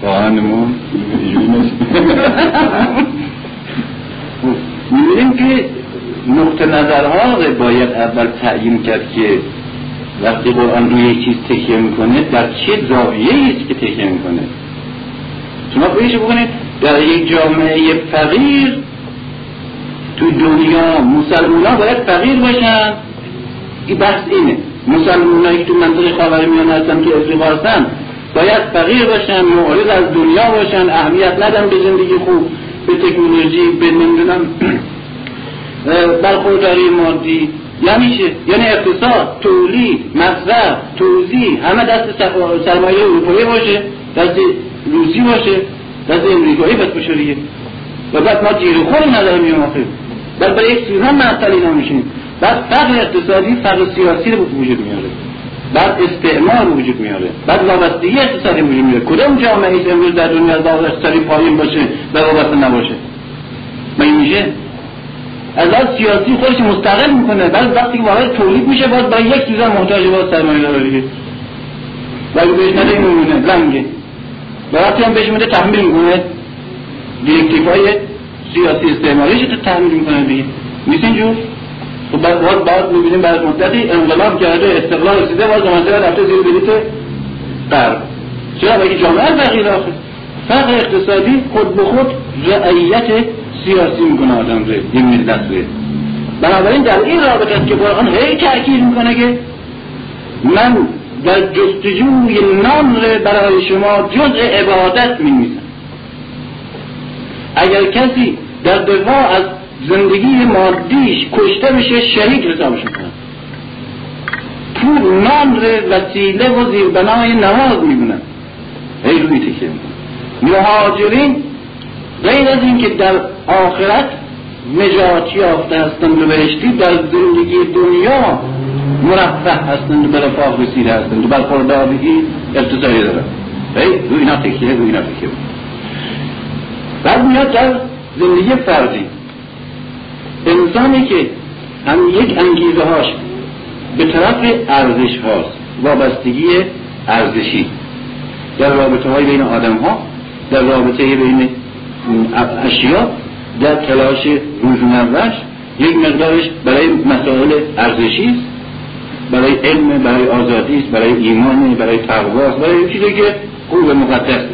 باهنمون اینجوری نیست. می‌بینیم که نقطه نظرها رو باید اول تعیین کرد که وقتی قرآن روی یک چیز تکیه میکنه در چه زاویه‌ای است که تکیه میکنه. شما پیش بکنید در یک جامعه فقیر تو دنیا مسلمان‌ها باید فقیر باشن، این بحث اینه. مسلمان‌هایی که تو منطقه خاورمیانه هستن، تو افریقا هستن، باید فقیر باشن، معرض از دنیا باشن، اهمیت ندن به زندگی خوب، به تکنولوژی، به نمیدونم برخورداری مادی. یعنی چه؟ یعنی اقتصاد، تولید، مصرف، توزیع همه دست سرمایه اروپایی باشه، دست روسی باشه، دست امریکایی بس باشه دیگه. و بعد ما جیره خوری نداریم میام آخر. بعد برای یک سیزن معطل اینا میشیم. بعد فقر اقتصادی، فقر سیاسی رو وجود میاره. بعد استعمار وجود میاره، بعد وابستگی اقتصادی وجود میاره. کدام جامعه ایست امروز در دنیا از لحاظ اقتصادی پایین باشه و وابسته نباشه؟ مگه میشه؟ از لحاظ سیاسی خودش مستقل میکنه، بعد وقتی که وارد تولید میشه باید برای یک چیزا محتاج باز سرمایه‌دار دیگه، ولی بهش ندهی میمونه لنگه و وقتی هم بهش میده تحمیل میکنه دیرکتیفای سیاسی استعماریش رو تحمیل میکنه دیگه. نیست اینجور؟ خب باید باید میبینیم بعد مدتی انقلاب کرده استقلال رسیده باید منطقه رفته زیر بلیت قرب. چرا؟ باید جامعه فقیر آخر فقر اقتصادی خود به خود رعیت سیاسی میکنه آدم روی این ملت روی. بنابراین در این رابطه است که قرآن هی تأکید میکنه که من در جستجوی نان رو برای شما جزء عبادت میمیزم. اگر کسی در دفاع از زندگی مادیش کشته بشه شهید حسابش میکنن، پول نان رو وسیله و زیربنای نماز میدونن. هی روی تکیه میکنن. مهاجرین غیر از این که در آخرت نجات یافته هستند و بهشتی، در زندگی دنیا مرفه هستند و به رفاه رسیده هستند و برخورداری اقتصادی دارن. هی روی اینا تکیه روی اینا تکیه بعد میاد در زندگی فردی انسانی که هم یک انگیزه هاش به طرف ارزش هاست، وابستگی ارزشی در رابطه های بین آدم ها، در رابطه بین اشیا، در تلاش روزمره‌اش یک مقدارش برای مسائل ارزشی است، برای علم، برای آزادی است، برای ایمان، برای تقوا است، برای چیزی که خوب مقدس است.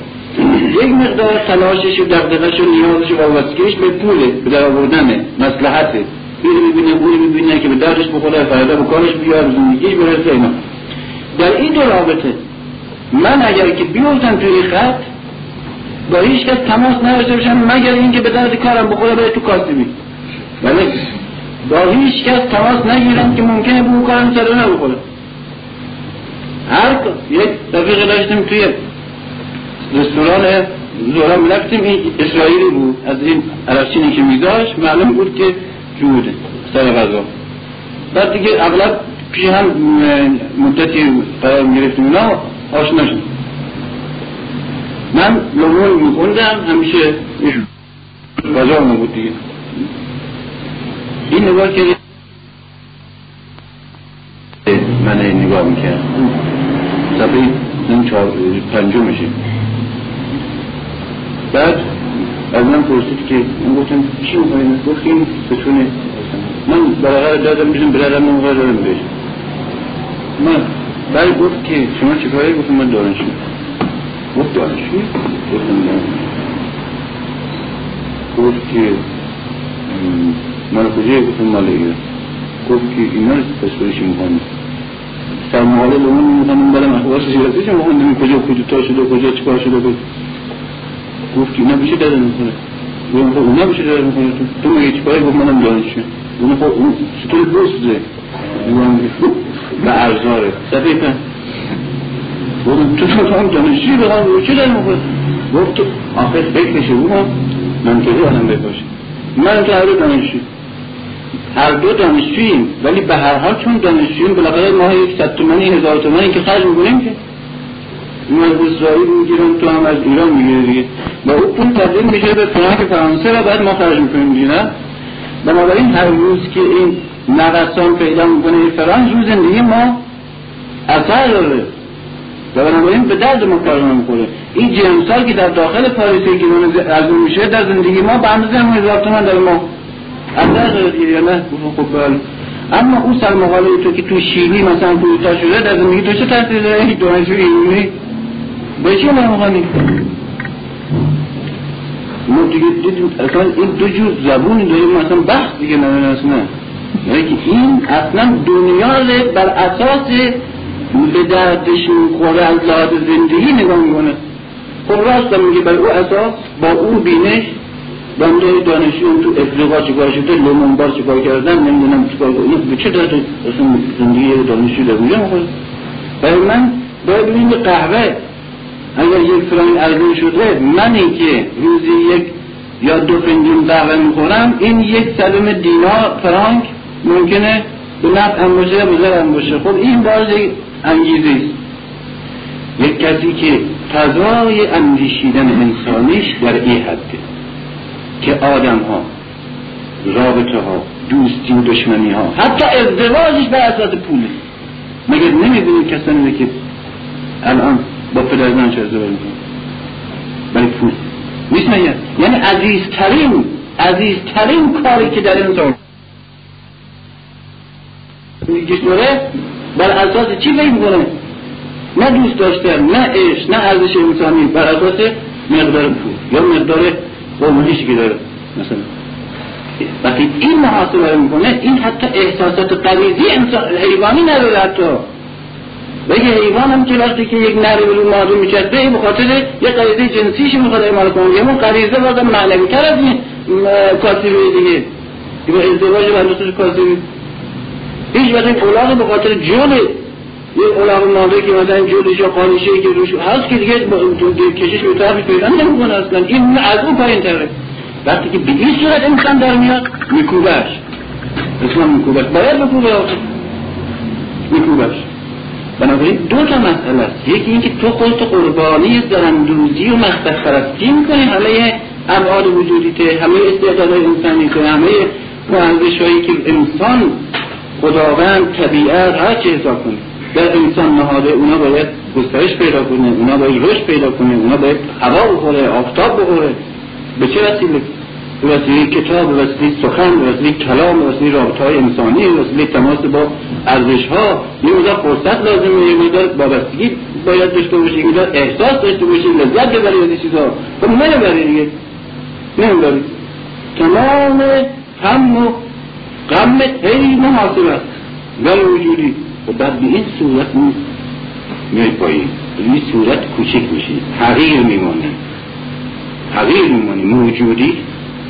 یک مقدار تلاشش و دغدغه‌ش و نیازش و وابستگیش به پوله، به در آوردن مصلحته. اینو می‌بینه، اون می‌بینه که به دردش بخوره، فایده به کارش بیاد، زندگیش برسه اینا. در این دو رابطه من اگر که بیفتم توی خط با هیچ کس تماس نداشته باشم مگر اینکه به درد کارم بخوره بره تو کاسبی. ولی با هیچ کس تماس نگیرم که ممکنه به کارم ضرر نبخوره. هر یک رفیقی داشتیم توی رستوران زورا می‌رفتیم، این اسرائیلی بود، از این عربچینی که می‌ذاشت معلوم بود که جوده سر غذا. بعد دیگه اغلب پیش هم مدتی قرار می‌گرفتیم اونا آشنا شد. من لغمه می‌خوندم همیشه غذا اون بود دیگه. این نگاه که من این نگاه می‌کردم صفحه این چهار پنجمشه. بعد از من پرسید که من گفتم چی میخواییم؟ گفتیم ستونه من برقرار دادم بیشم برادم نمقرار دارم بیشم من برای گفت که شما چی کاری؟ گفتم من دانشجو. گفت دانشجو؟ گفتم دانشجو. گفت که مال کجایی؟ گفتم مال ایران. گفت که اینا رو پس بریشی میخوانیم سرمحاله لون میخوانیم برم اخوار سیرازی چه میخوانیم کجا خودتا شده کجا چکار شده. گفت اینا بشه دادن میکنه گفتم خب اونا بشه دادن میکنه تو مگه چی پایی؟ گفت منم دانشجو. اون خب اون چطور بسته و ارزاره صفحه پن گفتم تو تو هم دانشجوی بخوام رو چه دادن میکنه؟ گفت آخه فکر نشه اون هم منطقی آدم بپاشه. من تو هر دو دانشجو هر دو دانشجوییم ولی به هر حال چون دانشجوییم بلاقید ماه یک ست تومنی هزار تومنی که خرج میکنیم که اون از اسرائیل میگیرن تو هم از ایران میگیری دیگه، و اون پول تبدیل میشه به فرانک فرانسه و بعد ما خرج میکنیم دیگه، نه؟ بنابراین هر روز که این نوسان پیدا میکنه این فرانک روز زندگی ما اثر داره و بنابراین به درد ما کارو نمیکنه. این جنسال که در داخل پاریسی گیرون از اون میشه در زندگی ما به اندازه همون هزار تومن در ما اثر داره دیگه، یا نه؟ خب بله. اما اون سرمقاله تو که تو شیلی مثلا پولیتا شده در زندگی تو چه تاثیر داره؟ این دانشجوی ایرونی به چه مرمقامی؟ ما دیگه دیدیم اصلا این دو جور زبونی داریم، اصلا بحث دیگه نداره اصلا، یعنی که این اصلا دنیا بر اساس به دردش میخوره از لحاظ زندگی نگاه میکنه. خب راست هم میگه بر او اساس با او بینش بنده دانشجویان تو افریقا چیکار شده، لومونبار چیکار کردن، نمیدونم چیکار کردن، به چه داده اصلا زندگی دانشجو در اونجا میخوره. برای من باید ببینیم به قهوه اگر یک فلان ارزون شده، منی که روزی یک یا دو فنجان قهوه میخورم این یک صدم دینار فرانک ممکنه به نفعم باشه به ضررم باشه. خب این باز یک انگیزه است. یک کسی که تضای اندیشیدن انسانیش در این حده که آدم ها، رابطه ها، دوستی و دشمنی ها، حتی ازدواجش بر اساس پول است. مگر نمیبینید کسانی که الان با پدر زن چه ازدواج میکنه برای پول نیست؟ مگر یعنی عزیزترین عزیزترین کاری که در انسان میگذره بر اساس چی فکر میکنه؟ نه دوست داشتن، نه عشق، نه ارزش انسانی، بر اساس مقدار پول یا مقدار قومهشی که داره. مثلا وقتی این محاسبه میکنه این حتی احساسات غریزی حیوانی نداره. حتی بگه حیوان هم که وقتی که یک نری بلون مادون میچسبه این بخاطر یک غریزه جنسیش میخواد اعمال کنه، یه اون غریزه بازم معنوی تر از این کاسیبه دیگه که با ازدواج و اندوسش کاسیبه. هیچ وقت این اولاغ بخاطر جوله یه اولاغ ماده که مثلا جولش یا خانشهی که روش هست که دیگه کشش به طرفی پیدا نمی کنه اصلا، این از اون پایین تره. وقتی که به این صورت انسان در میاد میکوبش، اصلا میکوبش باید بکوبه میکوبش. بنابراین دو تا مسئله است، یکی این که تو خودت قربانی زرندوزی و مختص پرستی میکنی، همه ابعاد وجودیته، همه استعدادهای انسانی که همه ارزشهایی که انسان خداوند طبیعت هر چی حساب کنه در انسان نهاده، اونا باید گسترش پیدا کنه، اونا باید رشد پیدا کنه، اونا باید هوا بخوره، آفتاب بخوره. به چه وسیله؟ به وسیله کتاب، به وسیله سخن، به وسیله کلام، به وسیله رابطه‌های انسانی، به وسیله تماس با ارزش‌ها. یه مقدار فرصت لازمه، یه مقدار وابستگی باید داشته باشه، یه مقدار احساس داشته باشه، لذت ببری از این چیزا. خب نمیبری دیگه، نمیبری. تمام هم و غم هی محاسبه است در وجودی. و بعد به این صورت میای پایین، به این صورت کوچک میشی، حقیر میمانی، حقیر میمانی موجودی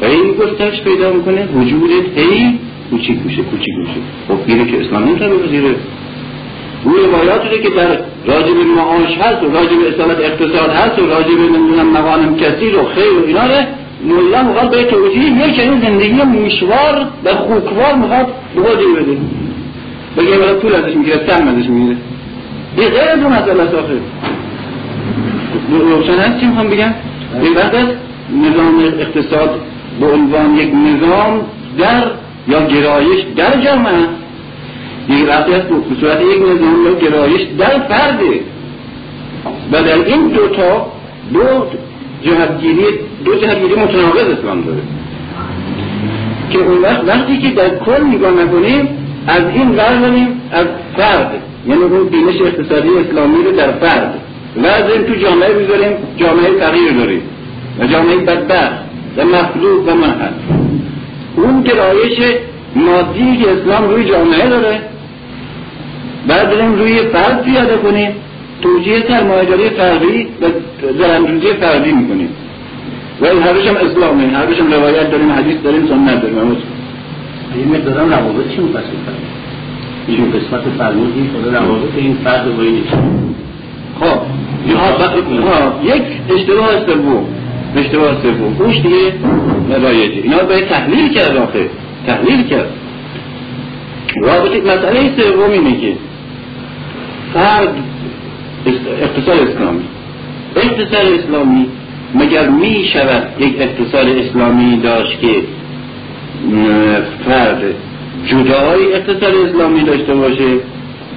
و این گسترش پیدا میکنه، وجودت هی کوچک میشه کوچک میشه. خب اینه که اسلام نمیتونه بپذیره. اون روایاتی که در راجب معاش هست و راجب اصالت اقتصاد هست و راجب نمیدونم موانم کثیر و خیر و اینا ره مولا مقال به توجیه یک چنین زندگی مشوار و خوکوار مقال بودی بده بگه برای پول ازش میگیره، سهم ازش میگیره، یه غیر دو مسئله صافه روشن هست. چی میخوام بگم؟ این وقت نظام اقتصاد به عنوان یک نظام در یا گرایش در جامعه هست، یک وقتی هست به صورت یک نظام یا گرایش در فرده، و در این دوتا دو جهتگیری دو جهتگیری متناقض اسلام داره که اون وقت وقتی که در کل نگاه نکنیم از این وردنیم از فرد، یعنی اون بینش اقتصادی اسلامی رو در فرد وردن تو جامعه بذاریم، جامعه فقیر داریم و جامعه بدبخت و مخلوق و منحل. اون گرایش مادی که اسلام روی جامعه داره بعد داریم روی فرد پیاده کنیم، توجیه سرمایه‌داری فردی و زرندوزی فردی میکنیم و این هرش هم اسلامه، هرش هم روایت داریم، حدیث داریم، سنت داریم. این مقدارم روابط چی مفصل کنیم؟ این قسمت فرمودی خود روابط این فرد و این چی؟ خب یک اشتباه سوم، اشتباه سوم خوش دیگه رایجی اینا باید تحلیل کرد، آخه تحلیل کرد رابطه. مسئله سوم اینه که فرد اقتصاد اسلامی. اقتصاد اسلامی مگر می شود یک اقتصاد اسلامی داشت که فرد جدای اقتصاد اسلامی داشته باشه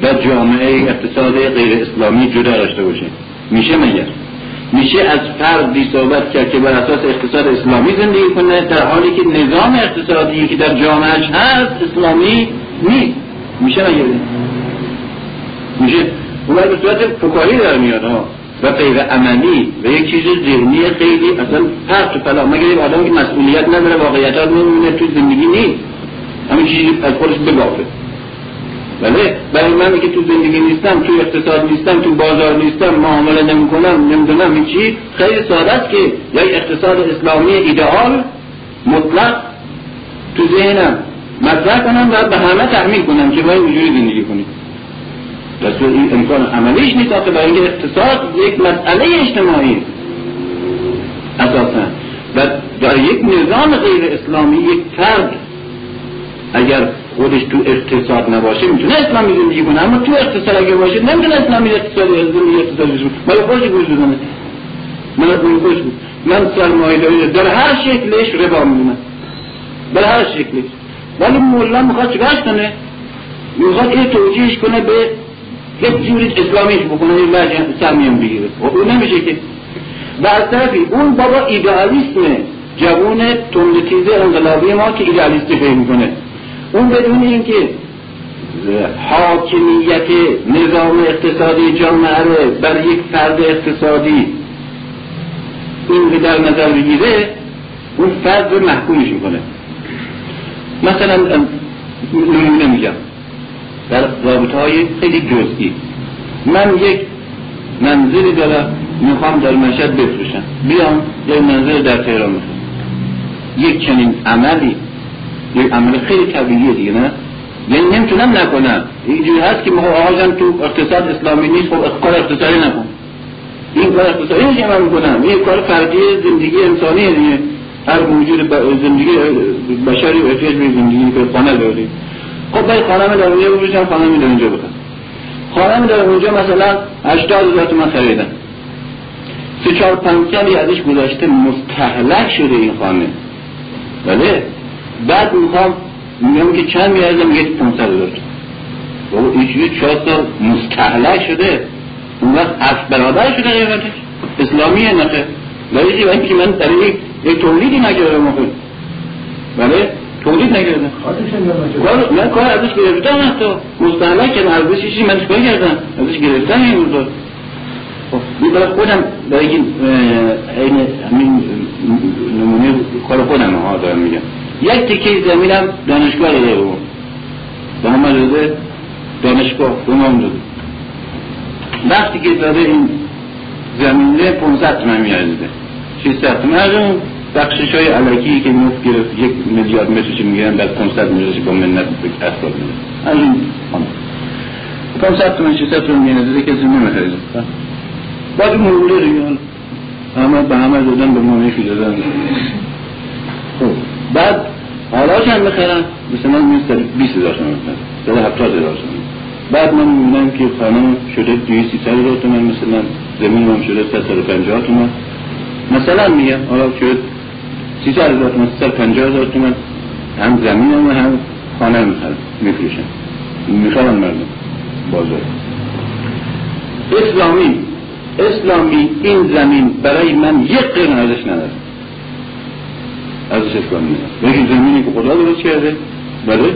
و جامعه اقتصاد غیر اسلامی جدا داشته باشه؟ میشه مگر؟ میشه از فردی صحبت کرد که بر اساس اقتصاد اسلامی زندگی کنه در حالی که نظام اقتصادی که در جامعهش هست اسلامی نیست؟ میشه مگر؟ میشه؟ اون به صورت فکاری در میاد ها و غیر عملی و یک چیز ذهنی خیلی اصلا پرت و پلا، مگر این آدم که مسئولیت نداره واقعیت‌ها رو نمی‌بینه تو زندگی نیست، همین چیزی از خودش بگافه. بله، برای من که تو زندگی نیستم، تو اقتصاد نیستم، تو بازار نیستم، معامله نمی‌کنم، نمی‌دونم این چی، خیلی ساده است که یک اقتصاد اسلامی ایدئال مطلق تو ذهنم مطرح کنم و به همه تحمیل کنم که باید اینجوری زندگی کنید. درسته این امکان عملیش نیست، آخه برای اینکه اقتصاد یک مسئله اجتماعی است اساساً و در یک نظام غیر اسلامی یک فرد اگر خودش تو اقتصاد نباشه میتونه اسلامی زندگی کنه، اما تو اقتصاد اگر باشه نمیتونه اسلامی اقتصاد زندگی اقتصاد بشه. من خودش گوش دادم، من اون گوش من سرمایه‌داری در هر شکلش ربا میدونم، در هر شکلش، ولی مولا میخواد چیکارش کنه؟ میخواد که توجیهش کنه به یک جوری اسلامیش بکنه، این وجه سرمیم بگیره و اون نمیشه که. و از طرفی اون بابا ایدئالیسمه، جوون تندتیزه انقلابی ما که ایدئالیستی فهم کنه، اون بدون این که حاکمیت نظام اقتصادی جامعه رو بر یک فرد اقتصادی این که در نظر بگیره، اون فرد رو محکومش میکنه. مثلا نمونه میگم در رابطه‌های خیلی جزئی، من یک منزلی دارم میخوام در مشهد بفروشم، بیام یک منزل در تهران بفروشم، یک چنین عملی یک عمل خیلی طبیعیه دیگه، نه؟ یعنی نمیتونم نکنم. اینجوری هست که ما آقا تو اقتصاد اسلامی نیست، خب کار اقتصادی نکن، این کار اقتصادی نیست که من میکنم، این کار فردی زندگی انسانیه دیگه، هر موجود زندگی بشری احتیاج به زندگی که خانه داره. خب باید خانم در اونجا بفروشم، خانم در اونجا بخرم، خانم در اونجا مثلا هشتاد هزار تومان خریدم، سه چهار پنج سالی ازش گذشته، مستهلک شده این خانه، بله، بعد میخوام میگم که چند میارزه، میگه پانصد هزار تومان، بابا اینجوری چهار سال مستهلک شده، اون وقت هفت برابر شده قیمتش، اسلامیه نخه، ولی اینکه من در یک تولیدی نکردم، بله تولید نکردم، خاطرش من کار ازش گرفتم، حتی مستهلک کردم، ازش چیزی من چیکار کردم، ازش گرفتم این روزا. خب برای خودم برای این همین نمونه کار خودم ها دارم میگم، یک تکه زمینم دانشگاه داده بود، به همه داده دانشگاه به همه داده، وقتی که داده این زمینه پانصد تومن میارزیده، ششصد تومن بخشش های علکی که مفت گرفت، یک میلیارد مترش میگیرن، بعد پانصد میلیارد با منت اصلا میگیرن، از این خانه پانصد تومن ششصد تومن میارزیده، کسی نمیخریده، بعد مروره ریان همه به همه دادن، به ما میخی دادن. خب بعد حالا چند بخرم مثل من میستر بیست هزار تومن بخرم، داده هفتاد هزار تومن، بعد من میبینم که خانم شده دویست و سی هزار تومن، مثل من زمین هم شده سیصد و پنجاه تومن، مثلا میگم حالا شد سیصد هزار تومن، سیصد و پنجاه هزار تومن، هم زمین هم هم خانه میخرم، میفروشم، میخرم مردم بازار. اسلامی اسلامی این زمین برای من یک قرن ارزش نداره، ارزش اسلامی نداره، یکی زمینی که خدا درست کرده، بله،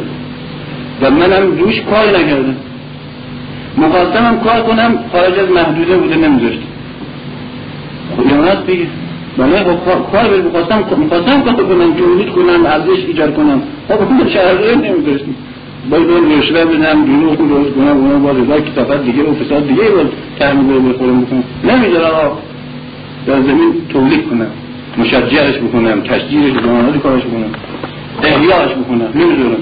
و منم روش کار نکردم، مخواستم کار کنم خارج از محدوده بوده، نمیذاشتم، خیانت دیگه، بله، کار بری مخواستم مخواستم کار کنم، تولید کنم، ارزش ایجاد کنم، خب اون شهرهای نمیذاشتم، باید باید رشوه بدم، دروغ درست کنم، اونا با رضا کتابت دیگه و فساد دیگه باید تحمیل رو بخورم بکنم، نمیداره آقا در زمین تولید کنم، مشجعش بکنم، تشجیرش بکنم، آنها کارش بکنم، احیاش بکنم، نمیدارم،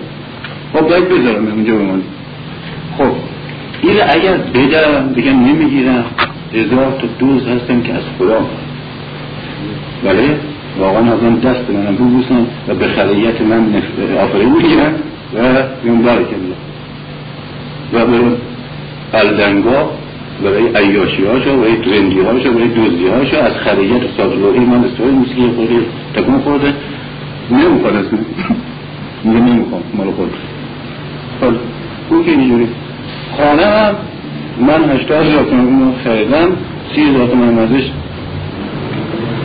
خب باید بذارم اونجا بمانیم. خب این اگر بدارم بگم نمیگیرم، رضا تو دوز هستم که از خدا، ولی واقعا حضرم دست منم ببوسم و به خلیت من آفرین میگیرم و یون باری که میده و برون الدنگا برای عیاشی هاشو و این ترندی هاشو و این دوزی هاشو از خریت سازلوهی من استوری موسیقی خودی تکون خورده نمیخواد از من میگه نمیخواد مال خود خود اون که اینجوری خانه هم من هشتاد زاتون اونو خریدم سی زاتون هم ازش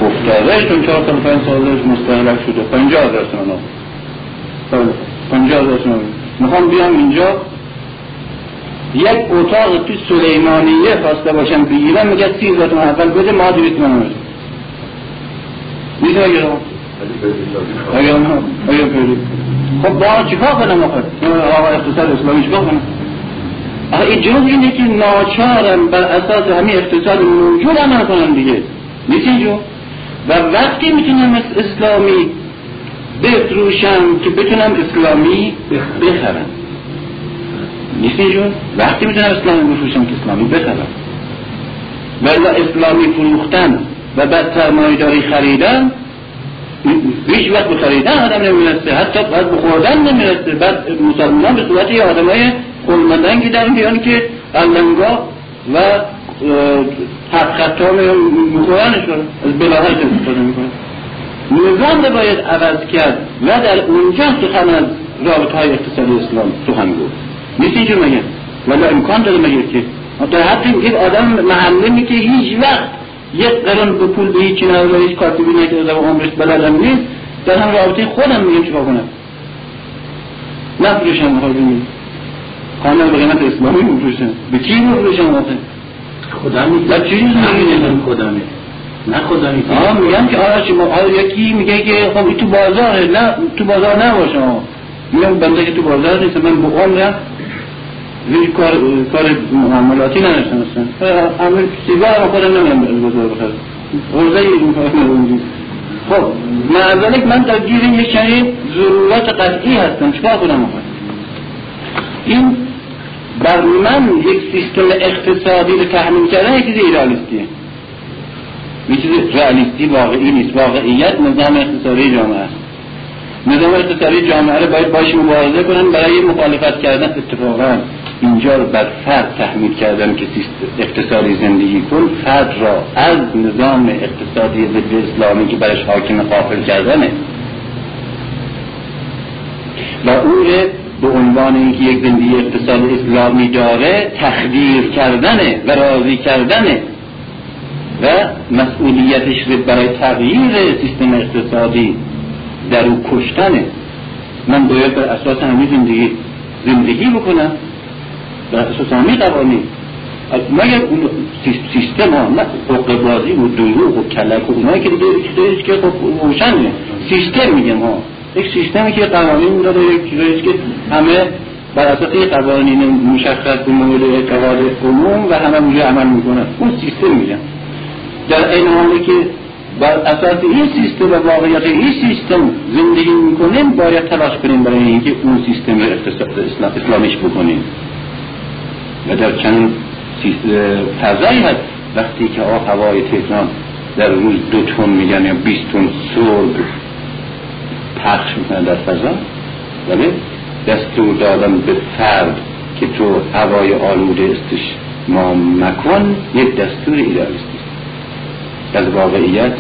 افتادش تون چهار سال پنج سالش مستحرک شده پنجاه درست من هم پنجاه درست من هم میخوام بیام اینجا یک اتاق توی سلیمانیه خواسته باشم بگیرم میگه سیزتون اول بده ما دویت منو بده میتونه اگر آقا اگر آقا اگر پیلی خب با چیکار کنم آقا آقا اقتصاد اسلامی چیکار کنم آقا اجاز اینه که ناچارم بر اساس همین اقتصاد موجود عمل کنم دیگه نیستی جو و وقتی میتونم اسلامی بفروشم که بتونم اسلامی بخرم نیستی جون؟ وقتی میتونم اسلامی بفروشم که اسلامی بخرم ولی اسلامی فروختن و بعد سرمایه‌داری خریدن هیچ وقت به خریدن آدم نمیرسه حتی بعد به خوردن نمیرسه بعد مسلمان به صورت یه آدم های خلمدنگی در میان که اللنگا و حق خطا میخورنش کنن از بلاهایی که استفاده میکنن نظام باید عوض کرد و در اونجا سخن از رابطه‌های اقتصادی اسلام سخن گفت نیست اینجور مگه ولی امکان داره مگه که در حتی این آدم محلمی که هیچ وقت یک قرن به پول به هیچی نه و هیچ کارتیبی نکرده و عمرش بلدم نیست در هم رابطه خودم میگم چی با کنم نفروشم مخارجی نیست خانم به قیمت اسلامی مفروشم به کی مفروشم آقا خودمی در چیز نمیدونم خودمی نه خودمی آه میگم که آره شما آره یکی میگه که خب این تو بازاره نه تو بازار نباشه آه میگم بنده که تو بازار نیست من به عمرم وی کار کار معاملاتی نداشتن اصلا همه سیگار رو خودم نمیدونم بزرگ بخرم غرزه این کار نمیدونم خب معذالک من در گیر یک چنین ضرورت قطعی هستم چکار کنم آخر این بر من یک سیستم اقتصادی رو تحمیل کردن یک چیز ایدئالیستیه یک چیز رئالیستی واقعی نیست واقعیت نظام اقتصادی جامعه است نظام اقتصادی جامعه رو باید باش مبارزه کنن برای مخالفت کردن اتفاقا اینجا رو بر فرد تحمیل کردن که اقتصادی زندگی کن فرد را از نظام اقتصادی ضد اسلامی که برش حاکم غافل کردنه و اون به عنوان اینکه یک زندگی اقتصاد اسلامی داره تخدیر کردنه و راضی کردنه و مسئولیتش رو برای تغییر سیستم اقتصادی در اون کشتنه من باید بر اساس همین زندگی زندگی بکنم بر اساس همین قوانین مگر اون سیستم ها نه حقه‌بازی و دروغ و کلک و اونایی که دیگه چیزایی که خب روشنه سیستم میگم ها یک سیستمی که قوانین داره یک چیزایی که همه بر اساس قوانین مشخص به مورد اعتقاد عموم و همه اونجا عمل میکنن اون سیستم میگم در این حالی که بر اساس این سیستم و واقعیت این سیستم زندگی میکنیم باید تلاش کنیم برای اینکه اون سیستم رو اقتصاد اسلامیش بکنیم و در چند فضایی هست وقتی که آب هوای تهران در روز دو تن میگن یا بیست تن سرب پخش میکنن در فضا ولی دستور دادن به فرد که تو هوای آلوده استشمام مکن یک دستور ایدئالیستی از واقعیت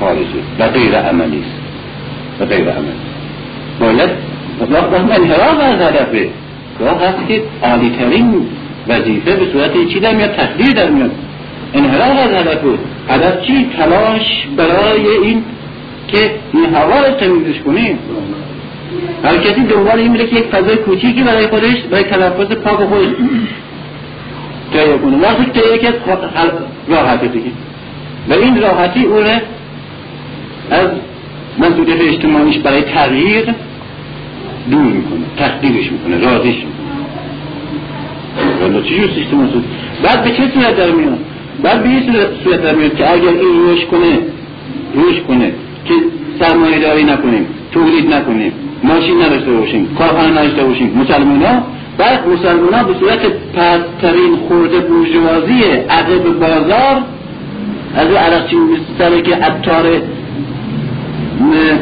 خارجه و غیر عملی است و غیر عملی باید انحراف از هدفه گاه هست که عالیترین وظیفه به صورت چی در میاد تخدیر در میاد انحراف از هدفه هدف چی تلاش برای این که این هوا رو تمیزش کنیم هر کسی دنبال این میره که یک فضای کوچیکی برای خودش برای تلفظ پاک خودش تهیه کنه وقتی تهیه که راحته دیگه و این راحتی اونه از مسئولیت اجتماعیش برای تغییر دور میکنه تخدیرش میکنه راضیش میکنه ولی چجور سیستم مسئول بعد به چه صورت در میاد بعد به یه صورت در میاد که اگر این روش کنه روش کنه که سرمایه داری نکنیم تولید نکنیم ماشین نداشته باشیم کارخانه نداشته باشیم مسلمان‌ها بعد مسلمان‌ها به صورت پست‌ترین خرده بورژوازی عقب بازار از اون عرقچی میستره که عطار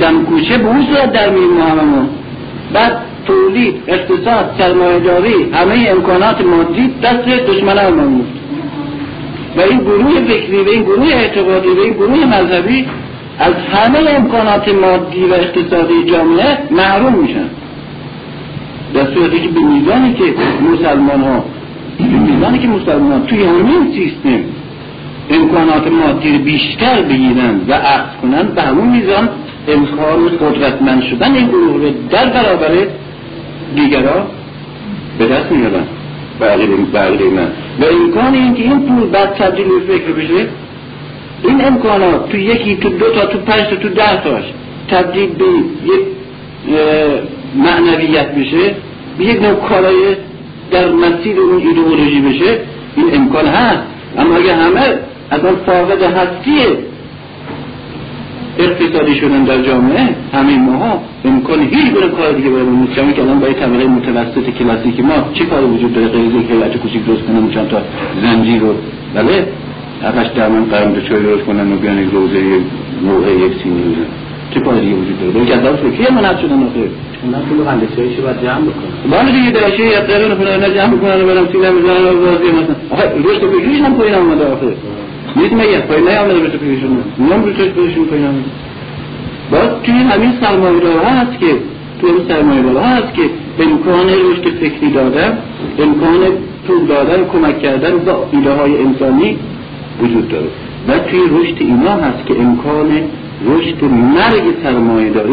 دمکوچه به اون صورت در میریم هممون بعد تولید اقتصاد سرمایه‌داری همه امکانات مادی دست دشمنان هممون و این گروه فکری و این گروه اعتقادی و این گروه مذهبی از همه امکانات مادی و اقتصادی جامعه محروم میشن، در صورتی که به میزانی که مسلمان ها به میزانی که مسلمان ها توی همین سیستم امکانات مادی بیشتر بگیرن و عقد کنن، به همون میزان امکان قدرتمند شدن این گروه رو در برابر دیگران به دست میارن. بله من و امکان این که این پول بعد تبدیل به فکر بشه، این امکانات تو یکی تو دو تا تو پنج تا تو ده تاش تبدیل به یک معنویت بشه، به یک نوع کالای در مسیر اون ایدئولوژی بشه، این امکان هست. اما اگه همه از آن فاقد هستی اقتصادی شدن در جامعه، همین ماها امکان هیچ گونه کار دیگه برای مجتمع که الان برای طبقه متوسط کلاسیک ما چه کاری وجود داره غیر از اینکه حیات کوچیک درست کنن، چند تا زنجیر رو بله آتش درمان قرمز چای درست کنن و بیان یک روزه موقع یک سینی میزنن، چه کاری دیگه وجود داره؟ ببین جذاب فکر من از شدن آخه اونا پول هندسی‌اش رو جمع بکنن، بالا دیگه درشه یا درون فلان جمع بکنن و برام سینه میزنن و بازی مثلا آخه روش تو پیش هم پایین اومد آخه میتونم یه پایینه آمده به تپیشون نم بیشتر بهشون پایین آمده. باز توی همین سرمایه داره هست که توی این سرمایه داره هست که امکان رشد فکری دادن، امکان پول دادن، کمک کردن و ایده های انسانی وجود داره. و توی رشد اینا هست که امکان رشد مرگ سرمایه داره.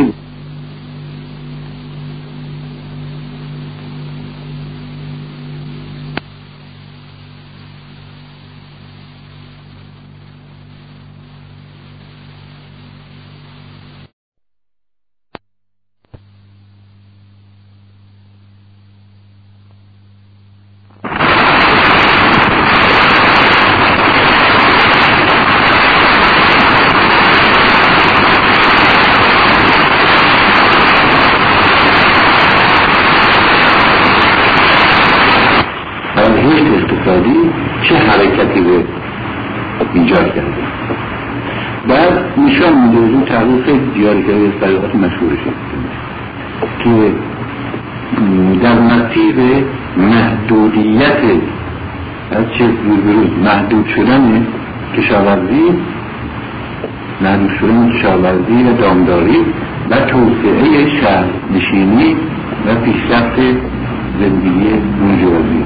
که در مسیر محدودیت از چه بروز محدود شدن کشاورزی محدود شدن کشاورزی و دامداری و توسعه شهرنشینی و پیشرفت زندگی بورژوازی،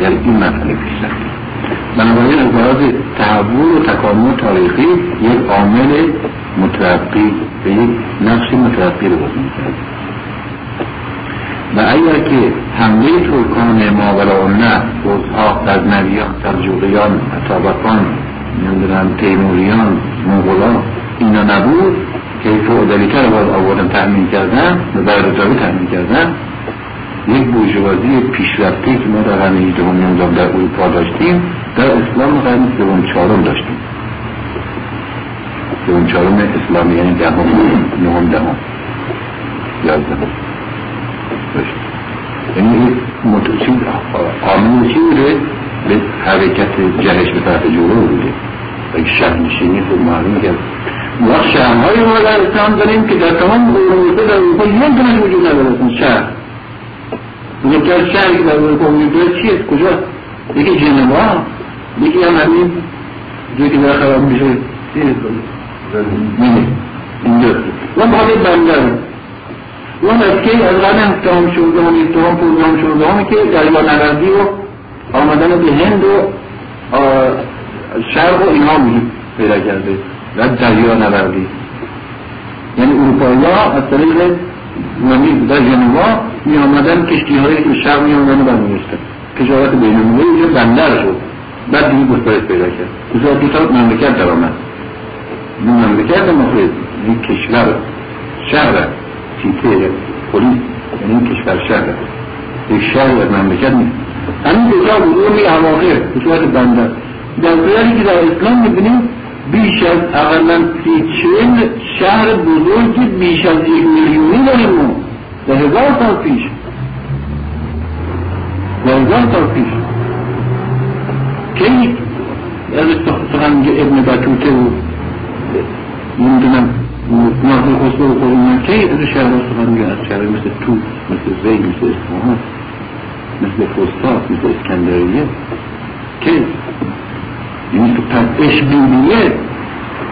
در این مسئله پیشرفت بنابراین از لحاظ تحول و تکامل تاریخی یک عامل مترقی به یک نقش مترقی رو بازی می‌کرد. و اگر که حمله ترکان ماوراءالنهر، بزها، غزنویان، سلجوقیان، اتابکان، نمیدونم تیموریان، مغولان اینا نبود که یک فئودالیته رو باز آوردن تأمین کردن و براداری تأمین کردن، یک بورژوازی پیشرفته که ما در قرن هجدهم نمیدونم در اروپا داشتیم، در اسلام قرن سوم چهارم داشتیم، اون چهارم اسلامی، یعنی دهم نهم دهم یازدهم یعنی متوسید آمین چی بوده؟ به حرکت جهش به طرف جلو بوده و یک شهرنشینی خود معلوم کرد. ما شهرهای ما در اسلام داریم که در تمام اروپا در اروپا یک دونش وجود نداره. اون شهر یکی از شهری که در اروپا وجود داره چیست؟ کجاست؟ یکی ژنوا، یکی هم همین جایی که در خراب میشه مینه اینجا و باقی بندر اون از که از قرن هفتم شوزدهم هیجدهم پونزدهم شانزدهم که دریانوردی و آمدن به هند و شرق و اینها پیدا کرده و دریانوردی، یعنی اروپایی‌ها از طریق در ژنوا می آمدن، کشتی‌هایی که شرق می آمدن و برمی‌گشتن، تجارت بین‌المللی اینجا بندر شد، بعد دیگه گسترش پیدا کرد، دوتا دوتا مملکت در آمد، این مملکت مفرد، این کشور شهر سیته پولیس، یعنی این کشور شهر یک شهر و مملکت نیست. همین دوتا بزرگ عواقب به صورت بندر در صورتی که در اسلام میبینیم بیش از اقلا سی چهل شهر بزرگ بیش از یک میلیونی داریم ما در هزار سال پیش در هزار سال پیش که از سخنگ ابن بطوطه بود نمیدونم ناظر خسرو و خورمون که از شهر سخن میگن، از شهر مثل توس، مثل زید، مثل اصفهان، مثل فسطاط، مثل اسکندریه که که این تو پس اشبیلیه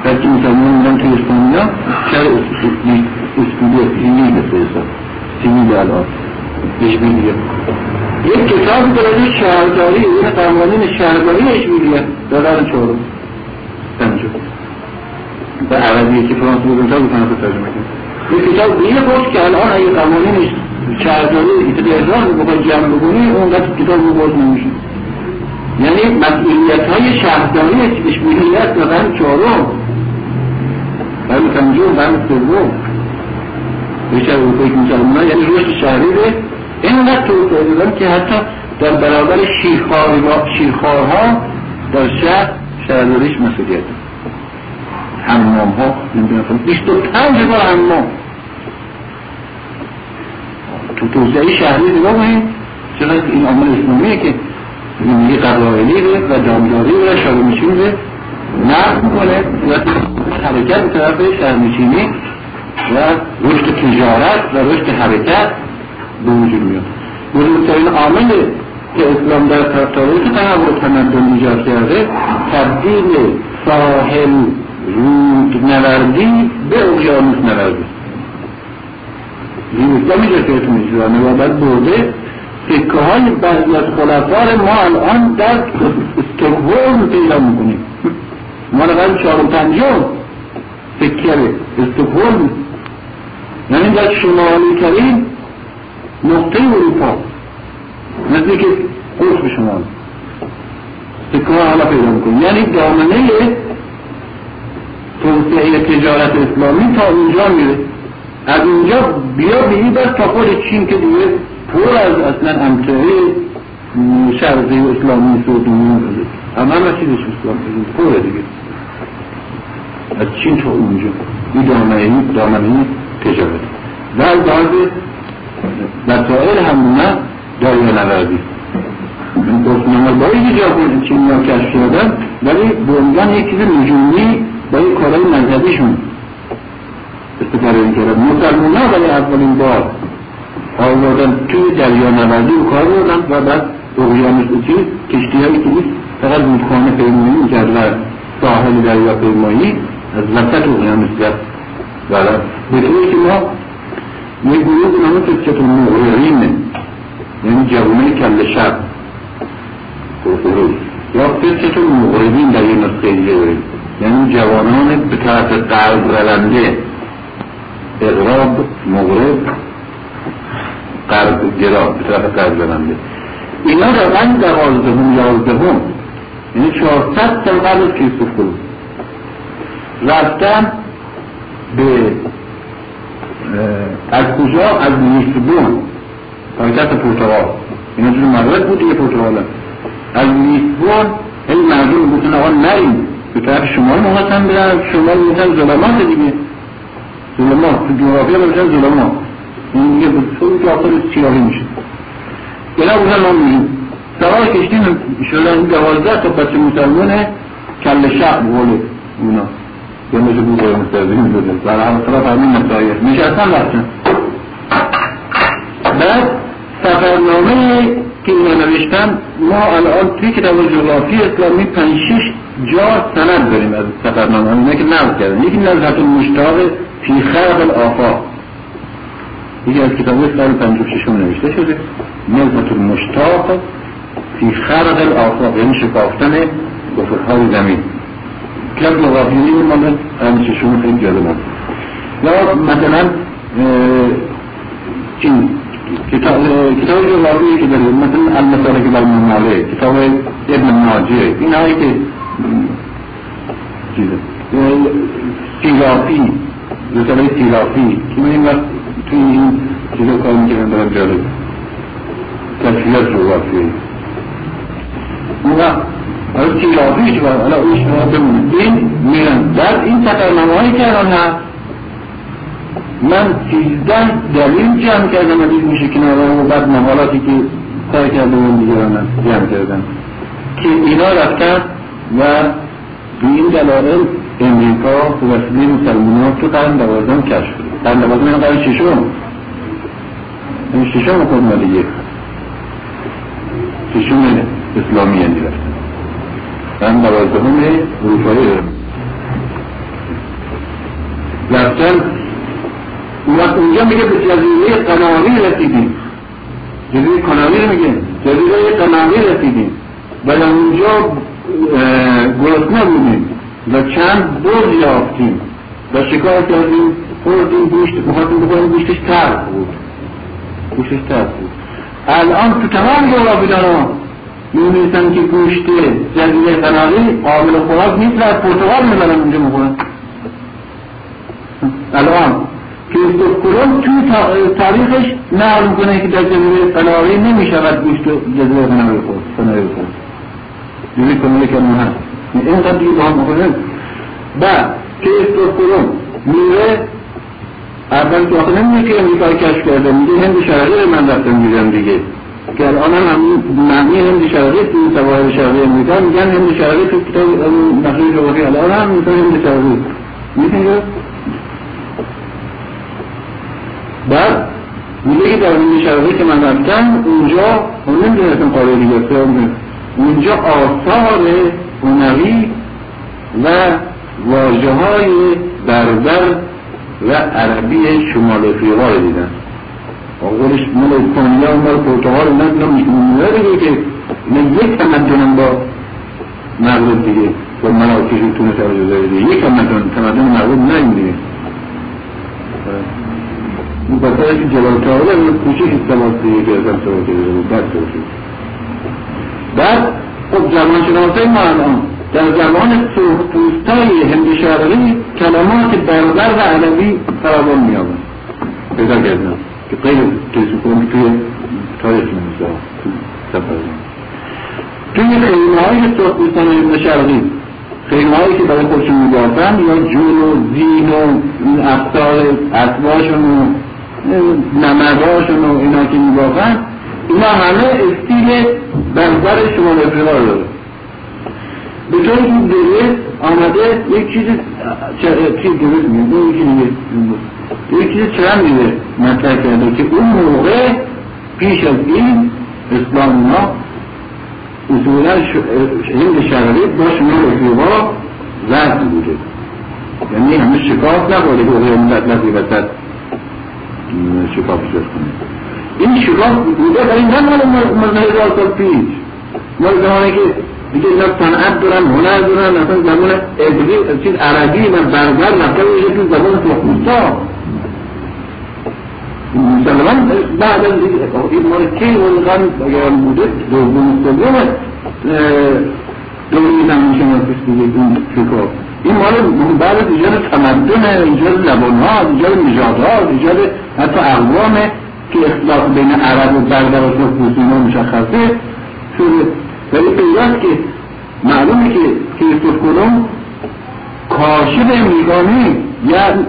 پس این زمان من توی اسپانیا شهر اسپیلیه سینی به سویسا سینی به الان اشبیلیه یک کتاب داره شهرداری این قوانین شهرداری اشبیلیه دادن چهارم سمجه و عوضیه که فرانس بودنسا به فرانس ترجمه کرد یک کتاب دیگه بود که الان اگه قوانینش شهرداری ایتالیان رو بخوای جمع بکنی اونقدر کتاب رو باز نمیشه. یعنی مسئولیت‌های شهرداری اشبیلیه دادن چهارم برای پنجم برای سوم بیشتر اروپایی که مسلمان یعنی رشد شهری اینقدر توسعه دادن که حتی در برابر شیرخوارها در شهر شهرداریش مسئولیت حمام ها نمیدونم بیست و پنج بار حمام تو توسعه شهری نگاه کنید چقدر این عامل اسلامیه که میگه قبایلی و دامداری و شهرنشین رو نقد میکنه و حرکت به طرف شهرنشینی و رشد تجارت و رشد حرکت به وجود میاد. بزرگترین عامل که اسلام در تاریخ تحول تمدن ایجاد کرده تبدیل ساحل رودنوردی به اقیانوس نوردی این اسلام ایجاد کرده میشه و بعد برده سکه های بعضی از خلفای ما الان در استکهلم پیدا میکنیم. ما الان چهار و پنجم سکه استکهلم یعنی در شمالی ترین نقطه اروپا مثل که قطب شمال سکه ها حالا پیدا میکنیم. یعنی دامنه توسعه تجارت اسلامی تا اونجا میره. از اونجا بیا بیایی بر تا خود چین که دیگه پر از اصلا امتره شرقی اسلامی سعودی میبرده همه همه چیزش اسلام پره دیگه از چین تا اونجا این دامنه دامنه تجارت و از بعض مسائل همونه داریه نوردی این قسمه بایی که جا کنید چینی ها کشف شدن ولی بایدن یک چیز نجومی بایی کارهای مذهبیشون استفاده میکردن. مسلمان ها ولی اولین بار آوردن توی دریا نوردی و کار بردن و بعد اقیانوس چیز کشتی هایی که فقط رودخانه پیمایی میکردن ساحل دریا پیمایی از وسط اقیانوس کرد بله به طوری که ما یک گروه به نام فسکت المغررینه یعنی جوامع کل شب یا فسکت المغررین در یه نسخه دیگه یعنی جوانان به طرف غرب رونده اغراب مغرب غرب گرا به طرف غرب رونده اینا روند دوازدهم یازدهم یعنی چهارصد سال قبل از کریستوس کلمبوس رفتن به از کجا؟ از لیسبون پایتخت پرتغال اینا جون مغرب بود دیگه پرتغال از لیسبون هی مردم بودن آقا نریم به طرف شمال مخواستم برن شمال میتن ظلمات دیگه ظلمات تو جغرافیا باشن ظلمات این دیگه بسید که آخر سیاهی میشه اینا بودن ما میریم سوار کشتیم شدن دوازده تا بچه مسلمانه کل شعب بوله اونا یه میشه بود باید مستردیم بوده برای همه طرف همین مسایه میشه اصلا بسن بعد سفرنامه که اینا نوشتن ما الان توی کتاب جغرافی اسلامی پنج شش جا سند داریم از سفرنامه همینه که نقد کردن یکی نزهت المشتاق فی خرق الآفاق یکی از کتابه سال پنج ششم نوشته شده نزهت المشتاق فی خرق الآفاق یعنی شکافتن افقهای زمین کلاب مغافیلی میماند همیشه شما خیلی جالبان یا مثلا این کتاب جغرافی که داریم مثلا المسارک بالمناله کتاب ابن ناجه این هایی که سیلافی رساله سیلافی که من این وقت توی این چیزا کار میکنم دارم جالب تشکیلات جغرافی اون وقت حالا سیلافی چی باید حالا اوش ها بمونید این میرن در این سفرنامه هایی که الان هست من سیزده دلیل جمع کردم از این میشه کناره و بعد مقالاتی که سر کرده من دیگرانم جمع کردم که اینا رفتن و به این دلائل امریکا به وسیله مسلمانان تو قرن دوازدهم کشف شده قرن دوازدهم این قرن ششم این ششم خود مالیه ششم اسلامی اندی رفتن من دوازدهم اروپایی دارم رفتن. اون وقت اونجا میگه به جزیره قنامی رسیدیم، جزیره قنامی رو میگه، جزیره قنامی رسیدیم و در اونجا گرسنه بودیم و چند بز یافتیم و شکار کردیم، خوردیم، گوشت بخوردیم بخوردیم گوشتش تلخ بود، گوشتش تلخ بود. الان تو تمام جغرافیدانا می‌نویسن که گوشت جزیره قنامی قابل خوراک نیست و از پرتغال میبرن اونجا میخورن. الان کریستوف کلمب تو تاریخش نقل میکنه که در جزیره قنامی نمیشود گوشت جزیره قنامی خورد، دیوی کنه که اون هست اینقدر دیگه با هم میخورن. بعد کریستوف کلمب میره اول تو آخه نمیده که امریکا کشف کرده، میگه هند شرقی من رفتم دیدم دیگه، که الان هم معنی هند شرقی تو سواحل شرقی امریکا میگن هند شرقی، تو کتاب نقل جغرافی الان هم میگن هند شرقی میگه. بعد میگه که در هند شرقی که من رفتم اونجا من نمیدونستم قاره دیگه افتادم، اونجا آثار هنری و واژه های بربر و عربی شمال افریقا رو دیدن. آقایش مال اسپانیا و مال پرتغال ندنم میشه دیگه که من یک تمدنم با مغرب دیگه و مراکش و تونس و جزایر دیگه یک تمدن تمدن مغرب نیم دیگه. این بسیار که جلال تاوله من کوچه استماس دیگه که ازم سواده دیگه بس سواده. بعد خب جوان شناسه ما الان در زمان پوستای هند شرقی کلمات بربر و عربی فراوان می‌آمد پیدا کردن که غیر کسی کنم توی تاریخ نمیزا توی خیمه هایی که پوستان هند شرقی، خیمه هایی که برای خودشون می‌بافتن یا جون و زین و این افتار اصباشون و نمرهاشون و اینا که می‌بافتن، اینا همه استیل بربر شمال افریقا داره. به طور این دلیل آمده یک چیز چیز درست میده، یک چیز چرم میده مطلع کرده که اون موقع پیش از این اسلام ها اصولا هند شرقی با شمال افریقا وصل بوده، یعنی همه شکاف نبوده که اون مدت نفی وسط شکاف شد کنه. این شکاف بوده در این هم مال هزار سال پیش، مال زمانه که دیگه اینا صنعت دارن، هنر دارن، اصلا زبان ابری چیز عربی و بربر نفته میشه تو زبان تخوستا مسلمان بعد از این مال که اونقدر اگر بوده دوم سوم دوری زمین شناسیش دیگه این فکر این مال بعد از ایجاد تمدنه، ایجاد زبانها، ایجاد نژادها، ایجاد حتی اقوامه که اختلاف بین عرب و بربر و تخوستا مشخصه شده. ولی پیداست که معلومه که کریستوف کلمب کاشف امریکا نیست، یعنی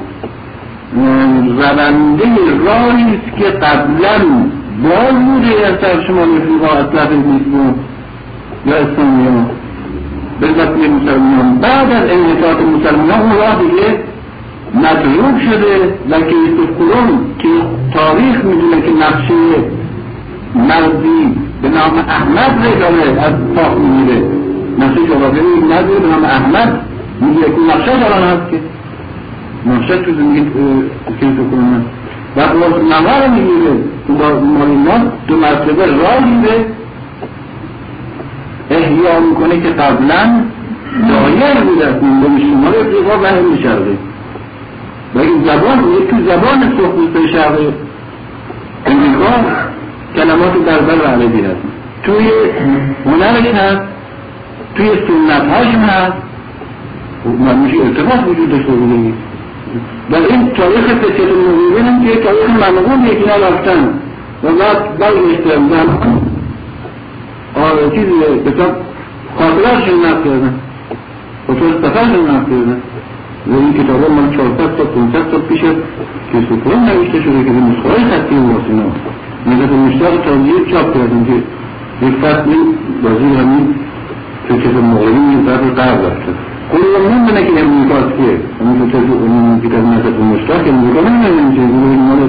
رونده راهی است که قبلا باز بوده از طرف شمال افریقا، از طرف میزبون یا اسپانیا به وسیله مسلمانان. بعد از انحطاط مسلمانان اون راه دیگه مطلوب شده و کریستوف کلمب که تاریخ میدونه که نقشه مرزی به نام احمد رجاله از پاک میگیره، نقشه جغرافیایی نداره به نام احمد میگیره که نقشه داران هست که نقشه تو زمین کریستوف کلمب و قطب‌نما رو میگیره که با مالیمان دو مرتبه راهی به احیا میکنه که قبلا دایر بوده از نیمه شمال افریقا و هند شرقی و این زبان تو زبان سخنگوی شرقی امریکا کلمات بربر و عربی هست، توی هنرش هست، توی سنت هاشم هست، معلومه ارتباط وجود داشته بوده. ولی این تاریخ فتحت المغیره هم که تاریخ منقول یکی نرفتن و بعد برگشتن و چیزی بسیار خاطرهاشون نفت کردن، خاطر سفرشون نفت کردن و این کتاب ها من چهارصد تا پانصد تا پیش که سکرون نوشته شده که به نسخه‌های خطی واسینا مدت مشتاق تازیه چاپ کردن که یک فصل وزیر همین فکر مغربی این طرف قرب رفته. قول من بینه که امریکاست که همین فکر اونین که مدت مشتاق امریکا نمیدن که این مال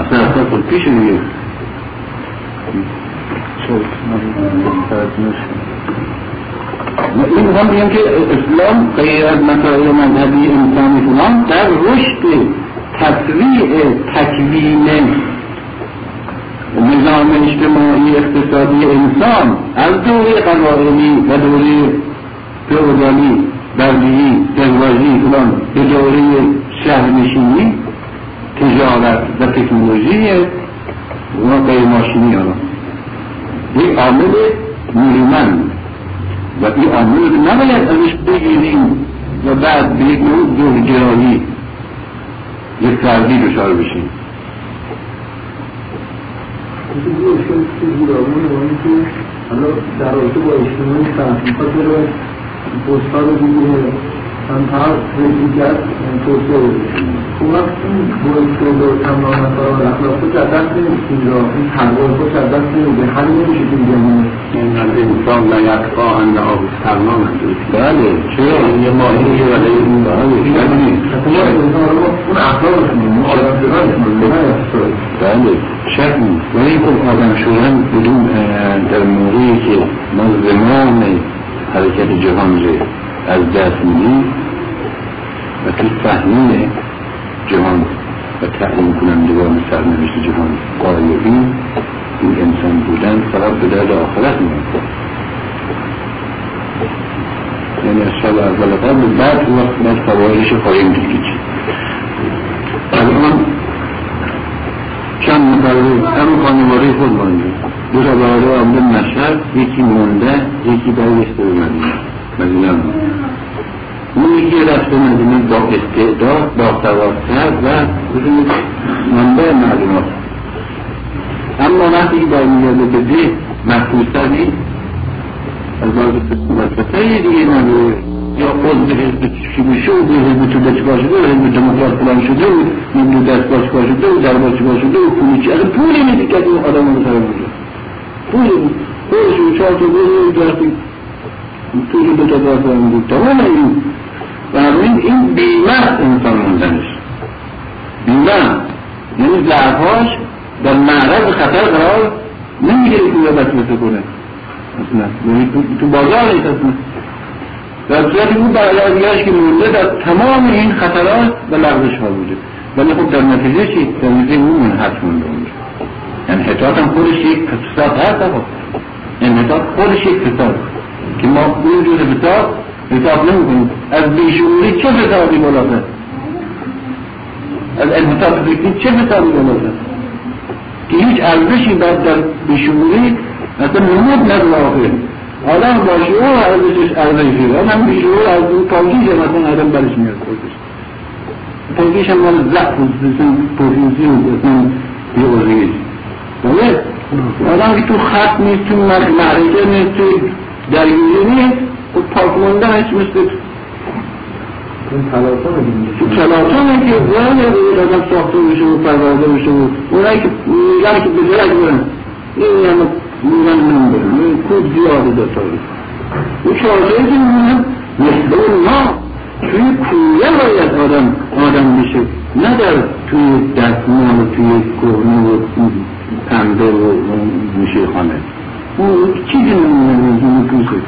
اصلا اصلا پر پیش دیگه چه این میخوام بگم که اسلام غیر از مسائل مذهبی انسانی فلان در رشد تطویع تکوین نظام اجتماعی اقتصادی انسان از دوره قبائلی و دوره فئودالی بردگی سربازی فلان به دوره شهرنشینی تجارت و تکنولوژی و غیر ماشینی آن یک عامل نیرومند و این عامل رو نباید ازش بگیریم و بعد به یک نوع زورگرایی یک فردی دچار بشیم. این مشکل چیزی آمون اونی که حالا در رابطه با اجتماعی تحقیقات رو پست‌ها رو دیگه تنها رسیگر توسعه اون وقت این بایستود و تمامت ها و اخلاق رو جدت نمیستید را این تنوار رو جدت نمیده حالی نمیشه که میگمونه این از انسان لیتقا انده آبوز تمام هستید. بله چرا؟ یه ماهیه ولی این دارم بیشتر نیست اون اخلاق رو کنیم آدم شدن بله شد نیست ولی خب آدم شدن بدون در موردی که ما زمان حرکت جهان رو از دست میدیم و تو فهمیم جهان و تعلیم کنندگان سرنوشت جهان قایبین این انسان بودن فقط به درد آخرت میاد. یعنی از شب اول قبل بعد وقت باید فوایدش خواهیم دید. از آن چند مقرره همون خانواره خود مانده دو تا برادر آمده مشهد یکی مونده یکی برگشته به مدینه مدینه مونده اون یکی رفته مدینه با استعداد با تواتر و منبع معلومات اما وقتی برمیاده به ده محفوظه نیست از برای بسیار یه دیگه نداره یا خود به حزب چی میشه و به حزب تو بچگاه شده و حزب دموکرات فلان شده و این دو دست باشگاه شده و در باشگاه شده و پولی چی اگه پولی نیست که این آدم رو بسرم بوده پولی بود پولش و چهار تا بود و درستی پولی دو تا درست هم بود تمام این برمین این بیمه انسان موندنش بیمه یعنی ضعفاش در معرض خطر قرار نمیگیره که یا بسمسه کنه اصلا یعنی تو بازار نیست اصلا در صورتی اون برادرش که مورده در تمام این خطرات و لغزش ها بوده ولی خب در نتیجه چی؟ در نتیجه اون منحط مونده اونجا یعنی حتاط هم خودش یک فساد هست ها یعنی حتاط خودش یک فساد که ما اون جور فساد حساب نمی کنیم از بیشعوری چه فسادی ملازم از انحطاط فکری چه فسادی ملازم که هیچ ارزشی بعد در بیشعوری اصلا نمود ندواقع آدم با شعور عرضشش عرضشی آدم بی شعور عرضشی پاکیش هم اصلا آدم برش میاد کردش پاکیش هم مال زخ بسیسن پوفیزی بود اصلا یه عرضیش بله آدم که تو خط نیست تو معرکه نیست تو درگیری نیست و پاک مانده هست مثل این تلاتانه دیگه تلاتانه که برای آدم ساخته بشه و پرورده بشه و اونایی که میگن که بزرگ برن این همه میگن من برن این کود زیاده داتایی اون چارتایی که میگن مثل اون ما توی کویه باید آدم آدم بشه نه در توی دستمان و توی کهنه و پنده و میشه خانه اون چیزی نمیگن این کوشه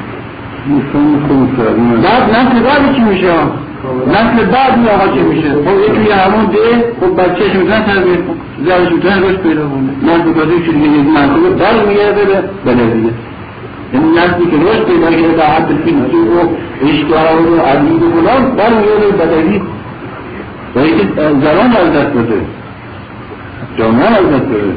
بعد نسل بعد چی میشه؟ نسل بعد میاها چی میشه؟ خب یکی همون ده خب بچهش میتونه تربیه کن زرش میتونه روش پیدا کنه نسل بازه یک چیزی یک مرکوبه در میگرده به بلدیه این نسلی که روش پیدا کرده در حد فیلسی و اشکار و عدید و بلان در میگرده به بلدیه و یکی زران از دست بده جامعه از دست بده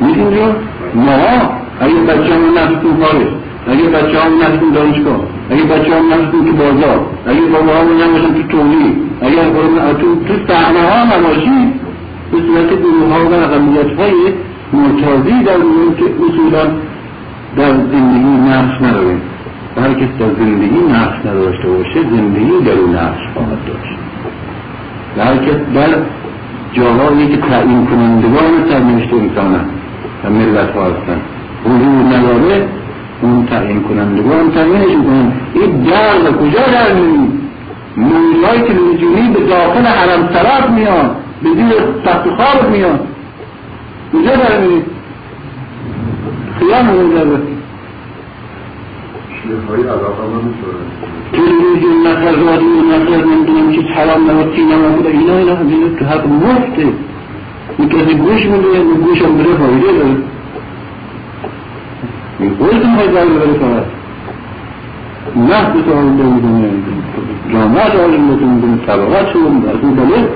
میدین رو؟ ماها اگه بچه همون نسل تو کارش اگه بچه هم نفتون دانشگاه اگه بچه هم نفتون تو بازار اگه بابا هم نماشن تو تولید اگه تو صحنه ها نماشید به صورت گروه ها و رقمیت های مرتضی در اون که اصولا در زندگی نفس نداره و هر کس در زندگی نفس نداشته باشه زندگی در اون نفس خواهد داشت و هر کس در جاهایی که تعیین کنندگان سرنوشت انسان هست و ملت ها هستن حضور نداره اون تعیین کنندگان تعیینش میکنن این در کجا در میرید نورهای تلویزیونی به داخل حرم سرات میاد به زیر تخت خوابت میاد کجا در میرید خیام اون داره شیخ‌های علاقه من میشورن این جون نفر زادی نفر نمیدونم که سلام نوتی نموده اینا اینا همینه که حق مفته میکرد گوش میدونه گوشم بره فایده داره میگویدم های داره بره فایده نه بسه آن داره میدونه جامعه داره میدونه سباقات شدون از این داره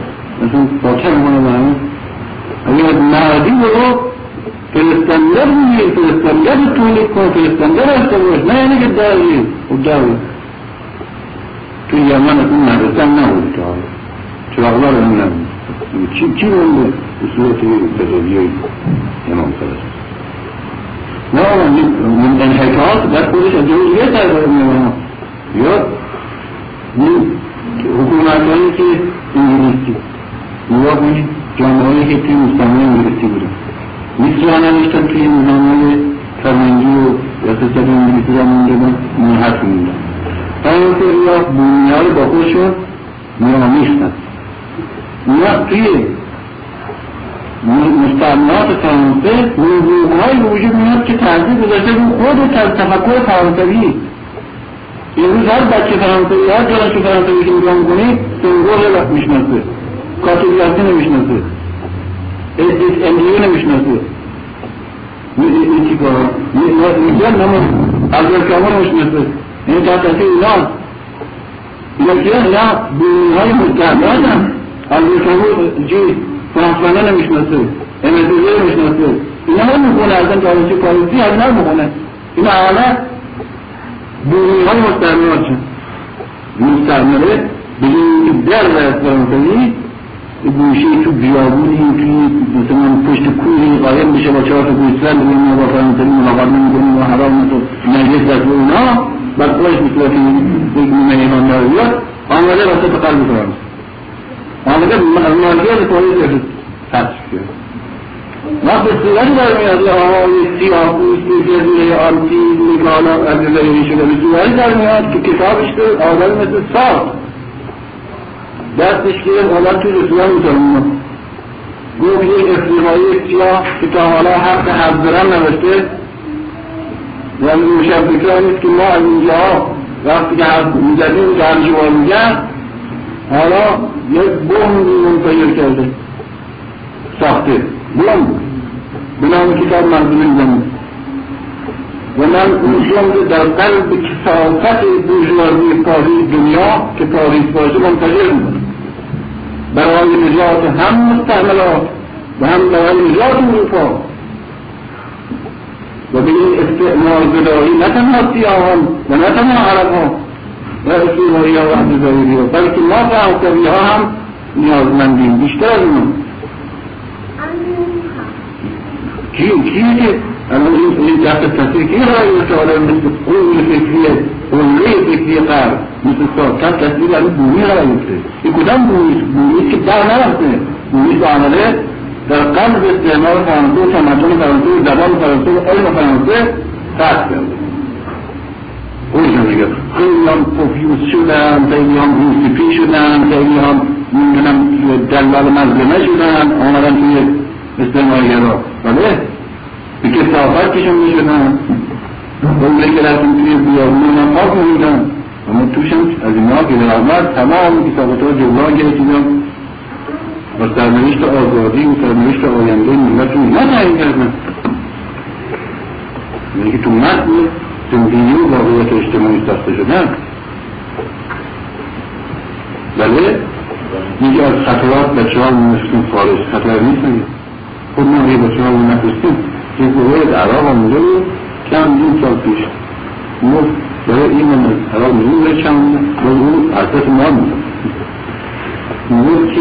مثلا فاکر مانه معنی اگر معدی رو فرستنگر بودید فرستنگر تولید کن فرستنگر هسته باش نه یعنی که داری خب داری تو یمن از این مدرسه هم نبودی که آره چراغلار هم نبودی چی چی بوده اصولات تجربی های امام سرست نه من این حکاس در خودش از جهود یه تر باید میمونم یا حکومت هایی که انگلیسی نواب می جامعه هایی که توی مستمعه انگلیسی بودن میتوان نمیشتن توی نظامه فرمانگی و اقتصاد انگلیسی را مونده بند منحط موندن این که یا بومیه های با خودشون میامیشتن یا توی مستعملات فرانسه نبوغ های وجود میاد که تحضیح بذاشته بود خود تفکر فرانسوی امروز هر بچه فرانسوی هر جانش که فرانسوی که میگم کنی سنگوه رو میشنسته کاتولیاسی نمیشنسته ایت اندیو نمیشنسته این چی کارا میگم نمون از رکامون نمیشنسته این تا تحصیل اینا یکی نه بومی های مستعملات هم از رکامون جی فرانسوانه نمیشنسته امتوزه نمیشنسته اینا هم میخونه ازم جانسی پاریسی از نر میخونه این اعلا بومی های مستعملات چند مستعمله بگیم در رست فرانسوی گوشه تو بیابونی توی مثلا پشت کوهی قایم بشه با چهار تا گوسفند بگیم با فرانسوی ملاقات نمیکنیم و حرام مثل مجلس دست به اونا بعد خودش مثل بگیم مهمان داریاد آمده وسط قلب فرانسوی آمده مالکیت پاریس رفت حدش کرد وقت صورتی برمیاد آقای سیاه پوستی جزیره آرتی میکالا از زیری شده به صورتی برمیاد که کتابش در آدم مثل ساخت دستش گرفت آدم توی رسولان میتونم گفت یک افریقایی سیاه که تا حالا حق حضرم نوشته یعنی مشفکران نیست که ما از اینجا وقتی که حضر میزدیم که همجوان میگن حالا یک بوم منتظر کرده ساخته بلند بود به نام کتاب منظومه زمین و من اون جمعه در قلب کسافت بورژوازی پاریس دنیا که پاریس باشه منتشر میکنه برای نجات هم مستعملات و هم برای نجات اروپا و به این استعمار گدایی نه تنها سیاهان و نه تنها عربها و استعماری ها و احتضاری ها بلکه ما فرانسوی ها هم نیازمندیم بیشتر از اونم کیه کیه که الان این جهت تصویر که این رایی که آدم مثل قول فکریه قوله فکریه قرد مثل ساکت تصویر الان بومی رایی که این کدام بومیست بومیست که در نرسته بومیست عمله در قلب استعمار فرانسه و تمدن فرانسه و زبان فرانسه و علم فرانسه فرد کرده خودش هم دیگر خیلی هم پوفیوز شدن خیلی هم روسیپی شدن خیلی هم میدونم دلال مظلمه شدن آمدن توی استعماریه را بله به کسافت کشون میشدن اون که رفتیم توی بیابون هم پاک میدن اما توشم از این ها که در آمد تمام کسافت ها جبران گرفتیدم و سرنوشت آزادی و سرنوشت آینده ملت رو نه تعیین کردن یعنی که تو متن زندگی و واقعیت اجتماعی ساخته شدن بله میگه از خطرات بچه ها میمسکیم فارس خطرات نیستن خود ما یه بچه ها میمسکیم که گوهید عراق ها مونده بود کم دو سال پیش ما برای این من عراق مونده چند مونده باز اون عرصت ما مونده مونده که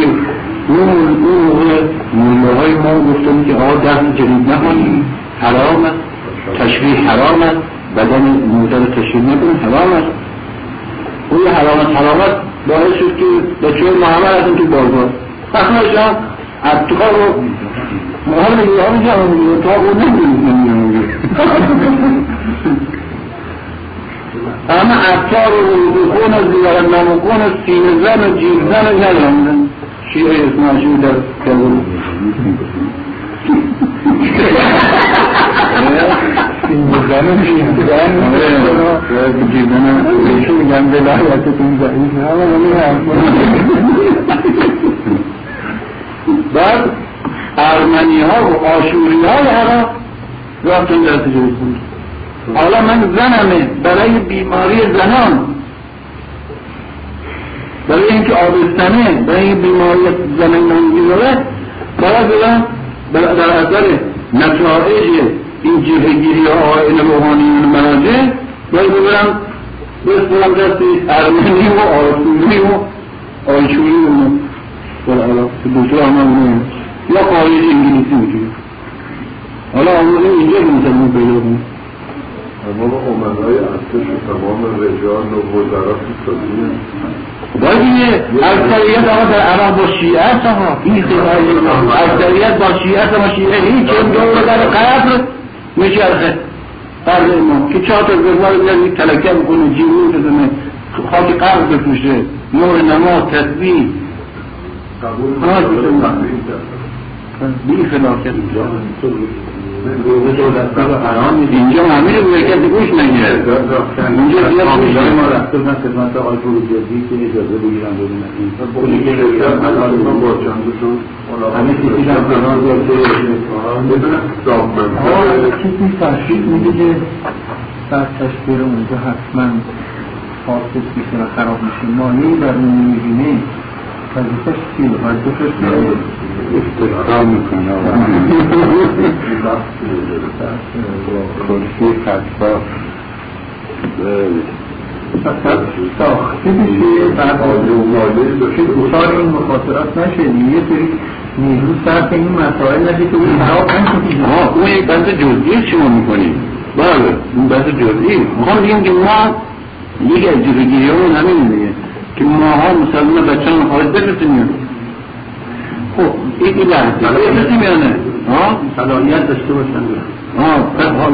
اون موقع مونده های ما گفتن که آقا دست جدید نکنیم حرام است تشریح حرام است بدن موزر تشریح نکنیم حرام است اون حرام است حرام است باعث شد که بچه های محمد هستن که بازار بخناش هم ابتقا رو محال بگیره ها میشه همون بگیره تا اون نمیدونیم اما ابتقا رو روزخون و زیارت نمکون و سینزن و جیرزن و جلندن شیعه اسمه شیعه در کلون سینزن و جیرزن دیگه من چه میگم ولایتتون ضعیفه ها ولی بعد ارمنی ها و آشوری ها عراق رفتن در تجاری کنید. حالا من زنمه برای بیماری زنان، برای اینکه آبستنه برای بیماری زنان گیره برای دارم در اثر نتایج این جهگیری ها این روحانیون مراجع باید برم بسپرم دستی ارمنی و آشوری و آشوری و در عراق بوتر همه اونو یا قاریه انگلیسی میتونید. حالا آموزه اینجا میتونید پیدا کنید. امام امنهای ارتش و تمام رجال و وزارت صدیه باید اکثریت آقا در عراق با شیعه است ها، این خیلی اکثریت با شیعه است و شیعه هیچ این دور در قرار میچرخه قرار امام که چهار تا زرمار بیدن تلکه بکنه جیرون بزنه خاک قرار بکشه نور نماز تسبیح قبول بی خلافت اینجا اینجا همین رو بکرد گوش نگیرد اینجا دیگه ما رفتر من خدمت آقای فروزیادی که اجازه بگیرم ببینم اونی که رفتر مدار ایمان با چندشون همین سیدی هم زنان دارده بدونم دامن ها کسی فرشید میگه که سر تشبیر اونجا حتما حاصل بیشتر خراب میشه ما نیم برمونی میبینیم فضیفش چیه؟ فضیفش چیه؟ استقرام میکنه کرسی خطباف ساختی بشه بعد آده اوماده بشه اوشار این مخاطرات نشه یه سری نیرو صرف این مسائل نشه که اون خراب نشه. ها اون یک بحث جزئی شما میکنیم. بله اون بحث جزئی میخوام بگیم که ما یک از جلوگیری همون همین دیگه که ماها مسلمان بچه هم خارج بکنیم. خب این لحظه صلاحیت نمیانه صلاحیت داشته باشن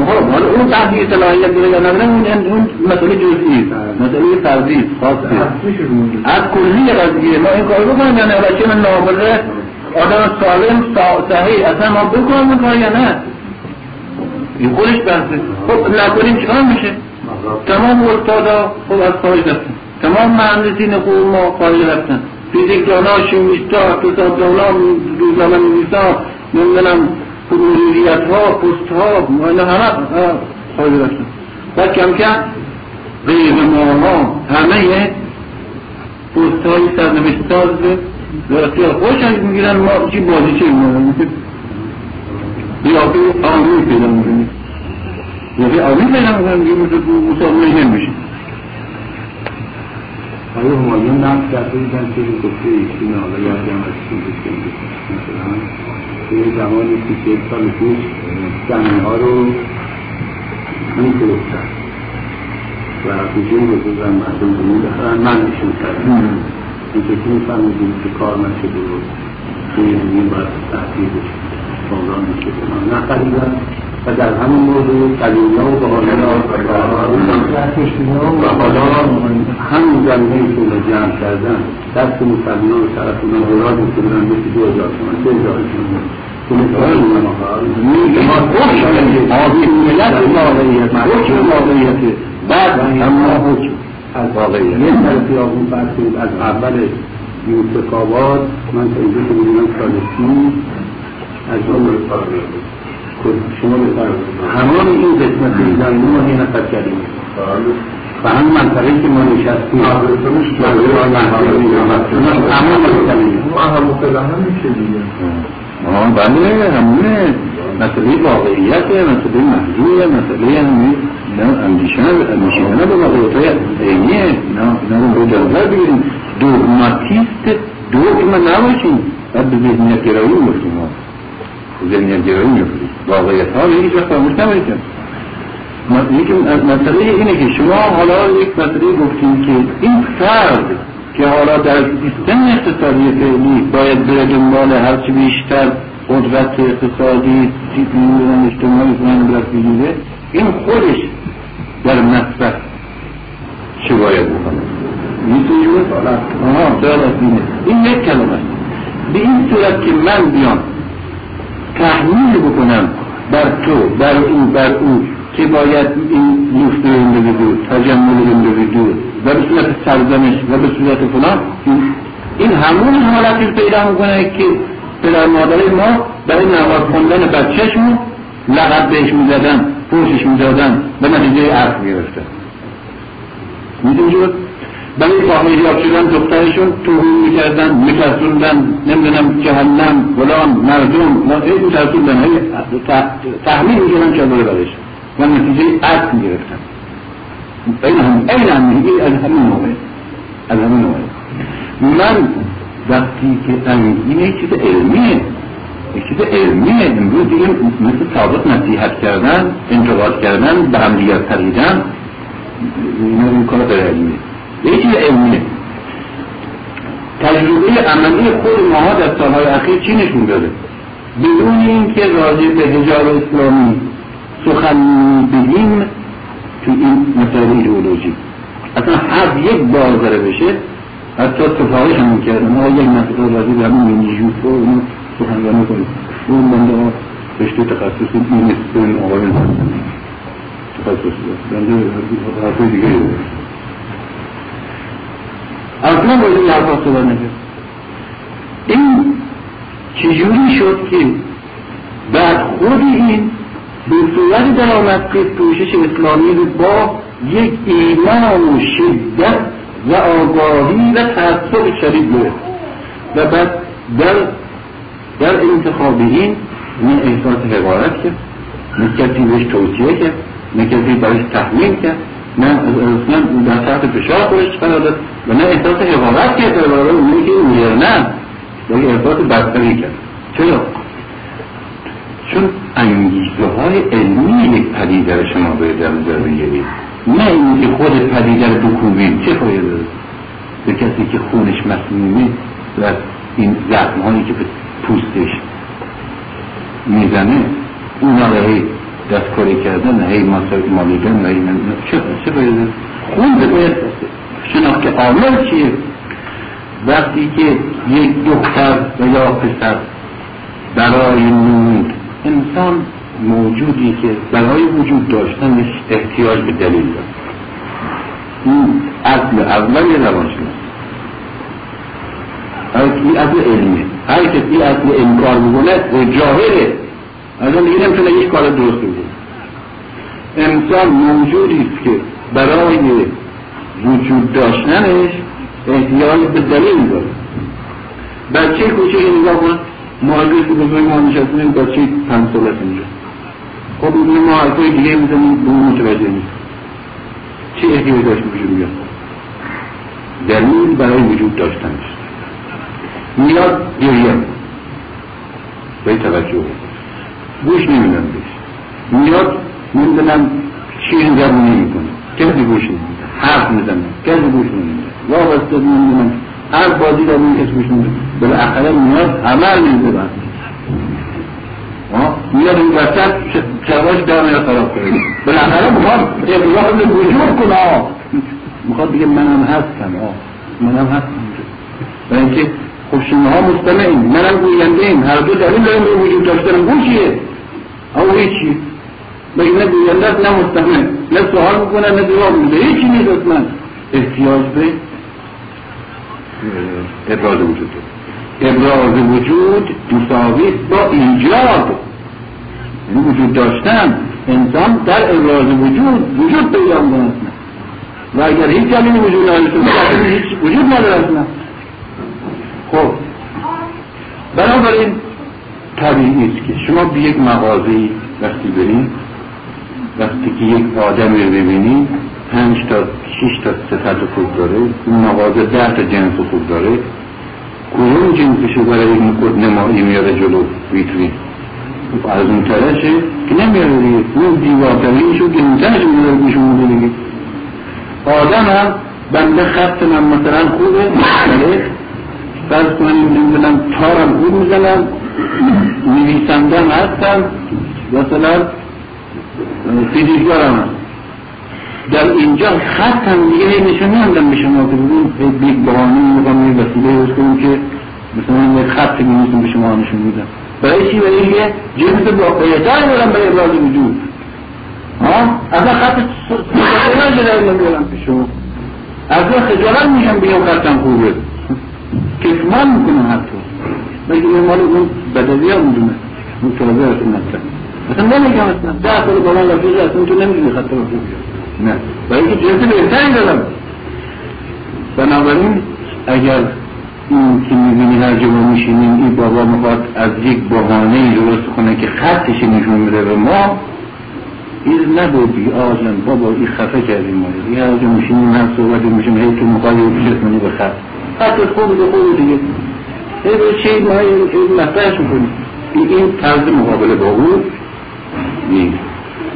حالا اون تحقیق صلاحیت دیره یا نداره اون مسئله جزئی مسئله فرضی خاصی از کلی قضیه ما این کار بکنم یا نه بچه من نابره آدم سالم صحیح اصلا ما بکنم این کار یا نه این خودش بحثه. خب نکنیم چیکار میشه؟ تمام استادا خب از خارج رفتن، تمام مهندسین خوب ما خارج رفتن، فیزیک دانا، شیمیستا، اقتصاد دانا، روزنامه نویسا، نمیدونم مدیریت ها، پست ها، اینا همه خارج رفتن. بعد کم کم غیر ماها همه پست های سرنوشت ساز ورقی ها خوشش میگیرن. ما چی بازیچه میمونم ریاضی آمی پیدا میکنیم ریاضی آمی پیدا میکنیم یه مثل مسابقه نمیشه. آیا همایون نفت کرده ایدن که این گفته ایشین حالا یادیم از این بسیم مثلا به زمانی که چهل سال پیش زمین ها رو می فروختن و حقیقی بزرگن مردم رو می دهرن من میشون کردن این که می فهمیدیم که کار نشده رو این باید تحقیق شما میشه کنم نخریدن و در همون موضوع قلیل ها و بحاله ها و حالا همون زمینه ایشون رو جمع کردن دست مسلمان ها و طرف اونها اولاد میکنن مثل دو هزار تومن سه هزار تومن که مثال اونها ها آبی ملت واقعیت حکم واقعیت بعد اما حکم از واقعیت یک طرفی آبون فرسید از اول یوسف آباد من تا اینجا که بودیم سال سی از عمر فرسید شما بفرد همان این قسمت زمینی ما این نفت کردیم و هم منطقه که ما نشستیم همان مستمیم هم مطلع همیشه دیگه بله همونه مسئله واقعیته، مسئله محضوره، مسئله اندیشنه به واقعیت اینیه. اینا رو جنزر بگیریم دوگماتیست دوگمه نباشیم و به ذهنیت گرایی باشیم ذهنیت گرایی میفریم واقعیت ها به هیچ وقت فراموش نبرید. مسئله اینه که شما حالا یک مسئله گفتیم که این فرد که حالا در سیستم اقتصادی فعلی باید بره دنبال هرچی بیشتر قدرت اقتصادی سیستم اجتماعی فلان بره بگیره این خودش در مصرف چه باید بکنه میتونیوه آها دارد اینه این یک کلمه است. به این صورت که من بیام تحمیل بکنم بر تو بر اون بر اون که باید این لفت رو این بگیدو تجمل به صورت سرزنش و به صورت فلان، این همون حالتی پیدا میکنه که پدر مادر ما برای نوار خوندن بچهشون لقب بهش میزدن، پوشش میزدن، به نتیجه عرف میرسته. میدونی شد؟ برای فاهمیاب شدن دخترشون توهین میکردن، میترسوندن، نمیدونم جهنم، غلام، مردم، این میترسوندن، تحمیل میکردن چندوره برش و نتیجه عرف میرسته. این هم این همینگی از همین نوعه از همین نوعه من وقتی که این یک چیز علمیه یک چیز علمیه امروز دیگه مثل ثابت نصیحت کردن، انتقاد کردن، به هم دیگر پریدن، این کار غیر علمیه، یک چیز علمیه. تجربه عملی خود ماها در سالهای اخیر چی نشون داده؟ بدون اینکه راجع به حجاب اسلامی سخن بگیم تو این مسائل ایدئولوژی اصلا هر یک بار داره بشه، حتی تفاقش همون کردن ما یک مسئله راضی به همون منجیجوز رو اونو سخنگانه کنیم اون بنده ها رشته تخصص این نیست، این آقای نزدن تخصص بنده حرفای دیگه رو اصلا باید این حرفا صدا نکرد. این چجوری شد که بعد خود این به صورت در آمد که پوشش اسلامی رو با یک ایمان و شدت و آگاهی و تعصب شدید بود و بعد در در انتخاب این این احساس حقارت کرد، نه کسی بهش توصیه کرد، نه کسی برش تحمیل کرد، نه اصلا در تحت فشار خودش قرار داد و نه احساس حقارت کرد در برابر اونی که اونجر نه بلکه احساس بدبختی کرد. چرا؟ چون انگیزه های علمی یک پدیده رو شما باید در نظر بگیرید، نه اینکه خود پدیده رو بکوبید. چه فایده داره به کسی که خونش مسمومه و این زخم هایی که به پوستش میزنه اونا رو هی دستکاری کردن، هی ماساژ مالیدن و این چه فایده داره؟ خون باید شناخت عامل چیه؟ وقتی که یک دختر و یا پسر برای نمود انسان موجودی که برای وجود داشتنش احتیاج به دلیل دارد، این اصل اولی روانشناسی، این اصل علمیه. هر کسی اصل انکار میکنه جاهله، اصلا دیگه نمیتونه یک کار درست بکنه. انسان موجودی است که برای وجود داشتنش احتیاج به دلیل دارد. بچه کوچیکی نگاه کن، مالگوی که بزرگ ما نشستیم بچه پنج ساله اینجا، خب این ما حرفای دیگه میزنیم به اون متوجه نیست. چه احتیاج داشت وجود میاد؟ دلیل برای وجود داشتنش میاد گریه باید توجه گوش نمیدن بهش، میاد نمیدنم چیز زبونه میکنه کسی گوش نمیدن، حرف میزنم کسی گوش نمیدن، وابسته نمیدنم هر بازی دارم این کسی گوش نمیدن، بالاخره میاد عمل میزنم میاد این وسط شواش دارم یا خراب کنیم، بالاخره میخواد اقلاق رو وجود کنه، میخواد بگه منم هستم، منم هستم برای اینکه خب شماها مستمعین منم گوینده ایم، هر دو دلیل داریم به وجود داشتنم. گوش چیه؟ او هیچی بگه نه گوینده است نه مستمع، نه سوال میکنه نه جواب میده، هیچی نیست. اصلا احتیاج به ابراز وجود، ابراز وجود مساوی با ایجاد، یعنی وجود داشتن انسان در ابراز وجود وجود پیدا میکنه و اگر هیچ دلیلی وجود نداشته هیچ وجود نداره. خب بنابراین طبیعی است که شما به یک مغازه‌ای وقتی برید، وقتی که یک آدم رو ببینید پنج تا شش تا صفت خوب داره، اون مغازه ده تا جنس خوب داره، کدوم جنسشو برای این خود نمایی میاره جلو ویترین؟ از اون طرحشه که نمیاره دیگه، اون دیوارترینشو گنزنش میاره بیشون میده دیگه. آدم هم بنده خط من مثلا خوبه برد کنم نمیدونم تارم خود میزنم نویسندم هستم مثلا فیزیکدارم هستم، در اینجا خط هم دیگه نشونه همدم به شما که بگیم یک بحانه میگم یک وسیله روز کنیم که مثلا یک خط میمیسیم به شما نشون میدم. برای چی؟ برای اینکه جنس باقیه داری بودم برای ابراز وجود، اما خط سرکتران جداری بودم به شما از اون خجالت میشم بیام قدم خوبه کتمان میکنم حتی بگه این مال اون بدوی ها میدونه اون تازه هستون نستم اصلا نمیگم اصلا ده سال بابا لفظه اصلا تو نمیدونی خطا رو خوب نه برای که جنسی بهترین دادم. بنابراین اگر این که میبینی هر جا ما میشینیم این بابا میخواد از یک بهانه ای درست کنه که خطش نشون میده به ما این نبودی آزم بابا این خفه کردیم ما این هر جا میشینیم هم صحبت میشیم هی تو مقالی رو پیشت منی به خط خطش خوبی به خوبی دیگه هی به چی ما این مطرحش میکنیم این طرز مقابله با اون نیست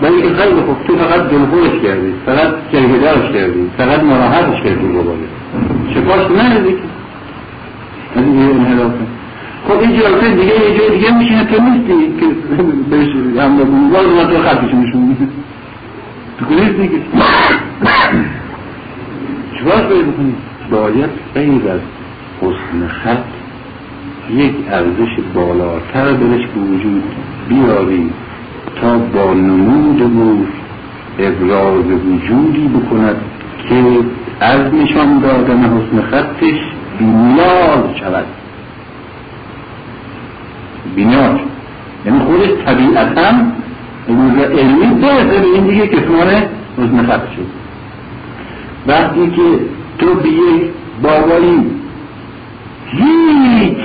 بایی که خیلی خوب تو فقط دلخورش کردی فقط جرگدارش کردی فقط مراحتش کردی بابایی شکاش نه دیگه از این یه انحراف هم خب این جرافه دیگه یه جای دیگه میشینه تو نیستی که بهش هم بگونی باز ما تو خطش میشونی تو کنیست دیگه شکاش باید بکنی باید غیر از حسن خط یک ارزش بالاتر برش به وجود بیاری تا با نمود و ابراز وجودی بکند که از نشان دادن حسن خطش بینیاز شود بینیاز یعنی خودش طبیعتا علمی برسه به این دیگه کسمان حسن خط شد وقتی که تو بیه بابایی هیچ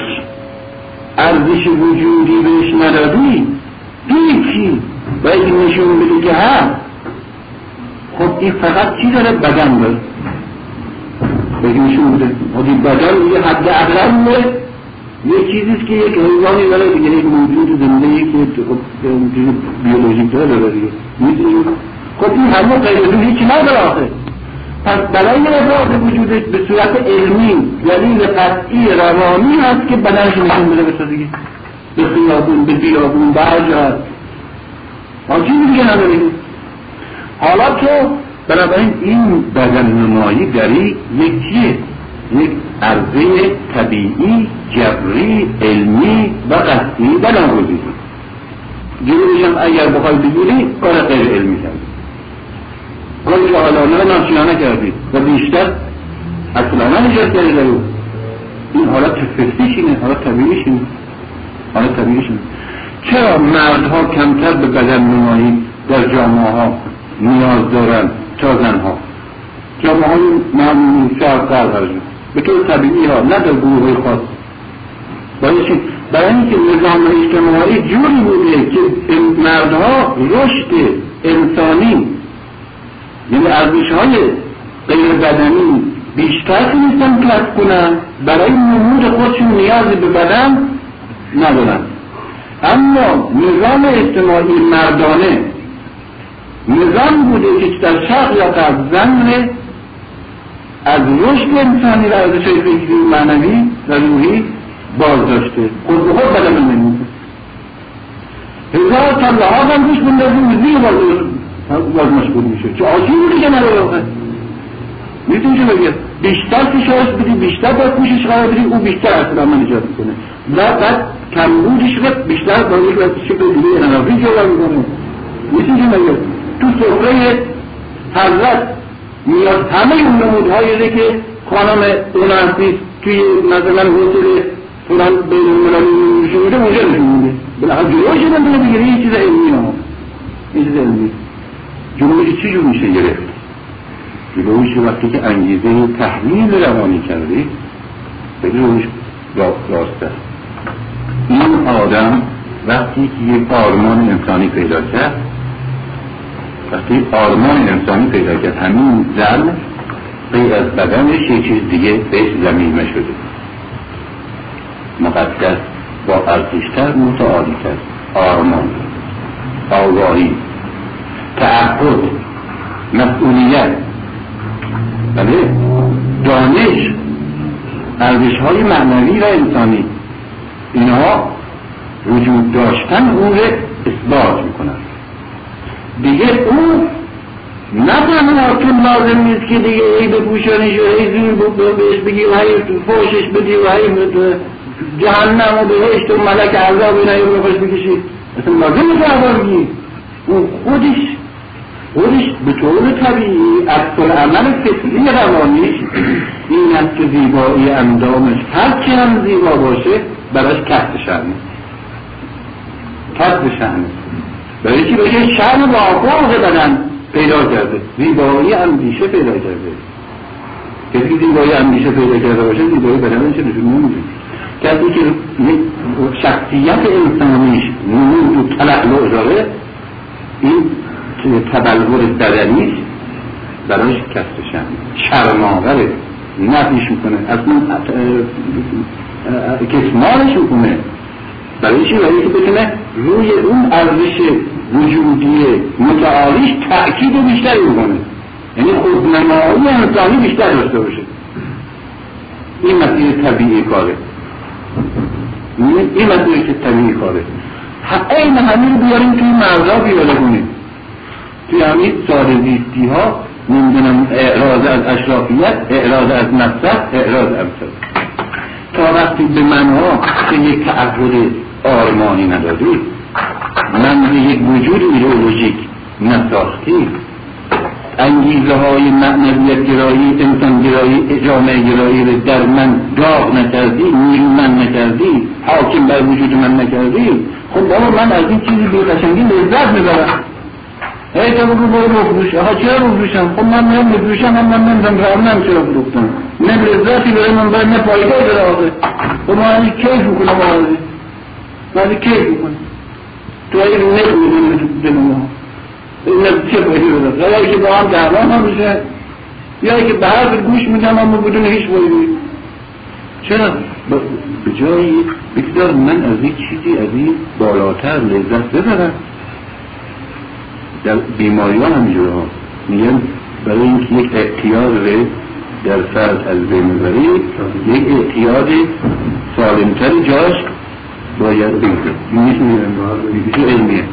ارزش وجودی بهش ندادی دیکی باید نشون بده که هم خب این فقط چی داره بدن داره باید نشون بده خب این بدن یه حد اقلمه یه چیزیست که یک حیوانی داره دیگه یک موجود زنده یک بیولوژیک داره داره دیگه خب این همه قیلوزون هیچی نداره آخه پس بلایی افراد وجودش به صورت علمی دلیل قطعی روانی هست که بدنش نشون بده بسا دیگه به خیابون، به بیابون، به هر جهت ما چیزی دیگه نداریم حالا تو بنابراین این بدن نمایی داری یک چیه؟ یک عرضه طبیعی، جبری، علمی و قطعی و نموزی جلویشم اگر بخوای بگیری کار غیر علمی کردی کاری که حالا نه ناشیانه کردی و بیشتر اصلا نه نجات کردی دارو این حالا تفسیش اینه، حالا طبیعیش اینه حالا طبیعیش نیست. چرا مردها کمتر به بدن نمایی در جامعه ها نیاز دارن تا زنها؟ جامعه های معمولی شهر قرار برشون به طور طبیعی ها نه در گروه خاص برای چی؟ برای اینکه نظام اجتماعی جوری بوده که مردها رشد انسانی یعنی ارزش های غیر بدنی بیشتر نیستن کلک کنن برای نمود خودشون نیاز به بدن ندارن اما نظام اجتماعی مردانه نظام بوده که در شخصیت از زن از رشد انسانی و ارزش های فکری معنوی و روحی باز داشته خود به خود بدن نمیده هزار تله ها هم روش بندازیم زیر باز مشغول میشه چه آسیبی که نداره واقعا میتونی چه بگید بیشتر فشارش بدی بیشتر باید میشش قرار بدی او بیشتر اصلا من ایجاد میکنه و بعد کمبودش رو بیشتر با یک شکل دیگه انرژی جدا میکنه میتونی که نگید تو سفره حضرت میاد همه اون نمودهایی که خانم اونانسیست توی مثلا هتل فلان بین المللی میشه میده اونجا نشون میده بالاخره جلوش نمیتونه بگیره یه چیز علمی ها این چیز علمی جلوش چی جور میشه گرفت جلوش وقتی که انگیزه تحلیل روانی کردی بگیرونش راسته این آدم وقتی که یک آرمان انسانی پیدا کرد وقتی آرمان انسانی پیدا کرد همین زن غیر از بدنش یه چیز دیگه بهش زمینه شده مقدس با ارزشتر متعالی کرد آرمان آگاهی تعهد مسئولیت بله دانش ارزش های معنوی و انسانی اینها وجود داشتن اون رو اثبات میکنن دیگه اون نفهمه حاکم لازم نیست که دیگه ای بپوشانش و ای زیر بهش بگی و ای فوشش بدی و ای جهنم و بهشت و ملک عذاب این ای رو بخش بکشی اصلا لازم نیست عذاب بگی اون خودش خودش به طور طبیعی اصل عمل فطری روانیش این است که زیبایی اندامش هرچی هم زیبا باشه براش کسب شأن کسب شأن برای اینکه بشه شأن با حقوق بدن پیدا کرده، زیبایی اندیشه پیدا کرده. کسی زیبایی اندیشه پیدا کرده باشه زیبایی بدنش نشون نمیده. کسی که شخصیت انسانیش نمود و تلألؤ داره این تبلور بدنیش براش کسب شأن شرم‌آوره، نفیش میکنه اصلا کسمارش میکنه. برای چی؟ برای که بکنه روی اون ارزش وجودی متعالیش تأکید و بیشتری بکنه، یعنی خودنمایی انسانی بیشتر داشته باشه. این مسیر طبیعی کاره، این مسیر که طبیعی کاره این همین بیاریم توی مرزا بیاره کنیم توی همین ساده‌زیستی ها نمیدونم، اعراض از اشرافیت، اعراض از نفس، اعراض از نفس. تا وقتی به منها که یک تعهد آرمانی ندادی، من به یک وجود ایدئولوژیک نساختی، انگیزه های معنویت گرایی، انسان گرایی، جامعه گرایی رو در من داغ نکردی، نیرو من نکردی، حاکم بر وجود من نکردی، خب بابا من از این چیزی به قشنگی لذت میبرم. ای تو بگو باید روزوشه ها چرا روزوشم؟ خب من میام روزوشم هم من نمیدم رامنم چرا بروختم نه لذتی برای من باید نه پایگاه برای آقه و ما همی کیف بکنم آقه ما همی کیف بکنم تو هایی رو نکنم دنم ها نه چه بایی رو دارم یا که با هم دعوان هم بشه یا که به حرف گوش میدم اما بدون هیچ بایی بایی چرا؟ به جایی بگذار من از یک چیزی از این بالاتر لذت ببرم. در بیماریان همینجوره ها میگن برای اینکه یک اعتیاد ره در فرد از بین بری، یک اعتیاد سالمتر جاش باید بگیره. میشه علمیه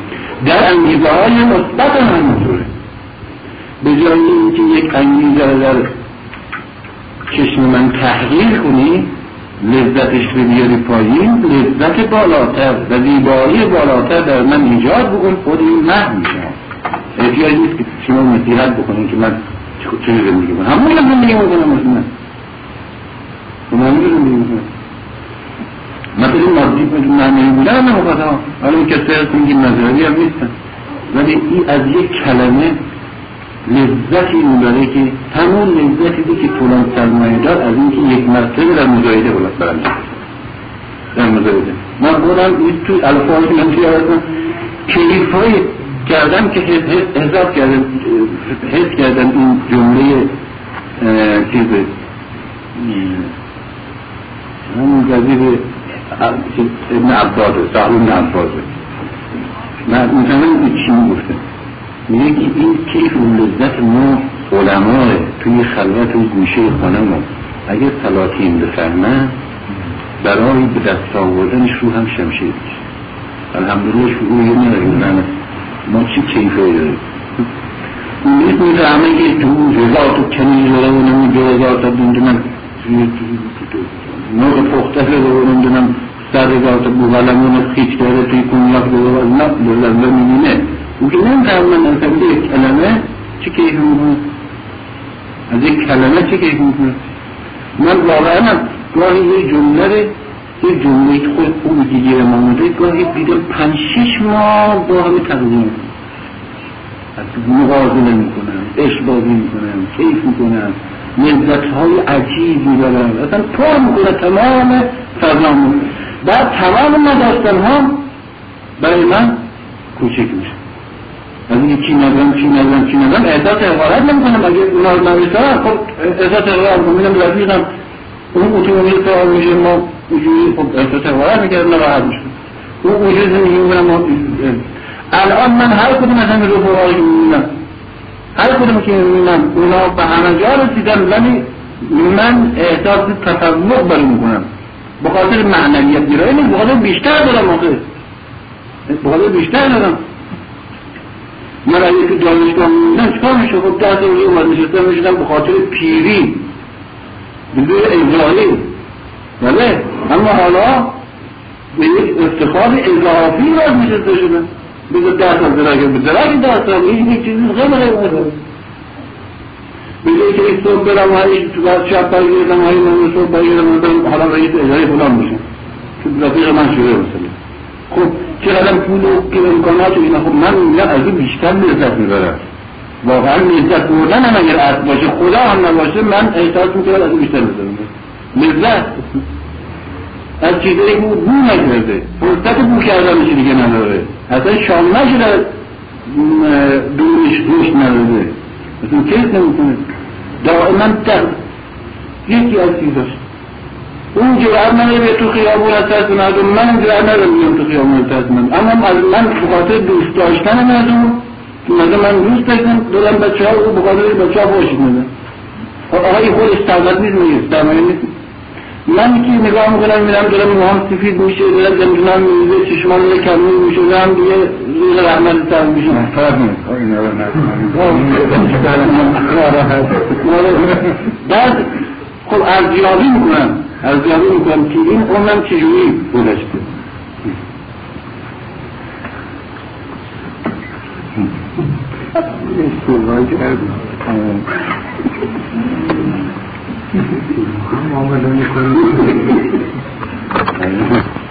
در انگیزه های مثبت همینجوره. به جای اینکه یک انگیزه در چشم من تحقیر کنی لذتش رو بیاری پایین، لذت بالاتر و زیبایی بالاتر در من ایجاد بکن. خود این مهم میشه احتیاج نیست که شما مسیحت بکنین که من چه زندگی کنم، همون لازم میگم بکنم اصلا اون همون لازم میگم بکنم مثلا مادی کنیم مهمه بودن همه مخاطه ها. حالا این کسی هست میگیم مذهبی هم نیستن، ولی این از یک کلمه لذتی اون داره که همون لذتی دی که فلان سرمایه دار از اینکه یک مرتبه در مزایده بلد برنده در مزایده من بودم این توی الفاظ من توی آرزم کلیفای کردم که حساب کردم حس کردم این جمله چیزه همون جزیب ابن عباده سهل ابن عباده من میتونم این چی میگفته میگه که این کیف اون لذت ما علماه توی خلوت و گوشه خانه ما اگر سلاطین بفهمن برای به دست آوردنش رو هم شمشیر میشه. الحمدلله شروع یه نمیدونم ما چی کیفه داریم نیست میده همه که تو جزات و کنیز و نمی جزات و نمیدونم نوز پخته و نمیدونم سر جزات و غلمون خیچ داره توی کنیاک و نمیدونم نمیدونه اون که نمیدونم من نمیدونم یک کلمه چی کیفه میکنم از یک کلمه چی کیفه میکنم من واقعا هم گاهی یه جمله یه جمعه خود اون دیگه مانده گاهی بیدم پنج شش ماه با همه تقدیم مغازله میکنم، اشبازی میکنم، کیف میکنم، نزدتهای عجیب میدارم اصلا پر میکنه تمام فرنامون بعد تمام نداشتن هم برای من کوچک میشه. از اینکه چی ندارم چی ندارم چی ندارم احساس اقارت نمیکنم. اگه اونا رو نمیشترم خب احساس اقارت نمیدم رفیقم اون اتومبیل سوال میشه ما وجودی خب احساس اقارت میکردم راحت میشون اون وجود زمین برم ما الان من هر کدوم از همه رفقایی میبینم هر کدوم که میبینم اونا به همه جا رسیدن ولی من احساس تفوق برای میکنم بخاطر معنویت گرایی نیست، بخاطر بیشتر دارم آخه بخاطر بیشتر دارم من اگه که دانشگاه میبینم چکار میشه؟ خب ده روزی اومد نشستم میشدم بخاطر پیری بدون اجرائی بله، اما حالا به یک افتخار اضافی باید میشسته شدن بذار ده سال درگیر بشه، درگیر ده سال این چیزی غیر غیره. بذار که این صبح برام هایی تو باز شب برگردم هایی من صبح برگردم بودم حالا رئیس اجرای فلان بشم چون رفیق من شده بسنه. خب چقدر پول و که امکانات و اینا، خب من اینا از این بیشتر لذت میبرم. واقعا لذت بردن هم اگر عرض باشه خدا هم نباشه من احساس میکنم از این بیشتر لذت میبرم. لذت از چیزایی که بو نکرده فرصت بو کردن میشه دیگه نداره، حتی شام نشده دونش گوشت نداره، مثلا کیس نمیتونه دائما تر یکی از چیزاست. اون جرعه منه به تو خیابون اترس مردم، من جرعه نره بیم تو خیابون اترس مردم، اما از من بخاطر دوست داشتن مردم مثلا من دوست داشتن دادم بچه ها و بخاطر بچه ها باشید مردم آقایی خودش طاقت نیست میگه سرمایه نیست. من که نگاه میکنم میرم دارم موهام سفید میشه دارم زمزونم میریزه چشمان رو کمی میشه دارم دیگه روز رحمت سر میشه فرق نیست بعد خب ارزیابی میکنم ارزیابی میکنم که این عمرم چجوری گذشته. استقبال کردم I'm going to go to the hospital.